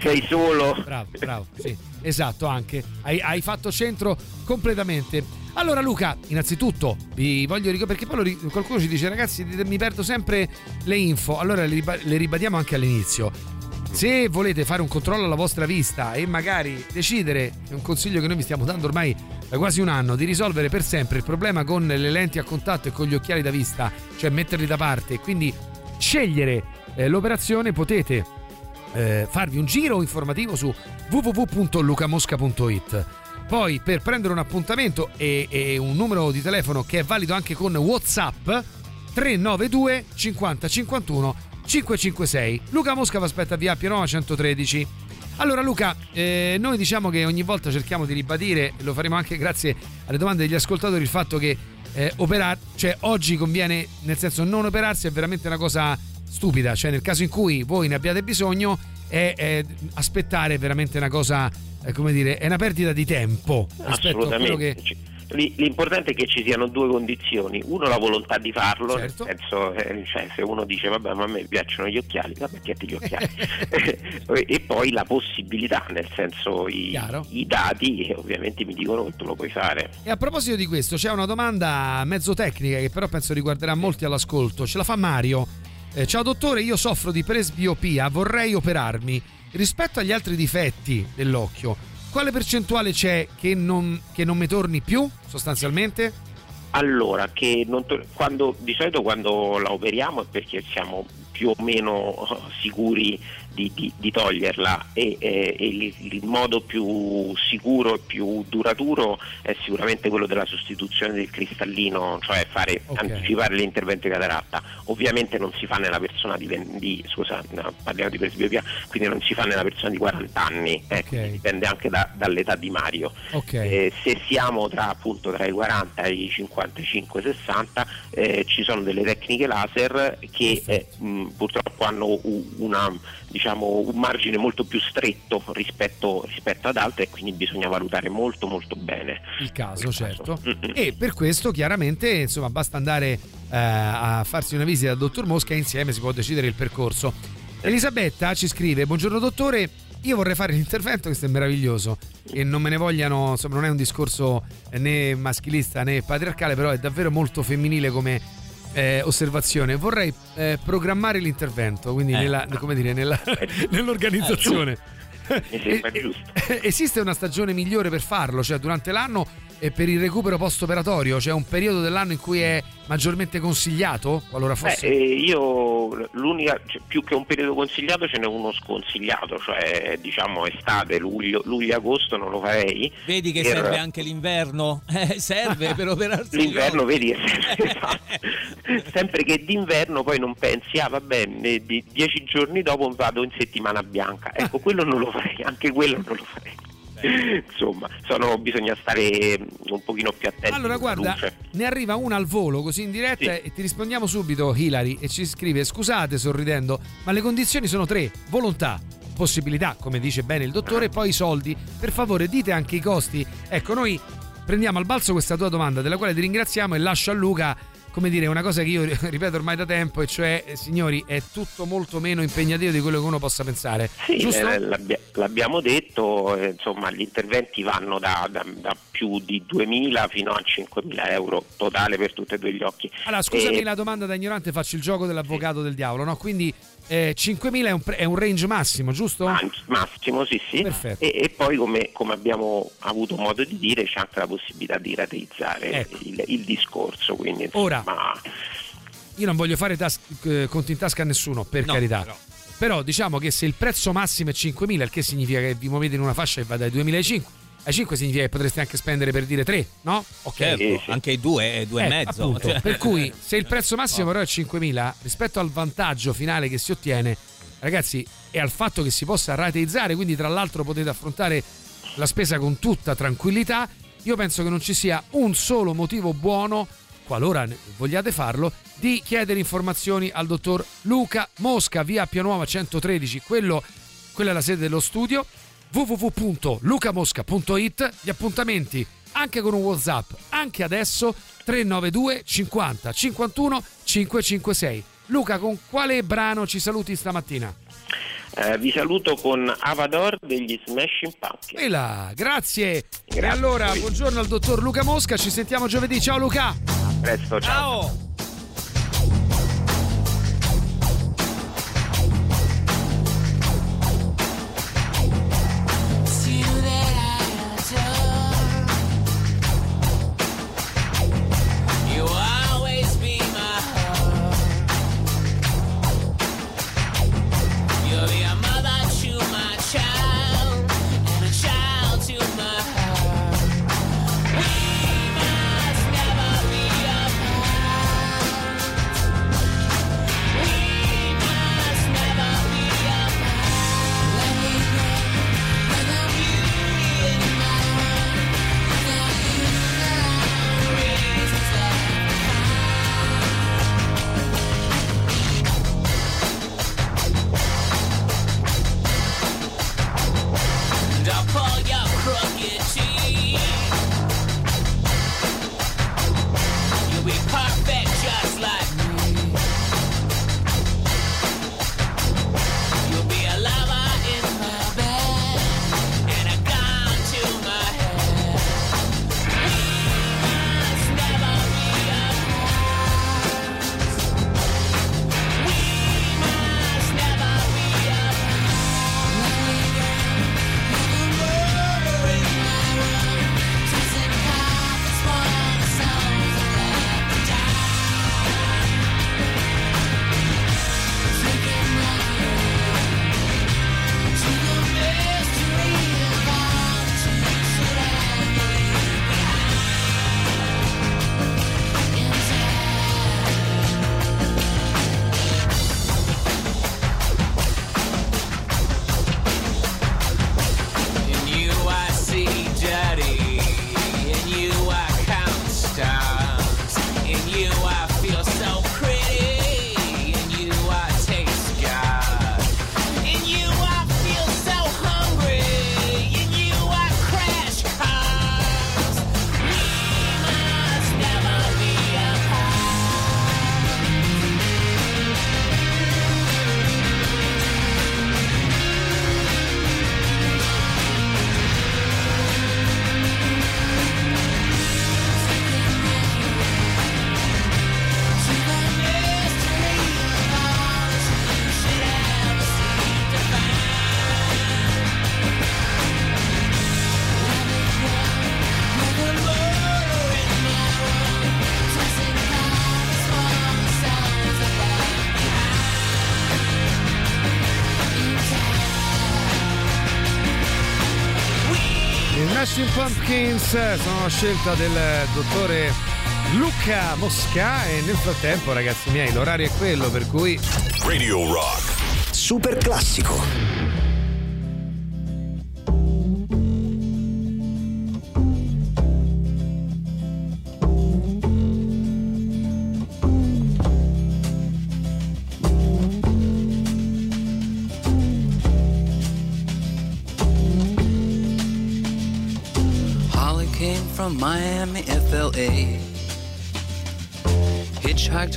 sei solo. Bravo, bravo, sì, esatto, anche, hai, hai fatto centro completamente. Allora Luca, innanzitutto vi voglio ricordare, perché poi lo, qualcuno ci dice ragazzi mi perdo sempre le info, allora le, rib- le ribadiamo anche all'inizio. Se volete fare un controllo alla vostra vista e magari decidere, è un consiglio che noi vi stiamo dando ormai da quasi un anno, di risolvere per sempre il problema con le lenti a contatto e con gli occhiali da vista, cioè metterli da parte e quindi scegliere eh, l'operazione, potete eh, farvi un giro informativo su w w w punto lucamosca punto i t. Poi per prendere un appuntamento e, e un numero di telefono che è valido anche con WhatsApp, tre nove due cinquanta cinquantuno cinquecentocinquantasei. Luca Mosca vi aspetta via Pianova centotredici. Allora Luca, eh, noi diciamo che ogni volta cerchiamo di ribadire, lo faremo anche grazie alle domande degli ascoltatori, il fatto che eh, operare, cioè oggi conviene, nel senso non operarsi è veramente una cosa stupida, cioè nel caso in cui voi ne abbiate bisogno è, è aspettare veramente una cosa, eh, come dire, è una perdita di tempo rispetto a quello che... L'importante è che ci siano due condizioni: uno, la volontà di farlo, certo. nel senso, cioè, se uno dice vabbè ma a me piacciono gli occhiali, ma mettiti gli occhiali, e poi la possibilità, nel senso i, i dati ovviamente mi dicono che tu lo puoi fare. E a proposito di questo c'è una domanda mezzo tecnica che però penso riguarderà molti all'ascolto, ce la fa Mario. Eh, ciao dottore, io soffro di presbiopia, vorrei operarmi. Rispetto agli altri difetti dell'occhio, quale percentuale c'è che non, che non mi torni più, sostanzialmente? Allora, che non to- quando, di solito quando la operiamo è perché siamo più o meno sicuri di, di, di toglierla, e, e, e il, il modo più sicuro e più duraturo è sicuramente quello della sostituzione del cristallino, cioè fare okay. anticipare l'intervento di cataratta. Ovviamente non si fa nella persona di, di scusa, no, parliamo di presbiopia, quindi non si fa nella persona di quaranta anni, eh, okay. dipende anche da, dall'età di Mario. Okay. Eh, se siamo tra appunto tra i quaranta e i cinquantacinque sessanta, eh, ci sono delle tecniche laser che eh, mh, purtroppo hanno una, diciamo, un margine molto più stretto rispetto, rispetto ad altre, e quindi bisogna valutare molto molto bene il caso, il certo caso. E per questo chiaramente insomma basta andare eh, a farsi una visita al dottor Mosca e insieme si può decidere il percorso. Elisabetta ci scrive: buongiorno dottore, io vorrei fare l'intervento, questo è meraviglioso, e non me ne vogliano, insomma non è un discorso né maschilista né patriarcale, però è davvero molto femminile come Eh, osservazione. Vorrei eh, programmare l'intervento, quindi eh, nella, no. come dire, nella, nell'organizzazione. Mi sembra giusto. Esiste una stagione migliore per farlo, cioè durante l'anno e per il recupero post-operatorio? C'è cioè un periodo dell'anno in cui è maggiormente consigliato? Allora fosse... Beh, io l'unica, cioè, più che un periodo consigliato ce n'è uno sconsigliato, cioè diciamo estate, luglio, luglio agosto non lo farei. Vedi che per... serve anche l'inverno, eh, serve per operarsi. L'inverno, vedi che serve. Sempre che d'inverno poi non pensi, ah vabbè, di dieci giorni dopo vado in settimana bianca. Ecco, quello non lo farei, anche quello non lo farei. Insomma, sono, bisogna stare un pochino più attenti. Allora guarda, luce. Ne arriva una al volo così in diretta, sì. E ti rispondiamo subito, Hilary, e ci scrive: scusate sorridendo, ma le condizioni sono tre: volontà, possibilità, come dice bene il dottore, ah. e poi i soldi. Per favore dite anche i costi. Ecco, noi prendiamo al balzo questa tua domanda, della quale ti ringraziamo, e lascio a Luca, come dire, una cosa che io ripeto ormai da tempo, e cioè, signori, è tutto molto meno impegnativo di quello che uno possa pensare. Sì, eh, l'abbi- l'abbiamo detto, eh, insomma, gli interventi vanno da, da, da più di duemila fino a cinquemila euro totale per tutti e due gli occhi. Allora, scusami e... la domanda da ignorante, faccio il gioco dell'avvocato sì. del diavolo, no? Quindi eh, cinquemila è un, pre- è un range massimo, giusto? Massimo, sì, sì. Perfetto. E, e poi, come, come abbiamo avuto modo di dire, c'è anche la possibilità di rateizzare, ecco, il, il discorso, quindi insomma. Ora, ma... io non voglio fare tas- eh, conti in tasca a nessuno, per no, carità, però. Però diciamo che se il prezzo massimo è cinquemila, il che significa che vi muovete in una fascia che va dai duemila ai cinque, ai cinque significa che potreste anche spendere, per dire, tre, no? Ok, certo, eh, sì. Anche i due, due eh, e mezzo, appunto, cioè. Per cui se il prezzo massimo però è cinquemila, rispetto al vantaggio finale che si ottiene, ragazzi, e al fatto che si possa rateizzare, quindi tra l'altro potete affrontare la spesa con tutta tranquillità, io penso che non ci sia un solo motivo buono, qualora vogliate farlo, di chiedere informazioni al dottor Luca Mosca, via Pianuova centotredici, quello, quella è la sede dello studio, w w w punto lucamosca punto i t, gli appuntamenti anche con un WhatsApp, anche adesso, tre nove due cinquanta cinquantuno cinquecentocinquantasei. Luca, con quale brano ci saluti stamattina? Eh, vi saluto con Avador degli Smashing Pumpkins. E là, grazie. grazie. E allora, buongiorno al dottor Luca Mosca, ci sentiamo giovedì. Ciao Luca. A presto, ciao. ciao. Smashing Pumpkins sono una scelta del dottore Luca Mosca. E nel frattempo, ragazzi miei, l'orario è quello per cui Radio Rock super classico. From Miami, F L A, hitchhiked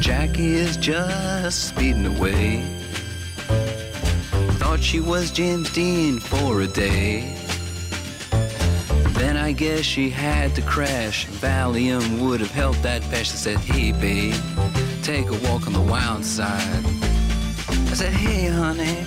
Jackie is just speeding away. Thought she was James Dean for a day. Then I guess she had to crash. Valium would have helped that patch. I said, hey babe, take a walk on the wild side. I said, hey honey,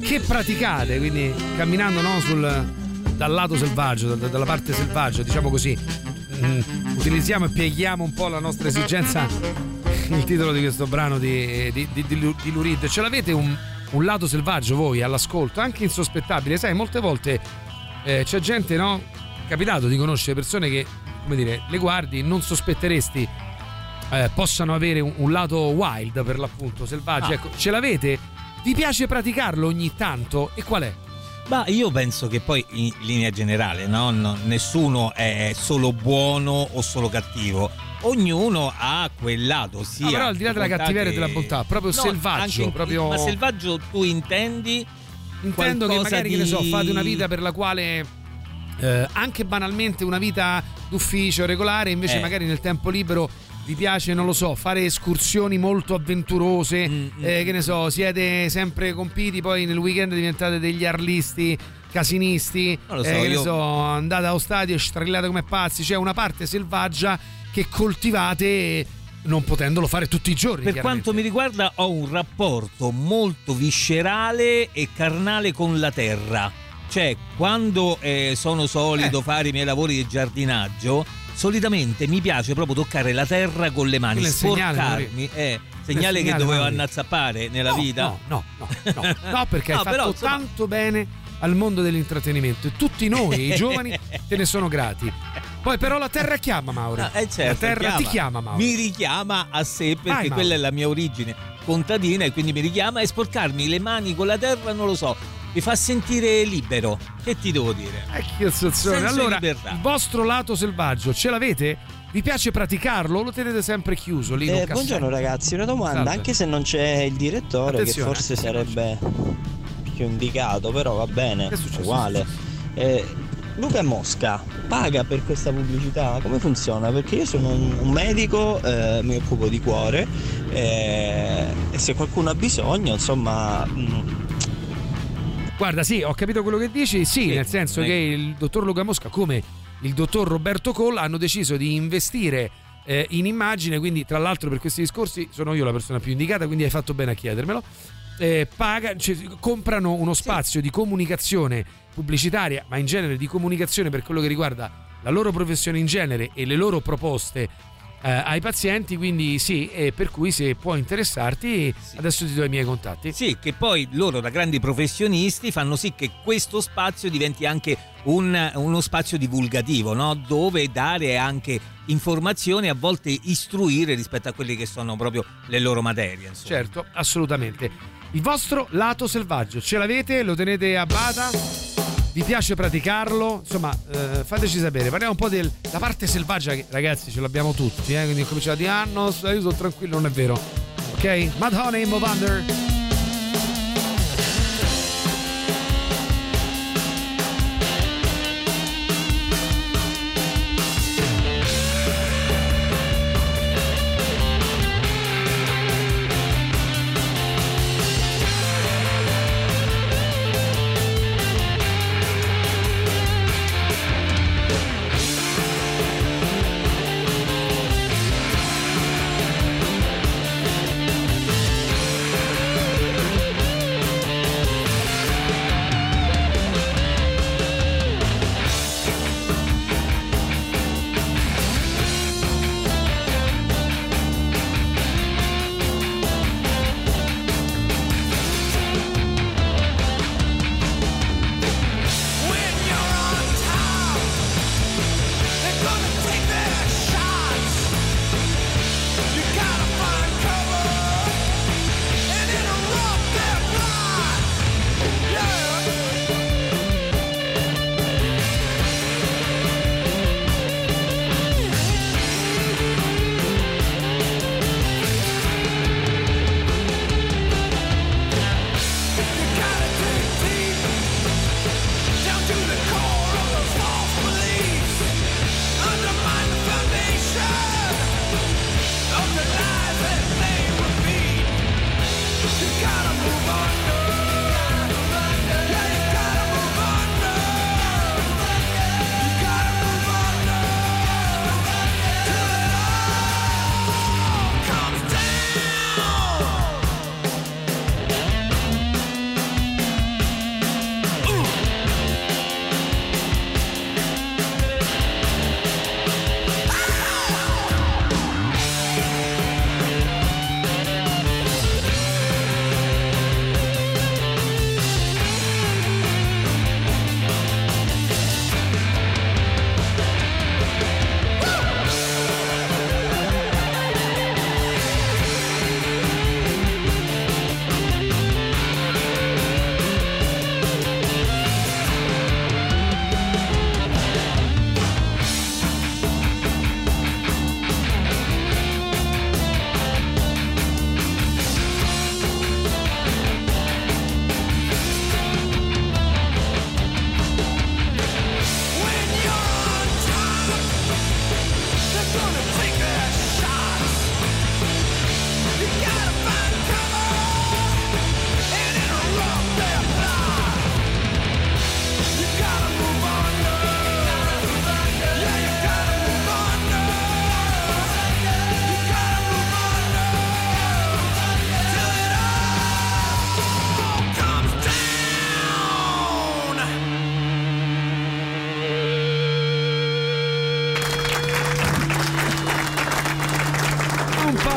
che praticate, quindi camminando, no, sul, dal lato selvaggio, da, dalla parte selvaggia, diciamo così. Utilizziamo e pieghiamo un po' la nostra esigenza, il titolo di questo brano di, di, di, di Lou Reed. Ce l'avete un, un lato selvaggio voi all'ascolto, anche insospettabile? Sai, molte volte eh, c'è gente, no? Capitato di conoscere persone che, come dire, le guardi, non sospetteresti eh, possano avere un, un lato wild, per l'appunto, selvaggio. Ah. Ecco, ce l'avete? Vi piace praticarlo ogni tanto? E qual è? Ma io penso che poi in linea generale, no? Nessuno è solo buono o solo cattivo, ognuno ha quel lato, sia no, però al di là della cattiveria e della bontà, proprio no, selvaggio in, proprio... Ma selvaggio tu intendi? Intendo che magari di... che ne so, fate una vita per la quale eh, anche banalmente una vita d'ufficio regolare, invece eh. magari nel tempo libero vi piace, non lo so, fare escursioni molto avventurose, mm, eh, mm. che ne so, siete sempre compiti, poi nel weekend diventate degli arlisti, casinisti, non lo so, eh, che io... ne so, andate allo stadio e strillate come pazzi. C'è cioè una parte selvaggia che coltivate non potendolo fare tutti i giorni. Per quanto mi riguarda ho un rapporto molto viscerale e carnale con la terra, cioè quando eh, sono solito eh. fare i miei lavori di giardinaggio, solitamente mi piace proprio toccare la terra con le mani, sporcarmi, eh, segnale che segnale dovevo annazzappare nella no, vita no no no no, no perché no, hai fatto però, insomma... tanto bene al mondo dell'intrattenimento e tutti noi i giovani te ne sono grati. Poi però la terra chiama, Mauro. Ah, eh certo, la terra chiama. Ti chiama, Mauro. Mi richiama a sé perché Vai, quella è la mia origine contadina e quindi mi richiama, e sporcarmi le mani con la terra, non lo so, mi fa sentire libero. Che ti devo dire? Eh, che sensazione. Allora, il vostro lato selvaggio ce l'avete? Vi piace praticarlo? Lo tenete sempre chiuso lì? Eh, buongiorno ragazzi, una domanda. Salve. Anche se non c'è il direttore, attenzione, che forse sarebbe più indicato, però va bene, è uguale. Eh, Luca Mosca paga per questa pubblicità? Come funziona? Perché io sono un, un medico, eh, mi occupo di cuore, eh, e se qualcuno ha bisogno, insomma... Mh, guarda, sì, ho capito quello che dici, sì, sì nel senso che il dottor Luca Mosca, come il dottor Roberto Colla, hanno deciso di investire eh, in immagine, quindi tra l'altro per questi discorsi sono io la persona più indicata, quindi hai fatto bene a chiedermelo. Eh, paga, cioè, comprano uno spazio, sì, di comunicazione pubblicitaria, ma in genere di comunicazione per quello che riguarda la loro professione in genere e le loro proposte eh, ai pazienti, quindi sì, eh, per cui se può interessarti, sì, adesso ti do i miei contatti. Sì, che poi loro da grandi professionisti fanno sì che questo spazio diventi anche un, uno spazio divulgativo, no? Dove dare anche informazioni, a volte istruire rispetto a quelle che sono proprio le loro materie, insomma. Certo, assolutamente. Il vostro lato selvaggio ce l'avete? Lo tenete a bada? Vi piace praticarlo? Insomma, eh, fateci sapere. Parliamo un po' della parte selvaggia che, ragazzi, ce l'abbiamo tutti, eh? Quindi ho cominciato a dire, ah no, io sono tranquillo, non è vero. Ok? Madonna in Movander.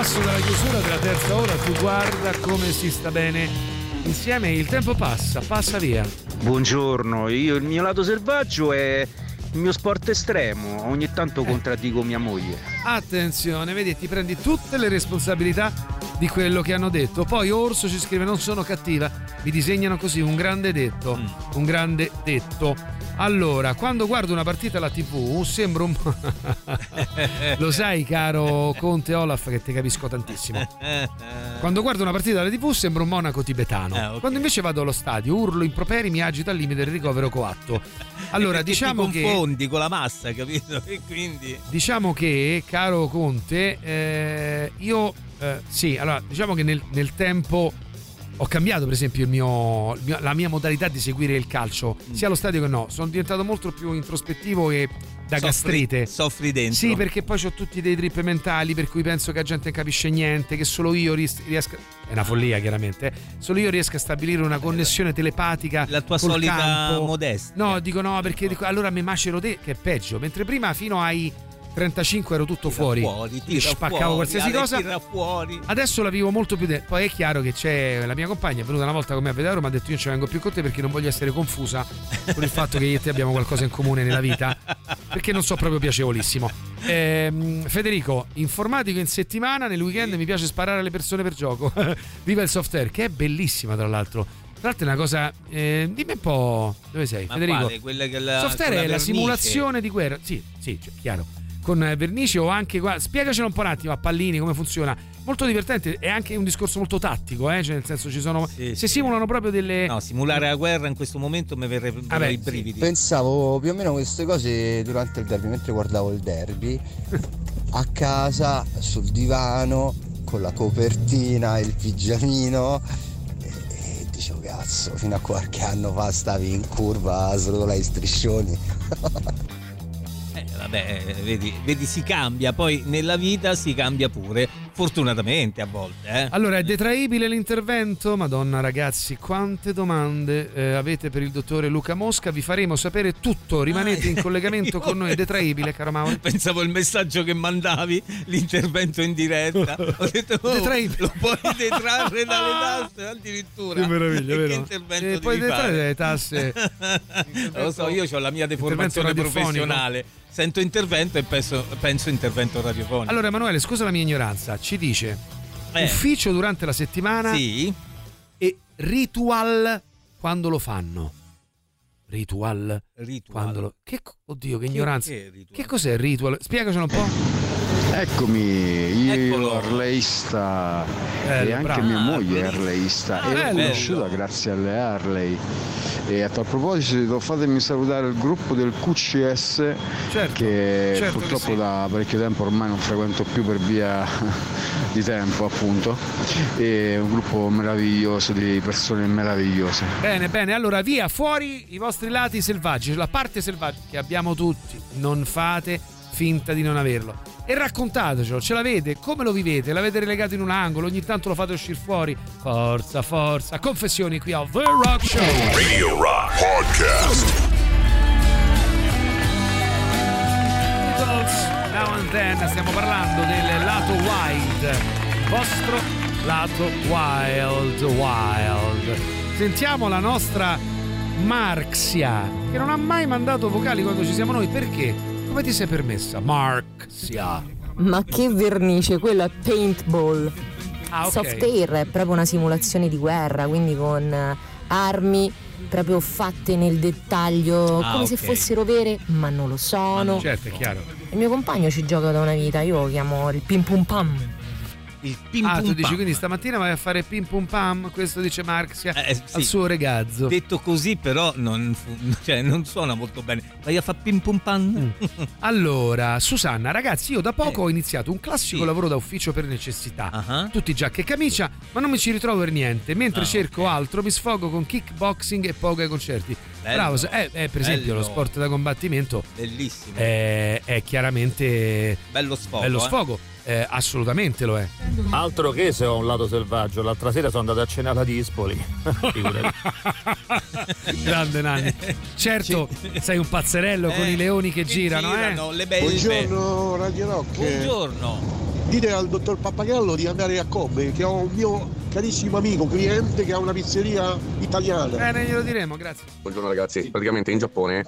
passo dalla chiusura della terza ora. Tu guarda come si sta bene insieme, il tempo passa, passa via. Buongiorno, io il mio lato selvaggio è il mio sport estremo, ogni tanto contraddico mia moglie. Attenzione, vedi, ti prendi tutte le responsabilità di quello che hanno detto. Poi Orso ci scrive: non sono cattiva, mi disegnano così, un grande detto, mm. un grande detto. Allora, quando guardo una partita alla tivù sembro un po'... Lo sai, caro Conte Olaf, che ti capisco tantissimo. Quando guardo una partita alla tivù sembro un monaco tibetano. Ah, okay. Quando invece vado allo stadio urlo improperi, mi agito al limite del ricovero coatto. Allora, diciamo che ti confondi con la massa, capito? E quindi diciamo che, caro Conte, eh, io eh, sì, allora, diciamo che nel, nel tempo ho cambiato, per esempio, il mio, il mio, la mia modalità di seguire il calcio, mm. sia allo stadio che no. Sono diventato molto più introspettivo e da soffri, gastrite. Soffri dentro. Sì, perché poi ho tutti dei trip mentali per cui penso che la gente capisce niente, che solo io ries- riesco... È una follia, chiaramente. Solo io riesco a stabilire una connessione telepatica. La tua col solita campo. Modestia. No, dico no, perché dico, allora mi macero te, che è peggio. Mentre prima, fino ai... trentacinque ero tutto tira fuori, fuori tira spaccavo fuori, qualsiasi Ale, cosa tira fuori. Adesso la vivo molto più de- poi è chiaro che c'è la mia compagna, è venuta una volta con me a vedere, mi ha detto: io non ci vengo più con te perché non voglio essere confusa con il fatto che io e te abbiamo qualcosa in comune nella vita, perché non so proprio piacevolissimo. ehm, Federico, informatico in settimana, nel weekend sì. Mi piace sparare alle persone per gioco. Viva il soft air, che è bellissima, tra l'altro. Tra l'altro è una cosa, eh, dimmi un po' dove sei, ma Federico, quale? Quella che la, soft air è la vernice. Simulazione di guerra, sì, sì, cioè, chiaro, con vernici o anche qua, spiegacelo un po' un attimo a pallini come funziona. Molto divertente, è anche un discorso molto tattico, eh? Cioè, nel senso, ci sono sì, se sì. simulano proprio delle... No, simulare la guerra in questo momento mi verrebbe ah i brividi. Pensavo più o meno queste cose durante il derby, mentre guardavo il derby a casa sul divano con la copertina, il pigiamino, e, e dicevo cazzo, fino a qualche anno fa stavi in curva a srotolare i striscioni. Vabbè, vedi, vedi, si cambia, poi nella vita si cambia pure, fortunatamente a volte. Eh. Allora, è detraibile l'intervento? Madonna ragazzi, quante domande eh, avete per il dottore Luca Mosca? Vi faremo sapere tutto, rimanete ah, in collegamento con noi. È detraibile, caro Mauro. Pensavo il messaggio che mandavi, l'intervento in diretta. Ho detto, oh, lo puoi detrarre dalle tasse addirittura. Che meraviglia, vero? Che intervento eh, puoi detrarre dalle tasse. Lo so, io ho la mia deformazione professionale. Sento intervento e penso, penso intervento radiofonico. Allora, Emanuele, scusa la mia ignoranza, ci dice eh. ufficio durante la settimana sì. e ritual quando lo fanno. Ritual, ritual. Quando lo... Che... Oddio, che, che ignoranza. Che, che cos'è il ritual? Spiegacelo un po'. Eccomi, io arleista eh, e anche bravo. Mia moglie è arleista ah, e l'ho conosciuta grazie alle Harley. E a tal proposito fatemi salutare il gruppo del Q C S, certo, che certo purtroppo che sì. da parecchio tempo ormai non frequento più per via di tempo, appunto. È un gruppo meraviglioso di persone meravigliose. Bene, bene, allora via, fuori i vostri lati selvaggi, la parte selvaggia che abbiamo tutti, non fate finta di non averlo e raccontatecelo, ce l'avete, come lo vivete, l'avete relegato in un angolo, ogni tanto lo fate uscire fuori, forza, forza. Confessioni qui a The Rock Show, Radio Rock Podcast. Now and then, stiamo parlando del lato wild, vostro lato wild, wild. Sentiamo la nostra Marxia, che non ha mai mandato vocali quando ci siamo noi, perché? Come ti sei permessa, Marxia? Ma che vernice, quella è paintball. Ah, okay. Soft air è proprio una simulazione di guerra, quindi con armi proprio fatte nel dettaglio, ah, come okay. se fossero vere, ma non lo sono. Ah, certo, è chiaro. Il mio compagno ci gioca da una vita, io lo chiamo il pim pum pam. Il pim ah, pum tu dici pam. Quindi stamattina vai a fare pim pum pam, questo dice Marxia eh, sì. al suo ragazzo. Detto così però non, cioè, non suona molto bene. Vai a fare pim pum pam. Mm. Allora, Susanna, ragazzi, io da poco eh. ho iniziato un classico sì. lavoro da ufficio per necessità. Uh-huh. Tutti giacca e camicia, ma non mi ci ritrovo per niente. Mentre ah, cerco okay. altro mi sfogo con kickboxing e poco ai concerti. Bello. Bravo, eh, eh, per esempio bello. Lo sport da combattimento. Bellissimo. È, è chiaramente bello sfogo. Bello sfogo. Eh. Eh, assolutamente lo è. Altro che se ho un lato selvaggio, l'altra sera sono andato a cenare ad Ispoli. Grande Nanni. Certo, C- sei un pazzerello eh, con i leoni che, che girano, girano eh. le belle. Buongiorno Radio Rock. Buongiorno. dite al dottor Pappagallo di andare a Kobe, che ho un mio carissimo amico, cliente, che ha una pizzeria italiana. Eh, noi glielo diremo, grazie. Buongiorno ragazzi, praticamente in Giappone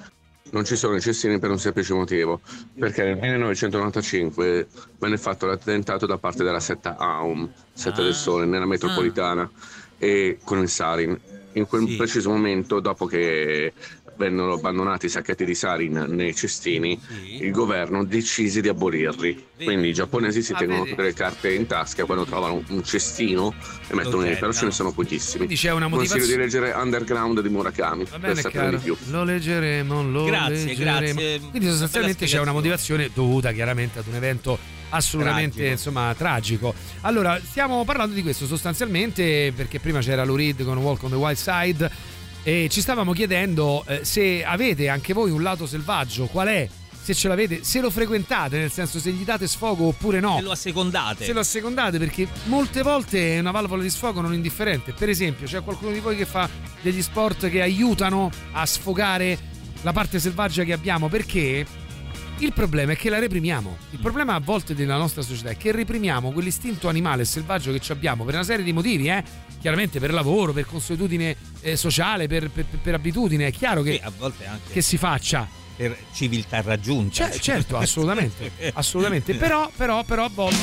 non ci sono i cestini per un semplice motivo, perché nel millenovecentonovantacinque venne fatto l'attentato da parte della setta A U M, setta ah. del Sole, nella metropolitana, e con il sarin. In quel sì. preciso momento, dopo che vennero abbandonati i sacchetti di sarin nei cestini, sì. il governo decise di abolirli. Vedi. Quindi i giapponesi si ah, tengono vedi. tutte le carte in tasca, quando trovano un cestino e mettono lì, però ce ne sono pochissimi. Quindi c'è una motivazione. Consiglio di leggere Underground di Murakami. Va bene, per sapere di più. Lo leggeremo, lo grazie, leggeremo. Grazie. Quindi sostanzialmente c'è una motivazione dovuta chiaramente ad un evento assolutamente tragico. Insomma tragico. Allora stiamo parlando di questo sostanzialmente perché prima c'era Lou Reed con Walk on the Wild Side e ci stavamo chiedendo eh, se avete anche voi un lato selvaggio, qual è, se ce l'avete, se lo frequentate, nel senso se gli date sfogo oppure no, se lo assecondate, se lo assecondate, perché molte volte è una valvola di sfogo non indifferente. Per esempio c'è qualcuno di voi che fa degli sport che aiutano a sfogare la parte selvaggia che abbiamo, perché il problema è che la reprimiamo. Il problema a volte della nostra società è che reprimiamo quell'istinto animale e selvaggio che abbiamo per una serie di motivi, eh? Chiaramente per lavoro, per consuetudine eh, sociale, per, per, per abitudine. È chiaro che, a volte anche che si faccia per civiltà raggiunta. C- certo, assolutamente, assolutamente. Però, però, però a volte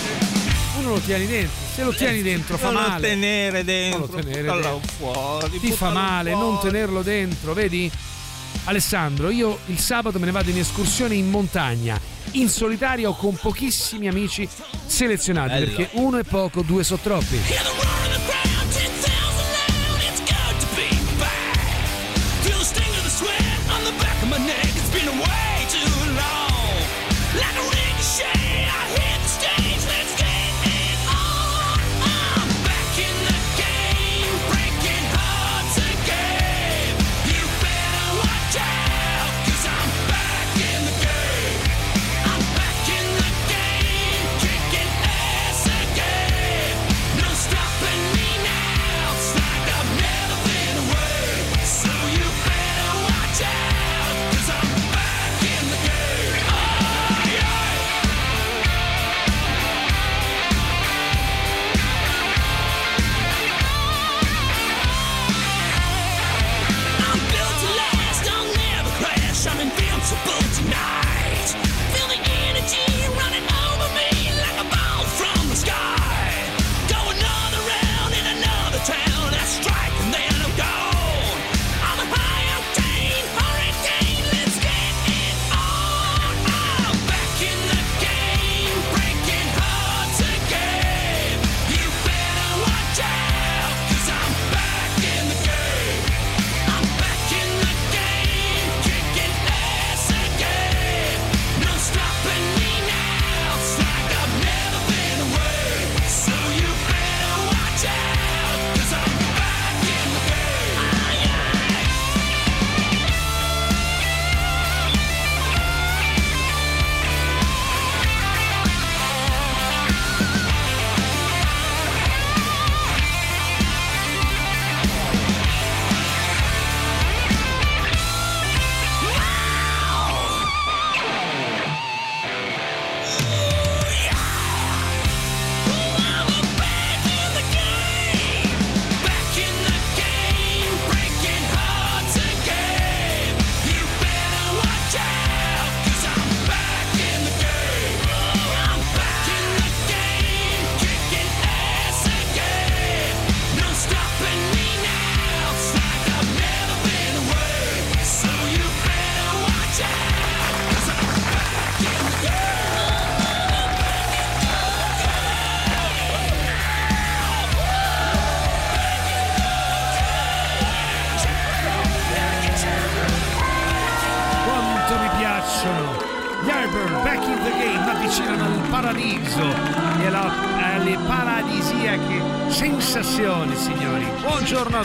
uno lo tieni dentro. Se lo tieni dentro fa male. Non lo tenere dentro. Non lo tenere dentro. Fuori, ti fa male fuori. Non tenerlo dentro, vedi? Alessandro, io il sabato me ne vado in escursione in montagna, in solitario con pochissimi amici selezionati. Bello. Perché uno è poco, due sono troppi.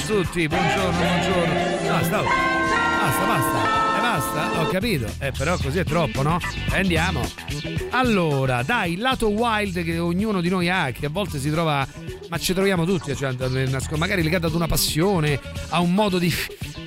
Tutti, buongiorno, buongiorno. Basta, basta, basta. E basta, ho capito. Eh, però così è troppo, no? Andiamo. Allora, dai, il lato wild che ognuno di noi ha, che a volte si trova, ma ci troviamo tutti, cioè, magari legato ad una passione, a un modo di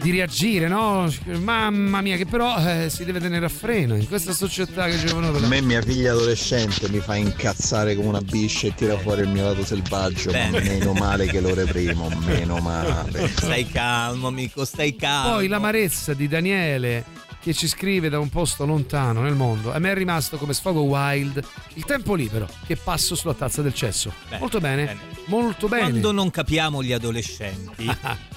di reagire, no? Mamma mia, che però eh, si deve tenere a freno in questa società che ci vuole. Per... a me mia figlia adolescente mi fa incazzare come una biscia e tira fuori il mio lato selvaggio. Bene. Ma meno male che lo reprimo, meno male. Stai calmo, amico, stai calmo. Poi l'amarezza di Daniele, che ci scrive da un posto lontano nel mondo: a me è rimasto come sfogo wild il tempo libero che passo sulla tazza del cesso. Bene, molto bene, bene, molto bene. Quando non capiamo gli adolescenti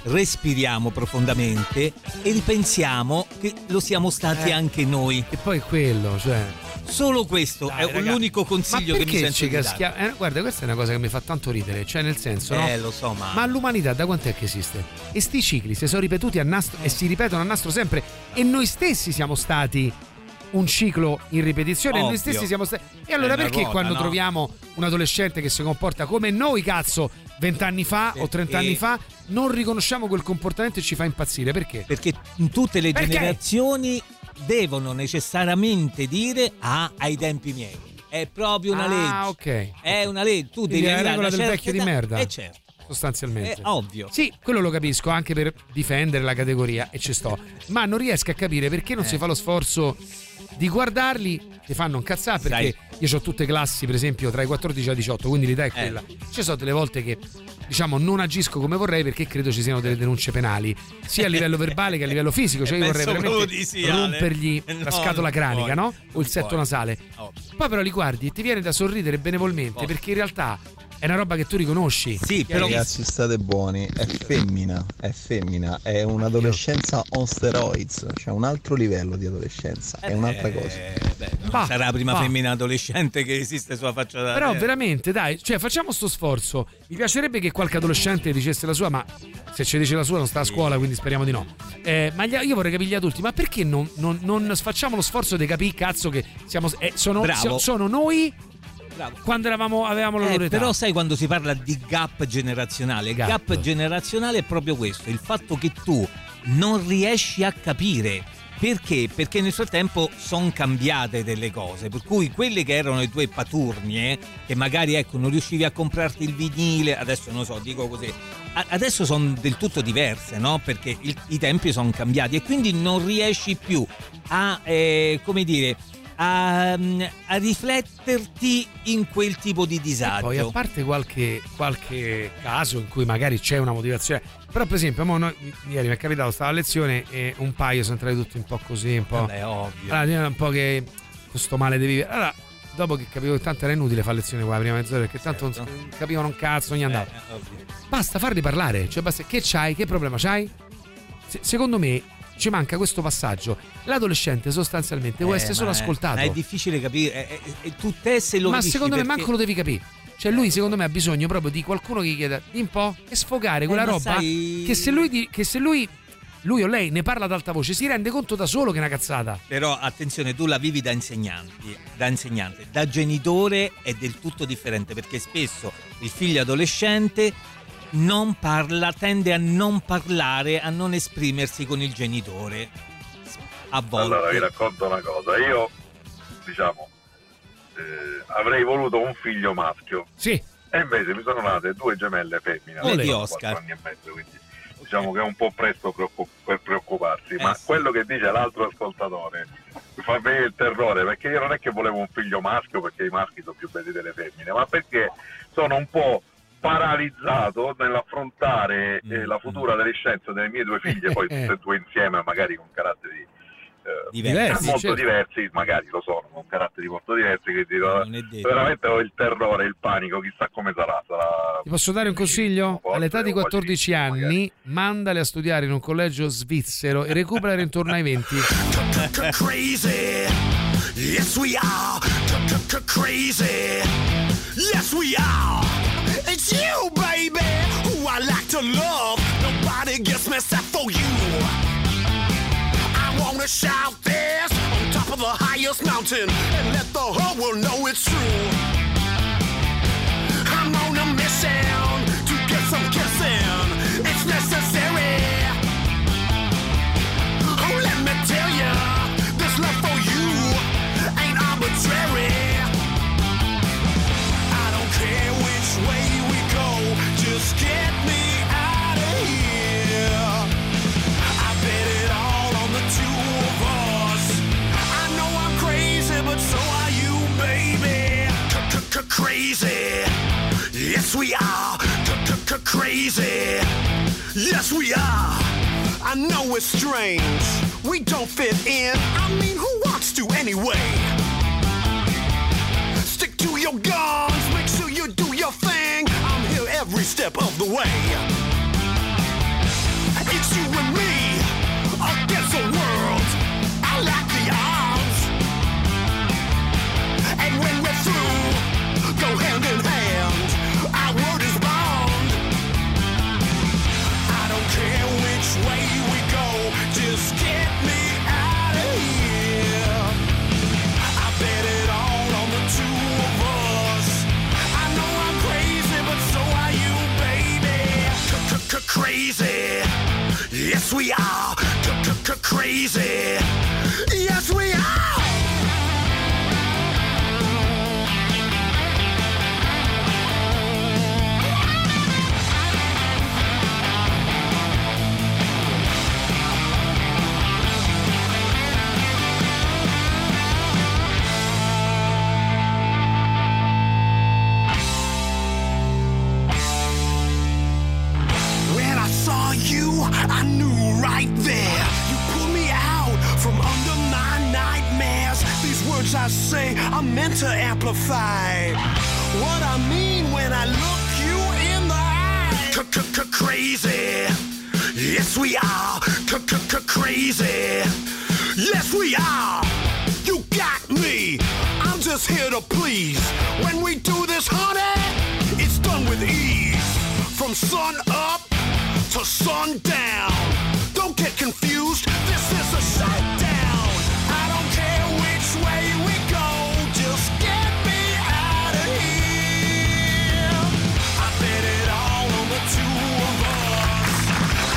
respiriamo profondamente e ripensiamo che lo siamo stati eh. anche noi. E poi quello, cioè solo questo. Dai, è ragazzi, l'unico consiglio che mi sento di schia- eh, guarda, questa è una cosa che mi fa tanto ridere, cioè nel senso, eh, no? Lo so, ma... ma l'umanità da quant'è che esiste? E sti cicli si sono ripetuti a nastro eh. e si ripetono a nastro sempre, e noi stessi siamo stati un ciclo in ripetizione. Ovvio. Noi stessi siamo stati. E allora perché ruota, quando no? troviamo un adolescente che si comporta come noi, cazzo, vent'anni fa perché? o trent'anni fa, non riconosciamo quel comportamento e ci fa impazzire? Perché? Perché in tutte le perché? generazioni devono necessariamente dire: ah, ai tempi miei. È proprio una ah, legge. Ah, ok. È una legge. Tu devi la regola del vecchio età. Di merda. Eh, certo. Sostanzialmente. È ovvio. Sì, quello lo capisco, anche per difendere la categoria, e ci sto. Ma non riesco a capire perché non eh. si fa lo sforzo di guardarli. Ti fanno incazzare perché Sai. io ho tutte classi, per esempio, tra i quattordici e i diciotto, quindi l'età è quella. Eh. Ci sono delle volte che, diciamo, non agisco come vorrei perché credo ci siano delle denunce penali, sia a livello verbale che a livello fisico. Cioè io vorrei veramente sì, rompergli no, la scatola cranica, no? O il setto puoi. nasale. Oh. Poi però li guardi e ti viene da sorridere benevolmente oh. perché in realtà è una roba che tu riconosci. Sì, però ragazzi, state buoni, è femmina, è femmina, è un'adolescenza on steroids, cioè un altro livello di adolescenza, è un'altra eh, cosa. Beh, non bah, sarà la prima bah. femmina adolescente che esiste sulla faccia della terra. Però veramente, dai, cioè facciamo sto sforzo. Mi piacerebbe che qualche adolescente dicesse la sua, ma se ci dice la sua non sta a scuola, quindi speriamo di no. Eh, ma io vorrei capire gli adulti, ma perché non, non, non facciamo lo sforzo di capire, cazzo, che siamo eh, sono, siamo, sono noi. Bravo. Quando eravamo, avevamo la eh, loro età. Però sai, quando si parla di gap generazionale, gap. gap generazionale è proprio questo, il fatto che tu non riesci a capire perché, perché nel suo tempo sono cambiate delle cose, per cui quelle che erano le tue paturnie, che magari ecco non riuscivi a comprarti il vinile, adesso non lo so, dico così, adesso sono del tutto diverse, no? Perché il, i tempi sono cambiati e quindi non riesci più a eh, come dire A, a rifletterti in quel tipo di disagio. E poi a parte qualche, qualche caso in cui magari c'è una motivazione, però per esempio mo noi, ieri mi è capitato, stavo a lezione e un paio sono entrati tutti un po' così, un po', vabbè, ovvio. Allora, un po' che questo male di vivere. Allora dopo che capivo che tanto era inutile fare lezione qua la prima mezz'ora, perché tanto certo. non capivano un cazzo, ogni andata eh, basta farli parlare, cioè basta, che c'hai, che problema c'hai? Se, secondo me ci manca questo passaggio. L'adolescente sostanzialmente vuole eh, essere solo è, ascoltato. È difficile capire, è, è, è, tu te se lo ma secondo perché... me manco lo devi capire. Cioè lui secondo me ha bisogno proprio di qualcuno che gli chieda un po' e sfogare quella eh, roba sai... che se lui che se lui lui o lei ne parla ad alta voce si rende conto da solo che è una cazzata. Però attenzione, tu la vivi da insegnanti, da insegnante, da genitore è del tutto differente, perché spesso il figlio adolescente non parla, tende a non parlare, a non esprimersi con il genitore. A volte. Allora vi racconto una cosa, io diciamo eh, avrei voluto un figlio maschio. Sì. E invece mi sono nate due gemelle femmine. Vedi, Oscar. Anni e mezzo, quindi diciamo che è un po' presto per preoccuparsi, eh, ma sì. quello che dice l'altro ascoltatore mi fa venire il terrore, perché io non è che volevo un figlio maschio perché i maschi sono più belli delle femmine, ma perché sono un po' paralizzato nell'affrontare eh, la futura adolescenza delle mie due figlie, poi tutte e due insieme, magari con caratteri eh, diversi, molto certo. diversi, magari lo sono, con caratteri molto diversi, quindi no, veramente ho il terrore, il panico, chissà come sarà. sarà... Ti posso dare un consiglio? Forse, all'età di quattordici anni, magari. Mandale a studiare in un collegio svizzero e recuperare intorno ai venti. Crazy, yes we are. Crazy, yes we are. It's you, baby, who I like to love. Nobody gets me except for you. I wanna shout this on top of the highest mountain and let the whole world know it's true. I'm on a mission to get some kissing. It's necessary. Oh, let me tell ya, this love for you ain't arbitrary. I don't care which way. Just get me out of here. I've Yes, we are. I know it's strange. We don't fit in. I mean, who wants to anyway? Stick to your guns. Make sure you do your thing. I'm here every step of the way. It's you and me against the world. I like the odds. And when we're through, go hand in hand. Our word is bond. I don't care which way we go. Just get me out of here. I bet it all on the two of us. I know I'm crazy, but so are you, baby. C-c-c-crazy. Yes, we are c-c-c-crazy. Yes, we are. I knew right there. You pulled me out from under my nightmares. These words I say are meant to amplify what I mean when I look you in the eye. C-c-c-crazy. Yes, we are. C-c-c-crazy. Yes, we are. You got me. I'm just here to please. When we do this, honey, it's done with ease. From sun up to sundown. Don't get confused. This is a shutdown. I don't care which way we go. Just get me out of here. I bet it all on the two of us.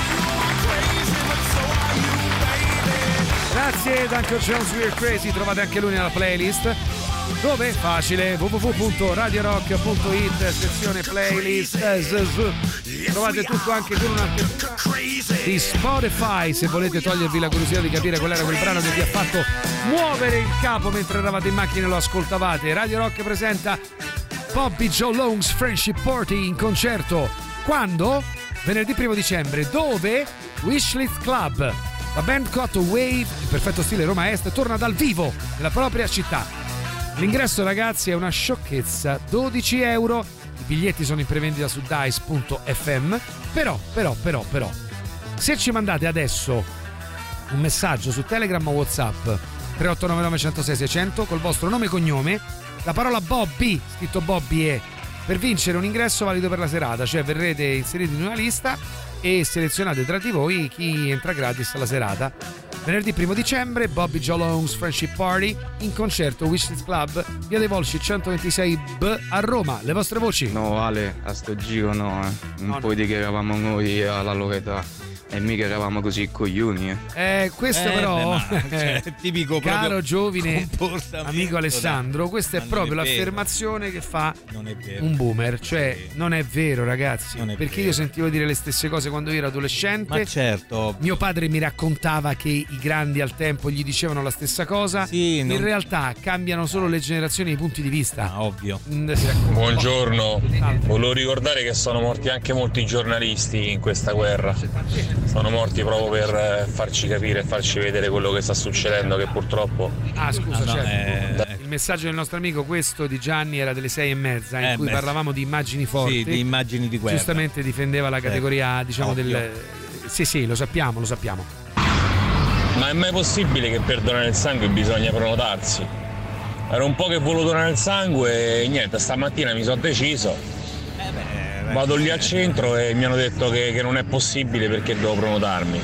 I know I'm crazy, but so are you, baby. Grazie, Duncan Jones, We're Crazy. Trovate anche lui nella playlist. Dove? Facile, w w w punto radio rock punto i t, sezione playlist, trovate tutto anche con una di Spotify, se volete togliervi la curiosità di capire qual era quel brano che vi ha fatto muovere il capo mentre eravate in macchina e lo ascoltavate. Radio Rock presenta Bobby Joe Long's Friendship Party in concerto, quando? Venerdì primo dicembre, dove? Wishlist Club. La band Cut Wave, in perfetto stile Roma Est, torna dal vivo nella propria città. L'ingresso, ragazzi, è una sciocchezza, dodici euro. I biglietti sono in prevendita su dice punto f m. Però, però, però, però, se ci mandate adesso un messaggio su Telegram o WhatsApp tre otto nove nove uno zero sei sei zero zero col vostro nome e cognome, la parola Bobby, scritto Bobby, è per vincere un ingresso valido per la serata, cioè verrete inseriti in una lista e selezionate tra di voi chi entra gratis alla serata. Venerdì primo dicembre, Bobby Joe Long's Friendship Party in concerto, Wishlist Club, via dei Volsci centoventisei B a Roma. Le vostre voci? No, Ale, a sto giro no, eh. Non no, puoi no. dire che eravamo noi alla loro età e mica eravamo così coglioni. Eh, eh questo eh, però, beh, ma, cioè, tipico caro giovine amico Alessandro, questa è proprio è l'affermazione che fa un boomer, cioè non è vero, ragazzi, è perché vero. Io sentivo dire le stesse cose quando io ero adolescente. Ma certo. Mio padre mi raccontava che i grandi al tempo gli dicevano la stessa cosa, sì, in non... realtà cambiano solo le generazioni e i punti di vista. Ah, ovvio. Buongiorno, volevo ricordare che sono morti anche molti giornalisti in questa guerra. Sono morti proprio per farci capire e farci vedere quello che sta succedendo, che purtroppo... Ah, scusa, no, certo. Eh... Il messaggio del nostro amico, questo di Gianni, era delle sei e mezza, in eh, cui beh. parlavamo di immagini forti. Sì, di immagini di guerra. Giustamente difendeva la categoria, eh, diciamo, ovvio. del... Sì, sì, lo sappiamo, lo sappiamo. Ma è mai possibile che per donare il sangue bisogna prenotarsi? Era un po' che volevo donare il sangue e niente, stamattina mi sono deciso. Vado lì al centro e mi hanno detto che, che non è possibile perché devo prenotarmi.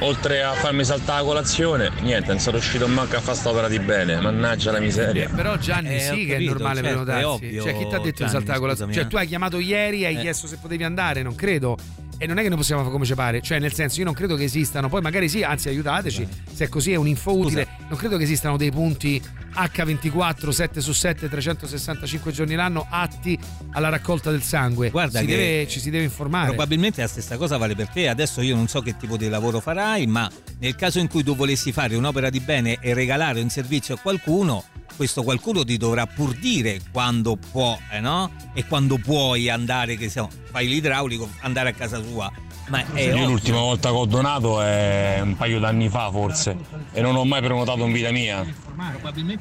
Oltre a farmi saltare la colazione, niente, non sono riuscito manco a fare st'opera di bene. Mannaggia la miseria. Però Gianni, eh, sì, capito, che è normale, certo, prenotarsi. È ovvio, cioè, chi ti ha detto di saltare la colazione? Cioè, tu hai chiamato ieri e hai eh. chiesto se potevi andare, non credo. E non è che noi possiamo fare come ci pare, cioè nel senso, io non credo che esistano, poi magari sì, anzi aiutateci, sì, se è così è un'info utile. Scusa, non credo che esistano dei punti acca ventiquattro, sette su sette, trecentosessantacinque giorni l'anno atti alla raccolta del sangue. Guarda, si che deve, ci si deve informare. Probabilmente la stessa cosa vale per te. Adesso io non so che tipo di lavoro farai, ma nel caso in cui tu volessi fare un'opera di bene e regalare un servizio a qualcuno, questo qualcuno ti dovrà pur dire quando può, eh no? E quando puoi andare, che se no, fai l'idraulico, andare a casa sua Ma è io l'ultima volta che ho donato è un paio d'anni fa forse, e non ho mai prenotato in vita mia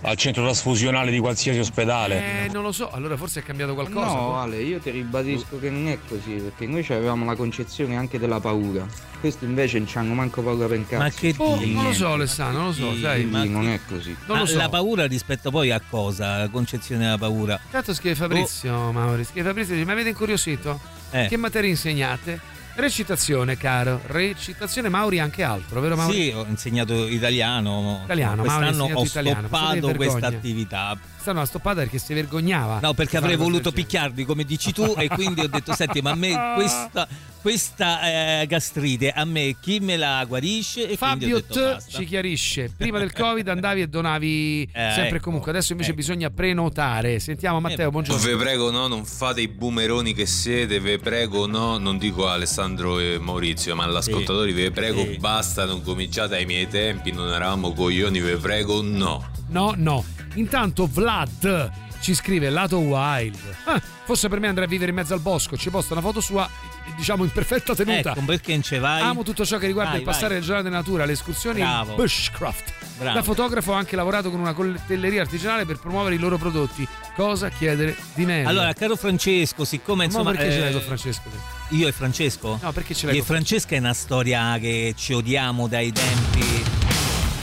al centro trasfusionale di qualsiasi ospedale. Eh, non lo so, allora forse è cambiato qualcosa. No, Ale, io ti ribadisco che non è così, perché noi avevamo la concezione anche della paura. Questo invece non c'hanno manco paura per cazzo. Ma che oh, non lo so, Alessandro, non lo so, sai. Ma non è così. Non ma lo so. La paura rispetto poi a cosa? La concezione della paura. Tanto scrive Fabrizio, oh. Mauri, scrive Fabrizio, dice, mi avete incuriosito? Eh. Che materie insegnate? Recitazione, caro. Recitazione, Mauri, anche altro, vero Mauri? Sì, ho insegnato italiano. Italiano, quest'anno Mauri ho italiano. Stoppato questa attività. Quest'anno l'ha stoppata perché si vergognava. No, perché avrei voluto picchiarvi, come dici tu, e quindi ho detto, senti, ma a me questa, questa eh, gastrite, a me chi me la guarisce? E Fabio detto, T basta. Ci chiarisce. Prima del Covid andavi e donavi eh, sempre e ecco, comunque. Adesso invece ecco. bisogna prenotare. Sentiamo Matteo, eh, buongiorno. Ve prego no, non fate i boomeroni che siete, ve prego no, non dico Alessandro e Maurizio, ma all'ascoltatore vi prego sì. basta, non cominciate ai miei tempi, non eravamo coglioni, vi prego no. No, no. Intanto Vlad ci scrive lato wild. Ah, forse per me andrà a vivere in mezzo al bosco, ci posta una foto sua diciamo in perfetta tenuta. Ecco, perché non ce vai? Amo tutto ciò che riguarda vai, il passare del giorno della natura, le escursioni in bushcraft. Bravo. Da fotografo ho anche lavorato con una coltelleria artigianale per promuovere i loro prodotti. Cosa chiedere di meglio? Allora, caro Francesco, siccome insomma, ma perché eh, ce l'hai con Francesco? Io e Francesco? No, perché ce l'hai? Io e Francesca è una storia che ci odiamo dai tempi,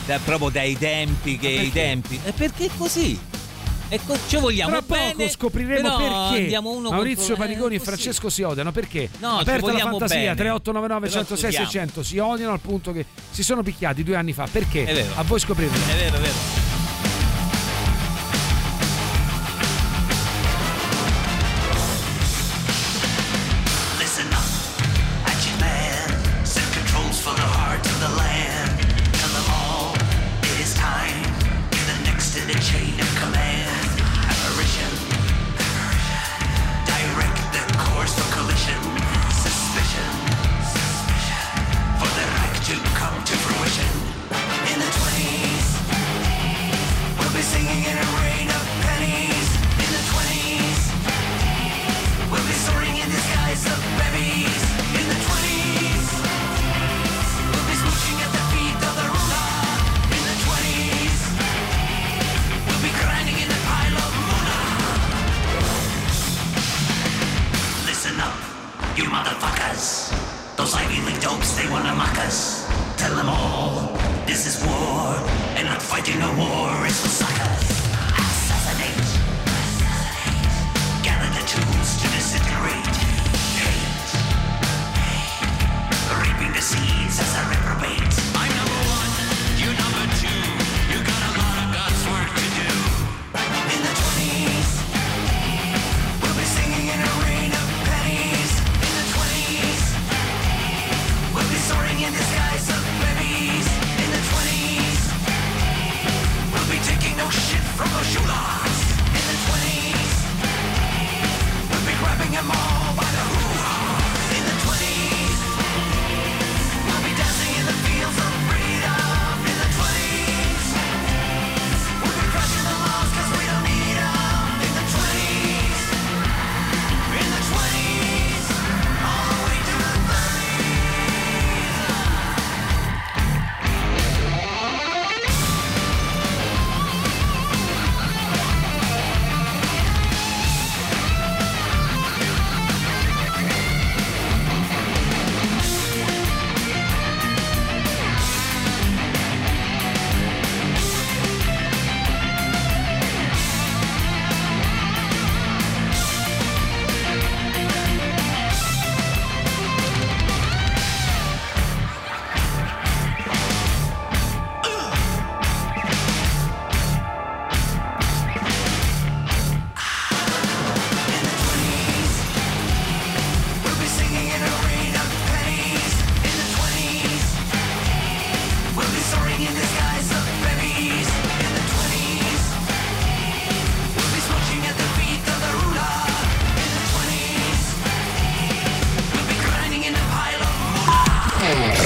da, proprio dai tempi che i tempi. E perché è così? Ecco, ci vogliamo tra poco bene, scopriremo perché uno Maurizio contro... Paniconi eh, e Francesco si odiano perché no, aperta la fantasia tre otto nove nove uno zero sei sei zero zero si odiano al punto che si sono picchiati due anni fa. Perché? È vero. A voi scoprirlo. È vero, è vero.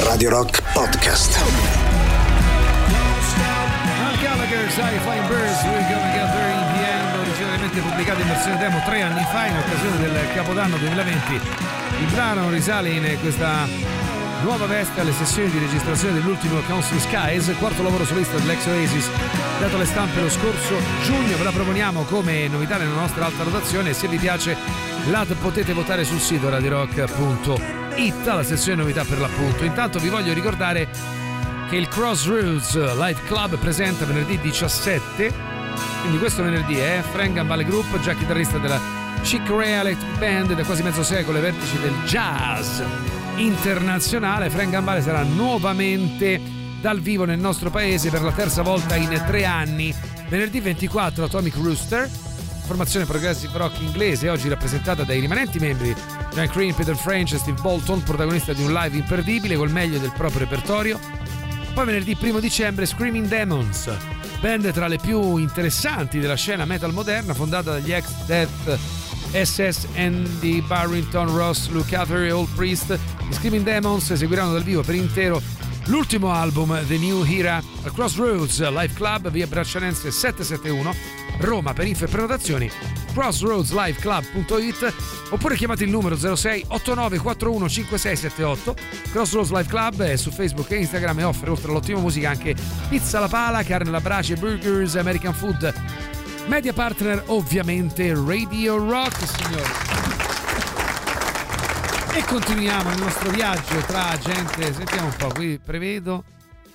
Radio Rock Podcast. Anche Gallagher, sai, Flying Birds, we're gonna get there in the end. Originalmente inizialmente pubblicato in versione demo tre anni fa in occasione del Capodanno duemilaventi. Il brano risale in questa nuova veste alle sessioni di registrazione dell'ultimo Council Skies, quarto lavoro solista dell'ex Oasis, dato alle stampe lo scorso giugno. Ve la proponiamo come novità nella nostra alta rotazione. Se vi piace la potete votare sul sito radio rock punto it, la sessione novità per l'appunto. Intanto vi voglio ricordare che il Crossroads Live Club presenta venerdì diciassette, quindi questo venerdì è eh, Frank Gambale Group, già chitarrista della Chic Rea Electric Band da quasi mezzo secolo ai vertici del jazz internazionale. Frank Gambale sarà nuovamente dal vivo nel nostro paese per la terza volta in tre anni. Venerdì ventiquattro Atomic Rooster, formazione progressive rock inglese oggi rappresentata dai rimanenti membri John Crean, Peter French e Steve Bolton, protagonista di un live imperdibile col meglio del proprio repertorio. Poi venerdì primo dicembre Screaming Demons, band tra le più interessanti della scena metal moderna, fondata dagli ex Death, S S, Andy Barrington, Ross, Luke Avery, Old Priest. I Screaming Demons eseguiranno dal vivo per intero l'ultimo album The New Era al Crossroads Live Club, via Braccianense settecentosettantuno, Roma. Per info e prenotazioni crossroads live club punto it oppure chiamate il numero zero sei ottantanove quarantuno cinquantasei settantotto. Crossroads Live Club è su Facebook e Instagram e offre oltre all'ottima musica anche pizza alla pala, carne alla brace, burgers, American food. Media partner ovviamente Radio Rock, signori. E continuiamo il nostro viaggio tra gente, sentiamo un po', qui prevedo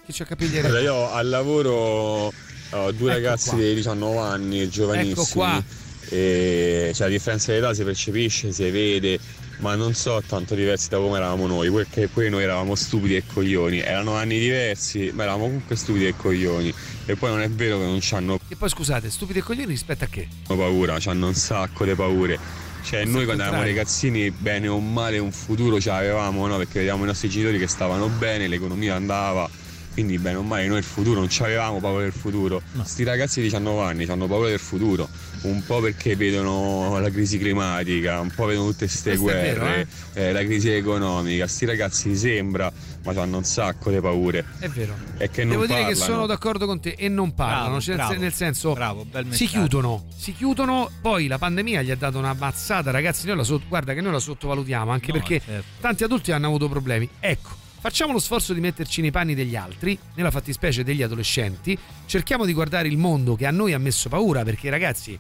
che ci accapigliere. Allora, io al lavoro ho due ecco ragazzi qua. Dei diciannove anni, giovanissimi, ecco qua. E cioè la differenza d'età si percepisce, si vede, ma non so tanto diversi da come eravamo noi, perché poi noi eravamo stupidi e coglioni, erano anni diversi, ma eravamo comunque stupidi e coglioni. E poi non è vero che non c'hanno... E poi scusate, stupidi e coglioni rispetto a che? Hanno paura, c'hanno un sacco di paure. Cioè noi quando eravamo ragazzini, bene o male un futuro ce l'avevamo, no? Perché vediamo i nostri genitori che stavano bene, l'economia andava, quindi bene o male noi il futuro non ce l'avevamo, paura del futuro. No. Sti ragazzi di diciannove anni hanno paura del futuro, un po' perché vedono la crisi climatica, un po' vedono tutte ste Questo guerre, vero, eh? Eh, la crisi economica. Sti ragazzi sembra, ma hanno un sacco di paure. È vero. È che non Devo parlano. dire che sono d'accordo con te e non parlano, bravo, cioè, bravo, nel senso bravo, si chiudono, si chiudono, poi la pandemia gli ha dato una mazzata, ragazzi, noi la sotto, guarda che noi la sottovalutiamo, anche no, perché certo. tanti adulti hanno avuto problemi. Ecco. Facciamo lo sforzo di metterci nei panni degli altri, nella fattispecie degli adolescenti, cerchiamo di guardare il mondo che a noi ha messo paura, perché ragazzi,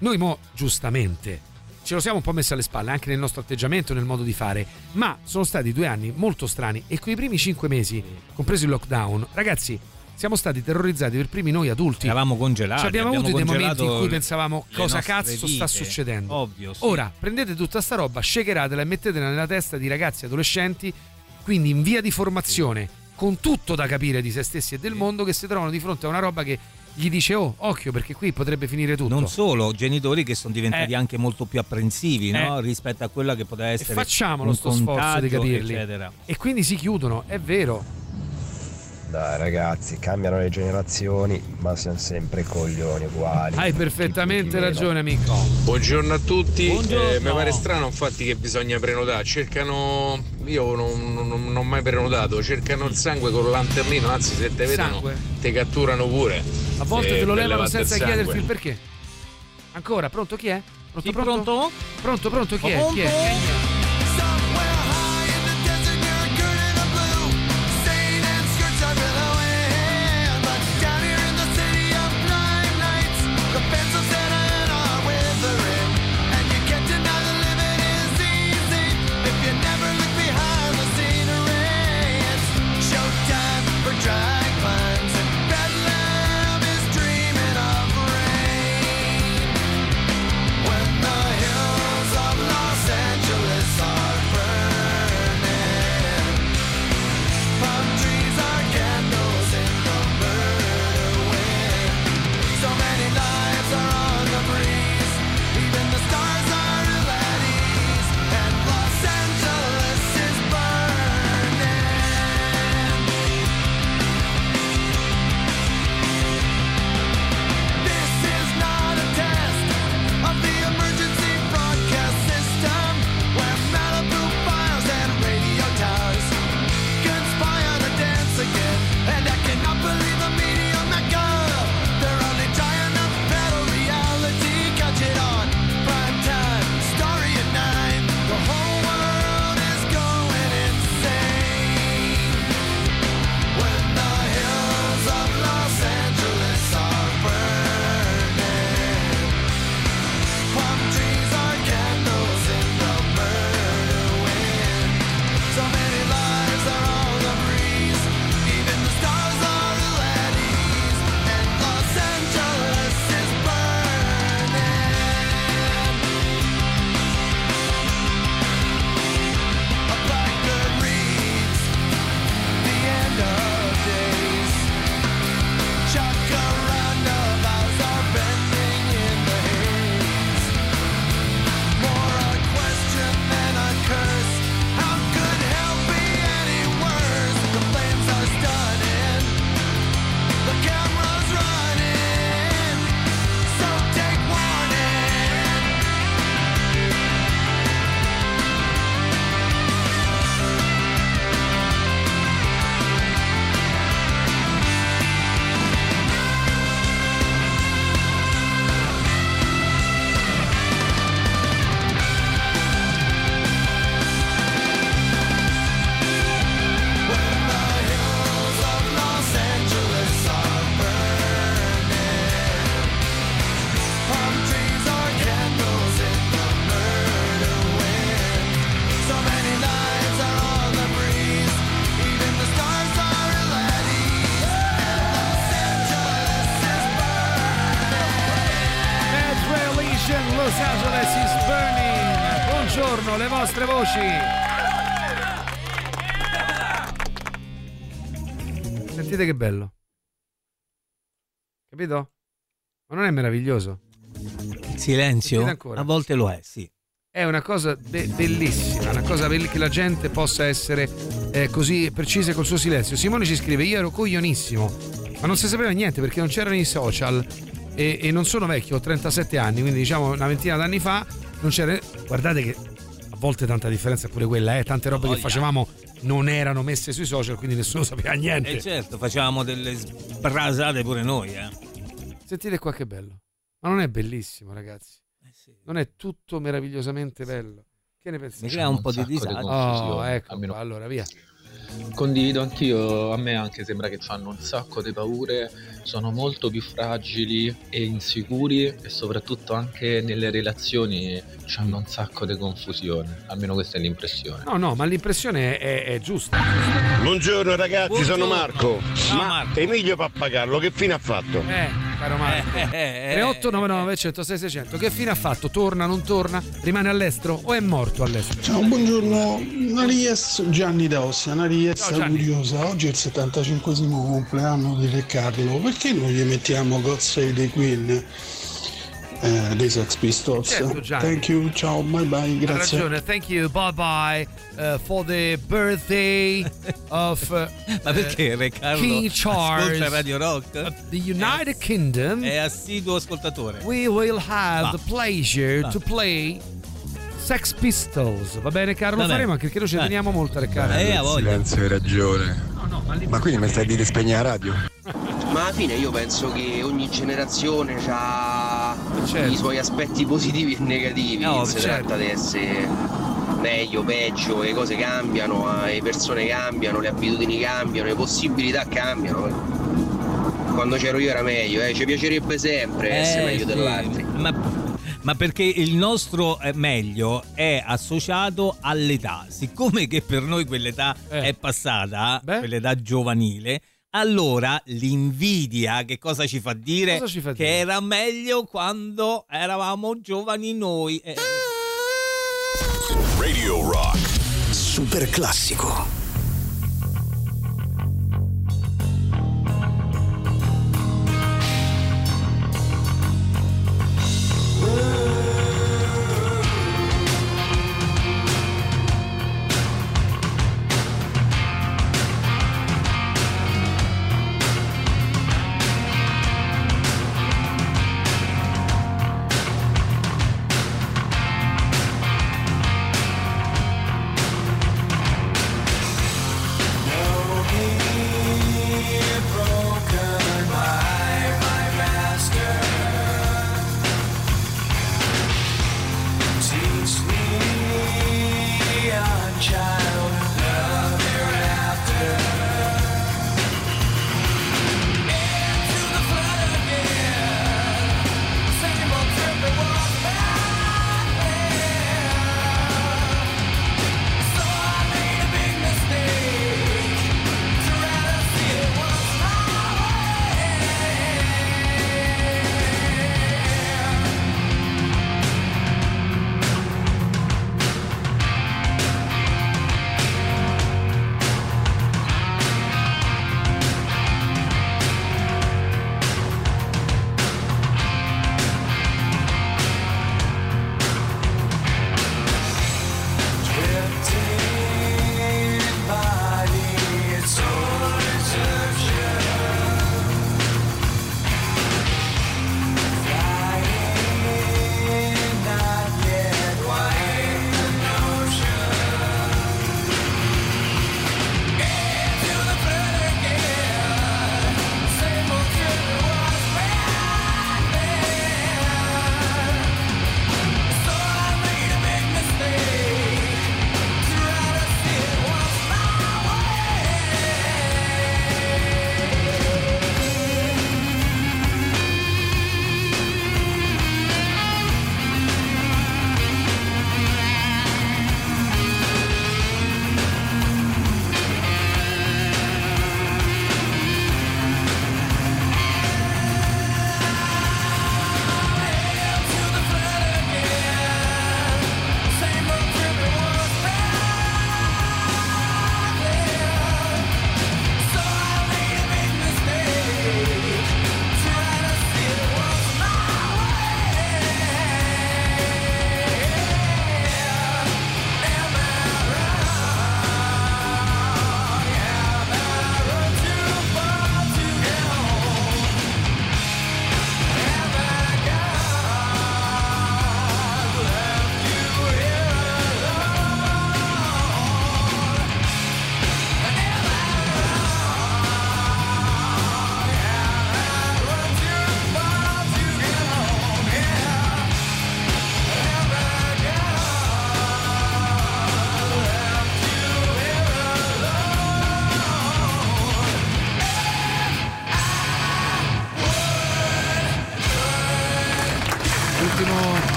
noi mo, giustamente, ce lo siamo un po' messi alle spalle, anche nel nostro atteggiamento, nel modo di fare, ma sono stati due anni molto strani e quei primi cinque mesi, compreso il lockdown, ragazzi, siamo stati terrorizzati per primi noi adulti. Eravamo congelati. Ci abbiamo, abbiamo avuto dei momenti in cui pensavamo cosa cazzo vite. sta succedendo. Ovvio, sì. Ora, prendete tutta sta roba, shakeratela e mettetela nella testa di ragazzi e adolescenti, quindi in via di formazione, con tutto da capire di se stessi e del mondo, che si trovano di fronte a una roba che gli dice oh, occhio, perché qui potrebbe finire tutto. Non solo, genitori che sono diventati eh. anche molto più apprensivi eh. no? rispetto a quella che poteva essere. E facciamo lo sforzo di capirli, eccetera. E quindi si chiudono, è vero. Dai ragazzi, cambiano le generazioni, ma siamo sempre coglioni uguali. Hai perfettamente ragione, amico. Buongiorno a tutti. Buongiorno. Eh, mi pare strano infatti che bisogna prenotare. Cercano, io non, non, non ho mai prenotato, cercano il sangue con il lanternino, anzi se te vedono te catturano pure. A volte eh, te lo levano senza chiederti il perché. Ancora, pronto chi è? Pronto, sì, pronto? Pronto? Pronto, pronto, chi è? Chi è? Los Angeles. Lazarus is burning. Buongiorno, le vostre voci. Sentite che bello. Capito? Ma non è meraviglioso? Il silenzio a volte lo è, sì. È una cosa be- bellissima, una cosa be- che la gente possa essere eh, così precisa col suo silenzio. Simone ci scrive: io ero coglionissimo, ma non si sapeva niente perché non c'erano i social e, e non sono vecchio, ho trentasette anni, quindi diciamo una ventina d'anni fa non c'era. Guardate che a volte tanta differenza pure quella, eh, tante robe oh, che facevamo non erano messe sui social, quindi nessuno sapeva niente. E certo, facevamo delle sbrasate pure noi, eh. Sentite qua che bello. Ma non è bellissimo, ragazzi? Non è tutto meravigliosamente bello? Che ne pensate? Mi crea un, un po' di disagio. Oh, ecco, almeno... allora via. Condivido anch'io, a me anche sembra che fanno un sacco di paure, sono molto più fragili e insicuri e soprattutto anche nelle relazioni hanno un sacco di confusione, almeno questa è l'impressione. No, no, ma l'impressione è, è giusta. Buongiorno ragazzi, buongiorno. Sono Marco. Ciao, ma Marco. Emilio Pappagallo che fine ha fatto? Eh. Caro Marco, tre otto nove nove uno zero sei sei zero zero, che fine ha fatto? Torna, non torna? Rimane all'estero o è morto all'estero? Ciao, buongiorno, Naries, Gianni da Ossia. Naries è curiosa, oggi è il settantacinquesimo compleanno di Riccardo, perché non gli mettiamo God Save the Queen eh, dei Sex Pistols? Certo, thank you, ciao, bye bye, grazie. Ha ragione, thank you, bye bye uh, for the birthday of uh, ma perché Riccardo King Charles ascolta Radio Rock? Uh, the United è, Kingdom è assiduo ascoltatore. We will have va. the pleasure va. to play Sex Pistols, va bene Carlo? Va lo faremo anche perché noi ci teniamo molto a Riccardo. Eh, a silenzio e ragione. No, no, ma, ma quindi mi stai di spegnere la radio? Ma alla fine io penso che ogni generazione ha certo. i suoi aspetti positivi e negativi, no, si certo. tratta di essere meglio, peggio, le cose cambiano, le persone cambiano, le abitudini cambiano, le possibilità cambiano. Quando c'ero io era meglio, eh? Ci piacerebbe sempre eh, essere meglio sì. dell'altro. Ma... ma perché il nostro meglio è associato all'età, siccome che per noi quell'età eh. è passata, beh. Quell'età giovanile, allora l'invidia che cosa ci fa dire? Cosa ci fa dire? Che era meglio quando eravamo giovani noi. Eh. Radio Rock Super Classico.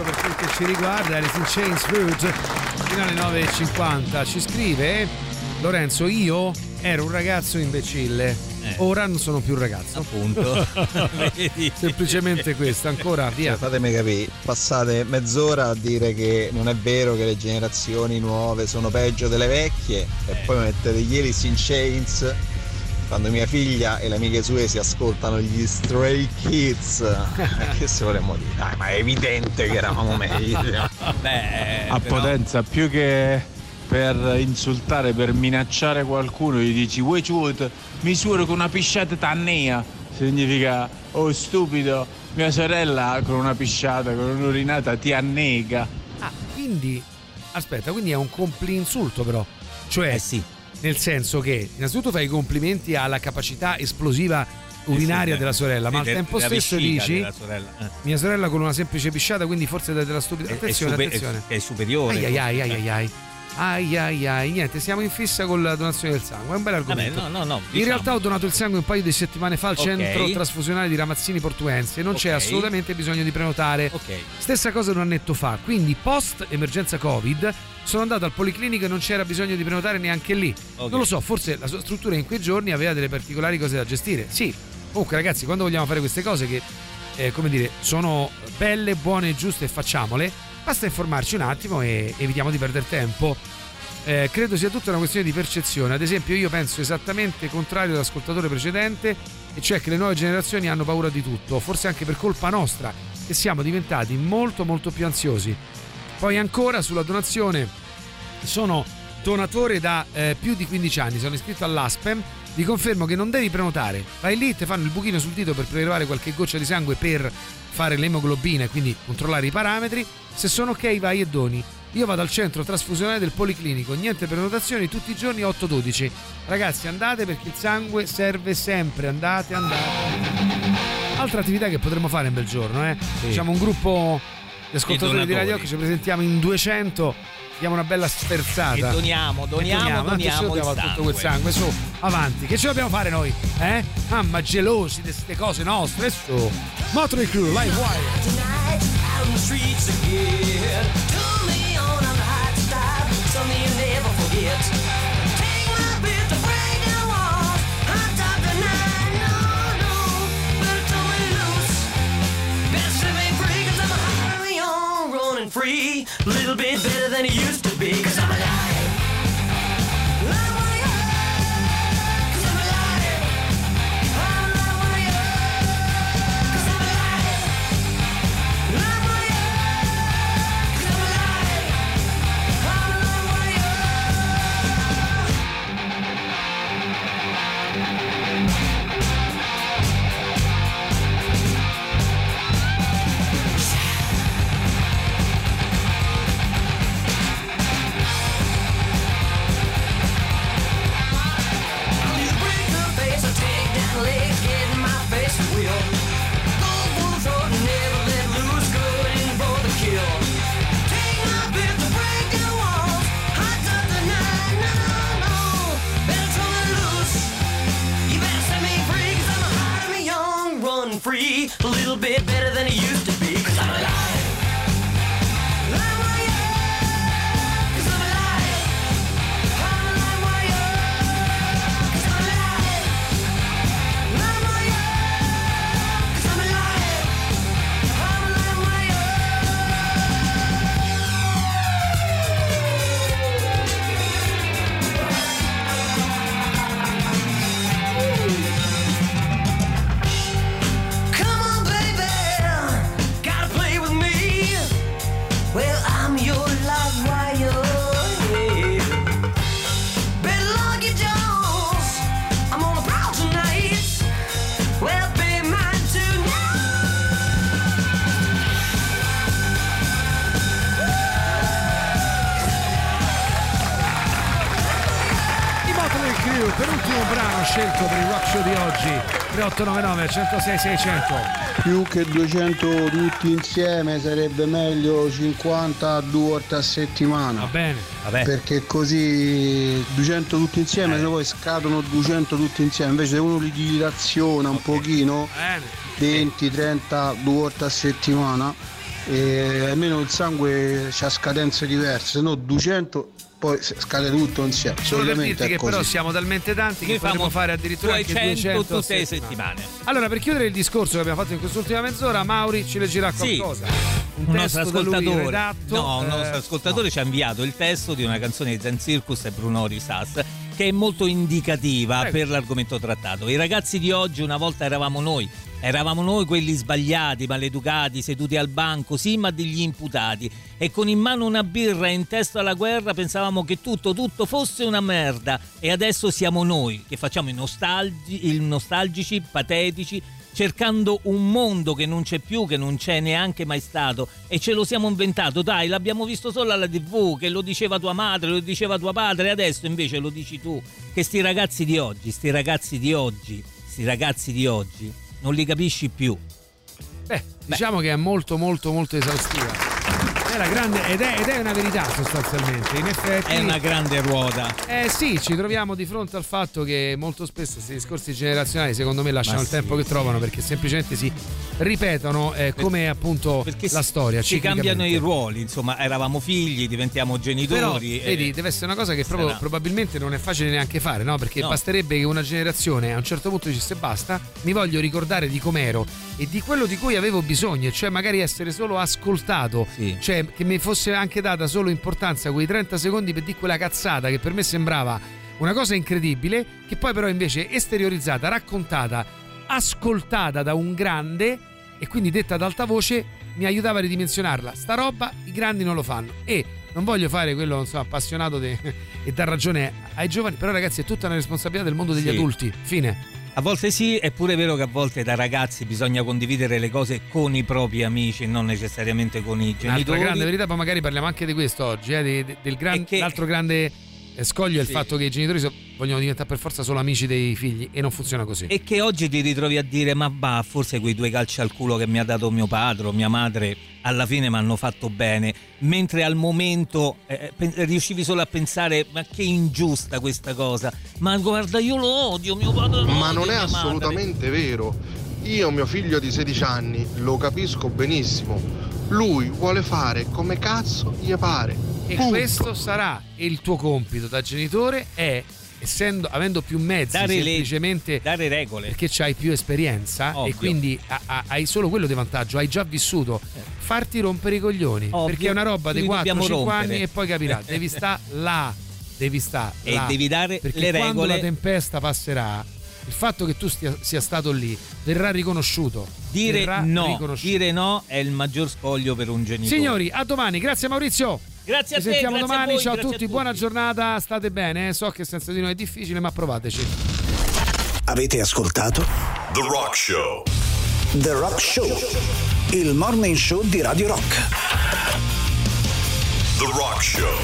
classico per quel che ci riguarda, Alice in Chains Rouge, fino alle nove e cinquanta. Ci scrive Lorenzo: io ero un ragazzo imbecille, eh. ora non sono più un ragazzo. Appunto. Semplicemente questo, ancora via. Cioè, fatemi capire, passate mezz'ora a dire che non è vero che le generazioni nuove sono peggio delle vecchie, eh. e poi mettete gli Alice in Chains. Quando mia figlia e le amiche sue si ascoltano gli Stray Kids, che se vorremmo dire? Dai, ma è evidente che eravamo meglio. Beh, a però... Potenza, più che per insultare, per minacciare qualcuno, gli dici "Wait, wait, mi suoro con una pisciata tannea", significa "oh stupido, mia sorella con una pisciata, con un'urinata ti annega". Ah, quindi aspetta, quindi è un compli-insulto però. Cioè, eh sì. Nel senso che innanzitutto fai i complimenti alla capacità esplosiva urinaria della sorella, ma al tempo stesso dici mia sorella con una semplice pisciata, quindi forse della stupidità. Attenzione, attenzione, è superiore. Ai ai ai ai ai ai ai ai, niente, siamo in fissa con la donazione del sangue, è un bel argomento. In realtà ho donato il sangue un paio di settimane fa al centro trasfusionale di Ramazzini Portuense, non c'è assolutamente bisogno di prenotare. Stessa cosa un annetto fa, quindi post emergenza Covid sono andato al Policlinico e non c'era bisogno di prenotare neanche lì. Okay. Non lo so, forse la sua struttura in quei giorni aveva delle particolari cose da gestire. Sì, comunque ragazzi, quando vogliamo fare queste cose che, eh, come dire, sono belle, buone, giuste, facciamole, basta informarci un attimo e evitiamo di perdere tempo. Eh, credo sia tutta una questione di percezione. Ad esempio, io penso esattamente il contrario dell'ascoltatore precedente, e cioè che le nuove generazioni hanno paura di tutto, forse anche per colpa nostra, che siamo diventati molto molto più ansiosi. Poi ancora sulla donazione, sono donatore da eh, più di quindici anni, sono iscritto all'Aspem, vi confermo che non devi prenotare, vai lì, ti fanno il buchino sul dito per prelevare qualche goccia di sangue per fare l'emoglobina e quindi controllare i parametri, se sono ok vai e doni. Io vado al centro trasfusionale del Policlinico, niente prenotazioni, tutti i giorni otto dodici. Ragazzi, andate perché il sangue serve sempre, andate, andate. Altra attività che potremmo fare un bel giorno, eh? Sì. Diciamo un gruppo... Gli ascoltatori di Radio Rock, ci presentiamo in duecento, diamo una bella sferzata e doniamo, doniamo, e doniamo, doniamo, doniamo il tutto quel sangue, su, avanti, che ce dobbiamo fare noi, eh? Ah, ma gelosi di queste cose nostre, su Motley Crue, Live Wire. Free, little bit better than it used to be, 'cause I'm alive. Free, a little bit better than it used to be, 'cause I'm alive. Penultimo brano scelto per il Rock Show di oggi, tre otto nove nove, centosei, seicento. Più che duecento tutti insieme sarebbe meglio cinquanta due volte a settimana. Va bene, vabbè. Perché così duecento tutti insieme, se poi scadono duecento tutti insieme, invece se uno li dilaziona un okay. pochino, venti trenta due volte a settimana. e almeno il sangue ha scadenze diverse, se no duecento poi scade tutto insieme. Solo per dirti che così, però siamo talmente tanti che potremmo fare addirittura anche duecento tutte le settimane. Allora, per chiudere il discorso che abbiamo fatto in quest'ultima mezz'ora, Mauri ci leggerà qualcosa. Sì. Un, un nostro ascoltatore, redatto, no, eh, un nostro ascoltatore no. ci ha inviato il testo di una canzone di Zen Circus e Bruno Risas, che è molto indicativa Prego. per l'argomento trattato. I ragazzi di oggi una volta eravamo noi, eravamo noi quelli sbagliati, maleducati, seduti al banco, sì, ma degli imputati, e con in mano una birra e in testa alla guerra pensavamo che tutto, tutto fosse una merda, e adesso siamo noi che facciamo i nostalgi, nostalgici, patetici, cercando un mondo che non c'è più, che non c'è neanche mai stato, e ce lo siamo inventato, dai, l'abbiamo visto solo alla tivù, che lo diceva tua madre, lo diceva tuo padre, adesso invece lo dici tu, che sti ragazzi di oggi, sti ragazzi di oggi, sti ragazzi di oggi, non li capisci più. Beh, diciamo Beh. che è molto molto molto esaustiva. È la grande, ed, è, ed è una verità sostanzialmente, in effetti è una grande ruota. Eh sì, ci troviamo di fronte al fatto che molto spesso questi discorsi generazionali secondo me lasciano Ma il sì, tempo che trovano, perché semplicemente si ripetono eh, come appunto la storia. Ci cambiano i ruoli, insomma, eravamo figli, diventiamo genitori. Però, vedi, deve essere una cosa che proprio, probabilmente non è facile neanche fare, no? Perché no. basterebbe che una generazione a un certo punto dicesse basta, mi voglio ricordare di com'ero e di quello di cui avevo bisogno, cioè magari essere solo ascoltato, sì. cioè che mi fosse anche data solo importanza quei trenta secondi per dire quella cazzata che per me sembrava una cosa incredibile, che poi però invece esteriorizzata, raccontata, ascoltata da un grande e quindi detta ad alta voce mi aiutava a ridimensionarla. Sta roba i grandi non lo fanno, e non voglio fare quello, non so, appassionato de... e dar ragione ai giovani, però ragazzi è tutta una responsabilità del mondo degli sì. adulti, fine. A volte sì, è pure vero che a volte da ragazzi bisogna condividere le cose con i propri amici, non necessariamente con i genitori. Un'altra grande verità, poi magari parliamo anche di questo oggi, eh, del, del gran, che... l'altro grande scoglio è sì. il fatto che i genitori so, vogliono diventare per forza solo amici dei figli, e non funziona così. E che oggi ti ritrovi a dire, ma bah, forse quei due calci al culo che mi ha dato mio padre o mia madre alla fine mi hanno fatto bene, mentre al momento eh, riuscivi solo a pensare ma che ingiusta questa cosa, ma guarda io lo odio mio padre, ma non è assolutamente madre. vero. Io mio figlio di sedici anni lo capisco benissimo, lui vuole fare come cazzo gli pare, e Punto. questo sarà il tuo compito da genitore, è essendo avendo più mezzi, dare semplicemente le, dare regole, perché c'hai più esperienza, Ovvio. e quindi a, a, hai solo quello di vantaggio, hai già vissuto, farti rompere i coglioni, Ovvio. perché è una roba dei quattro cinque anni e poi capirà, devi sta là, devi sta e là, devi dare perché le regole, quando la tempesta passerà il fatto che tu stia, sia stato lì verrà riconosciuto. Dire verrà no riconosciuto. Dire no è il maggior scoglio per un genitore. Signori, a domani, grazie Maurizio. Grazie a Ci te, sentiamo domani, a voi, ciao a tutti, a tutti, buona giornata, state bene, so che senza di noi è difficile, ma provateci. Avete ascoltato? The Rock Show. The Rock Show, il morning show di Radio Rock. The Rock Show.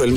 tutto il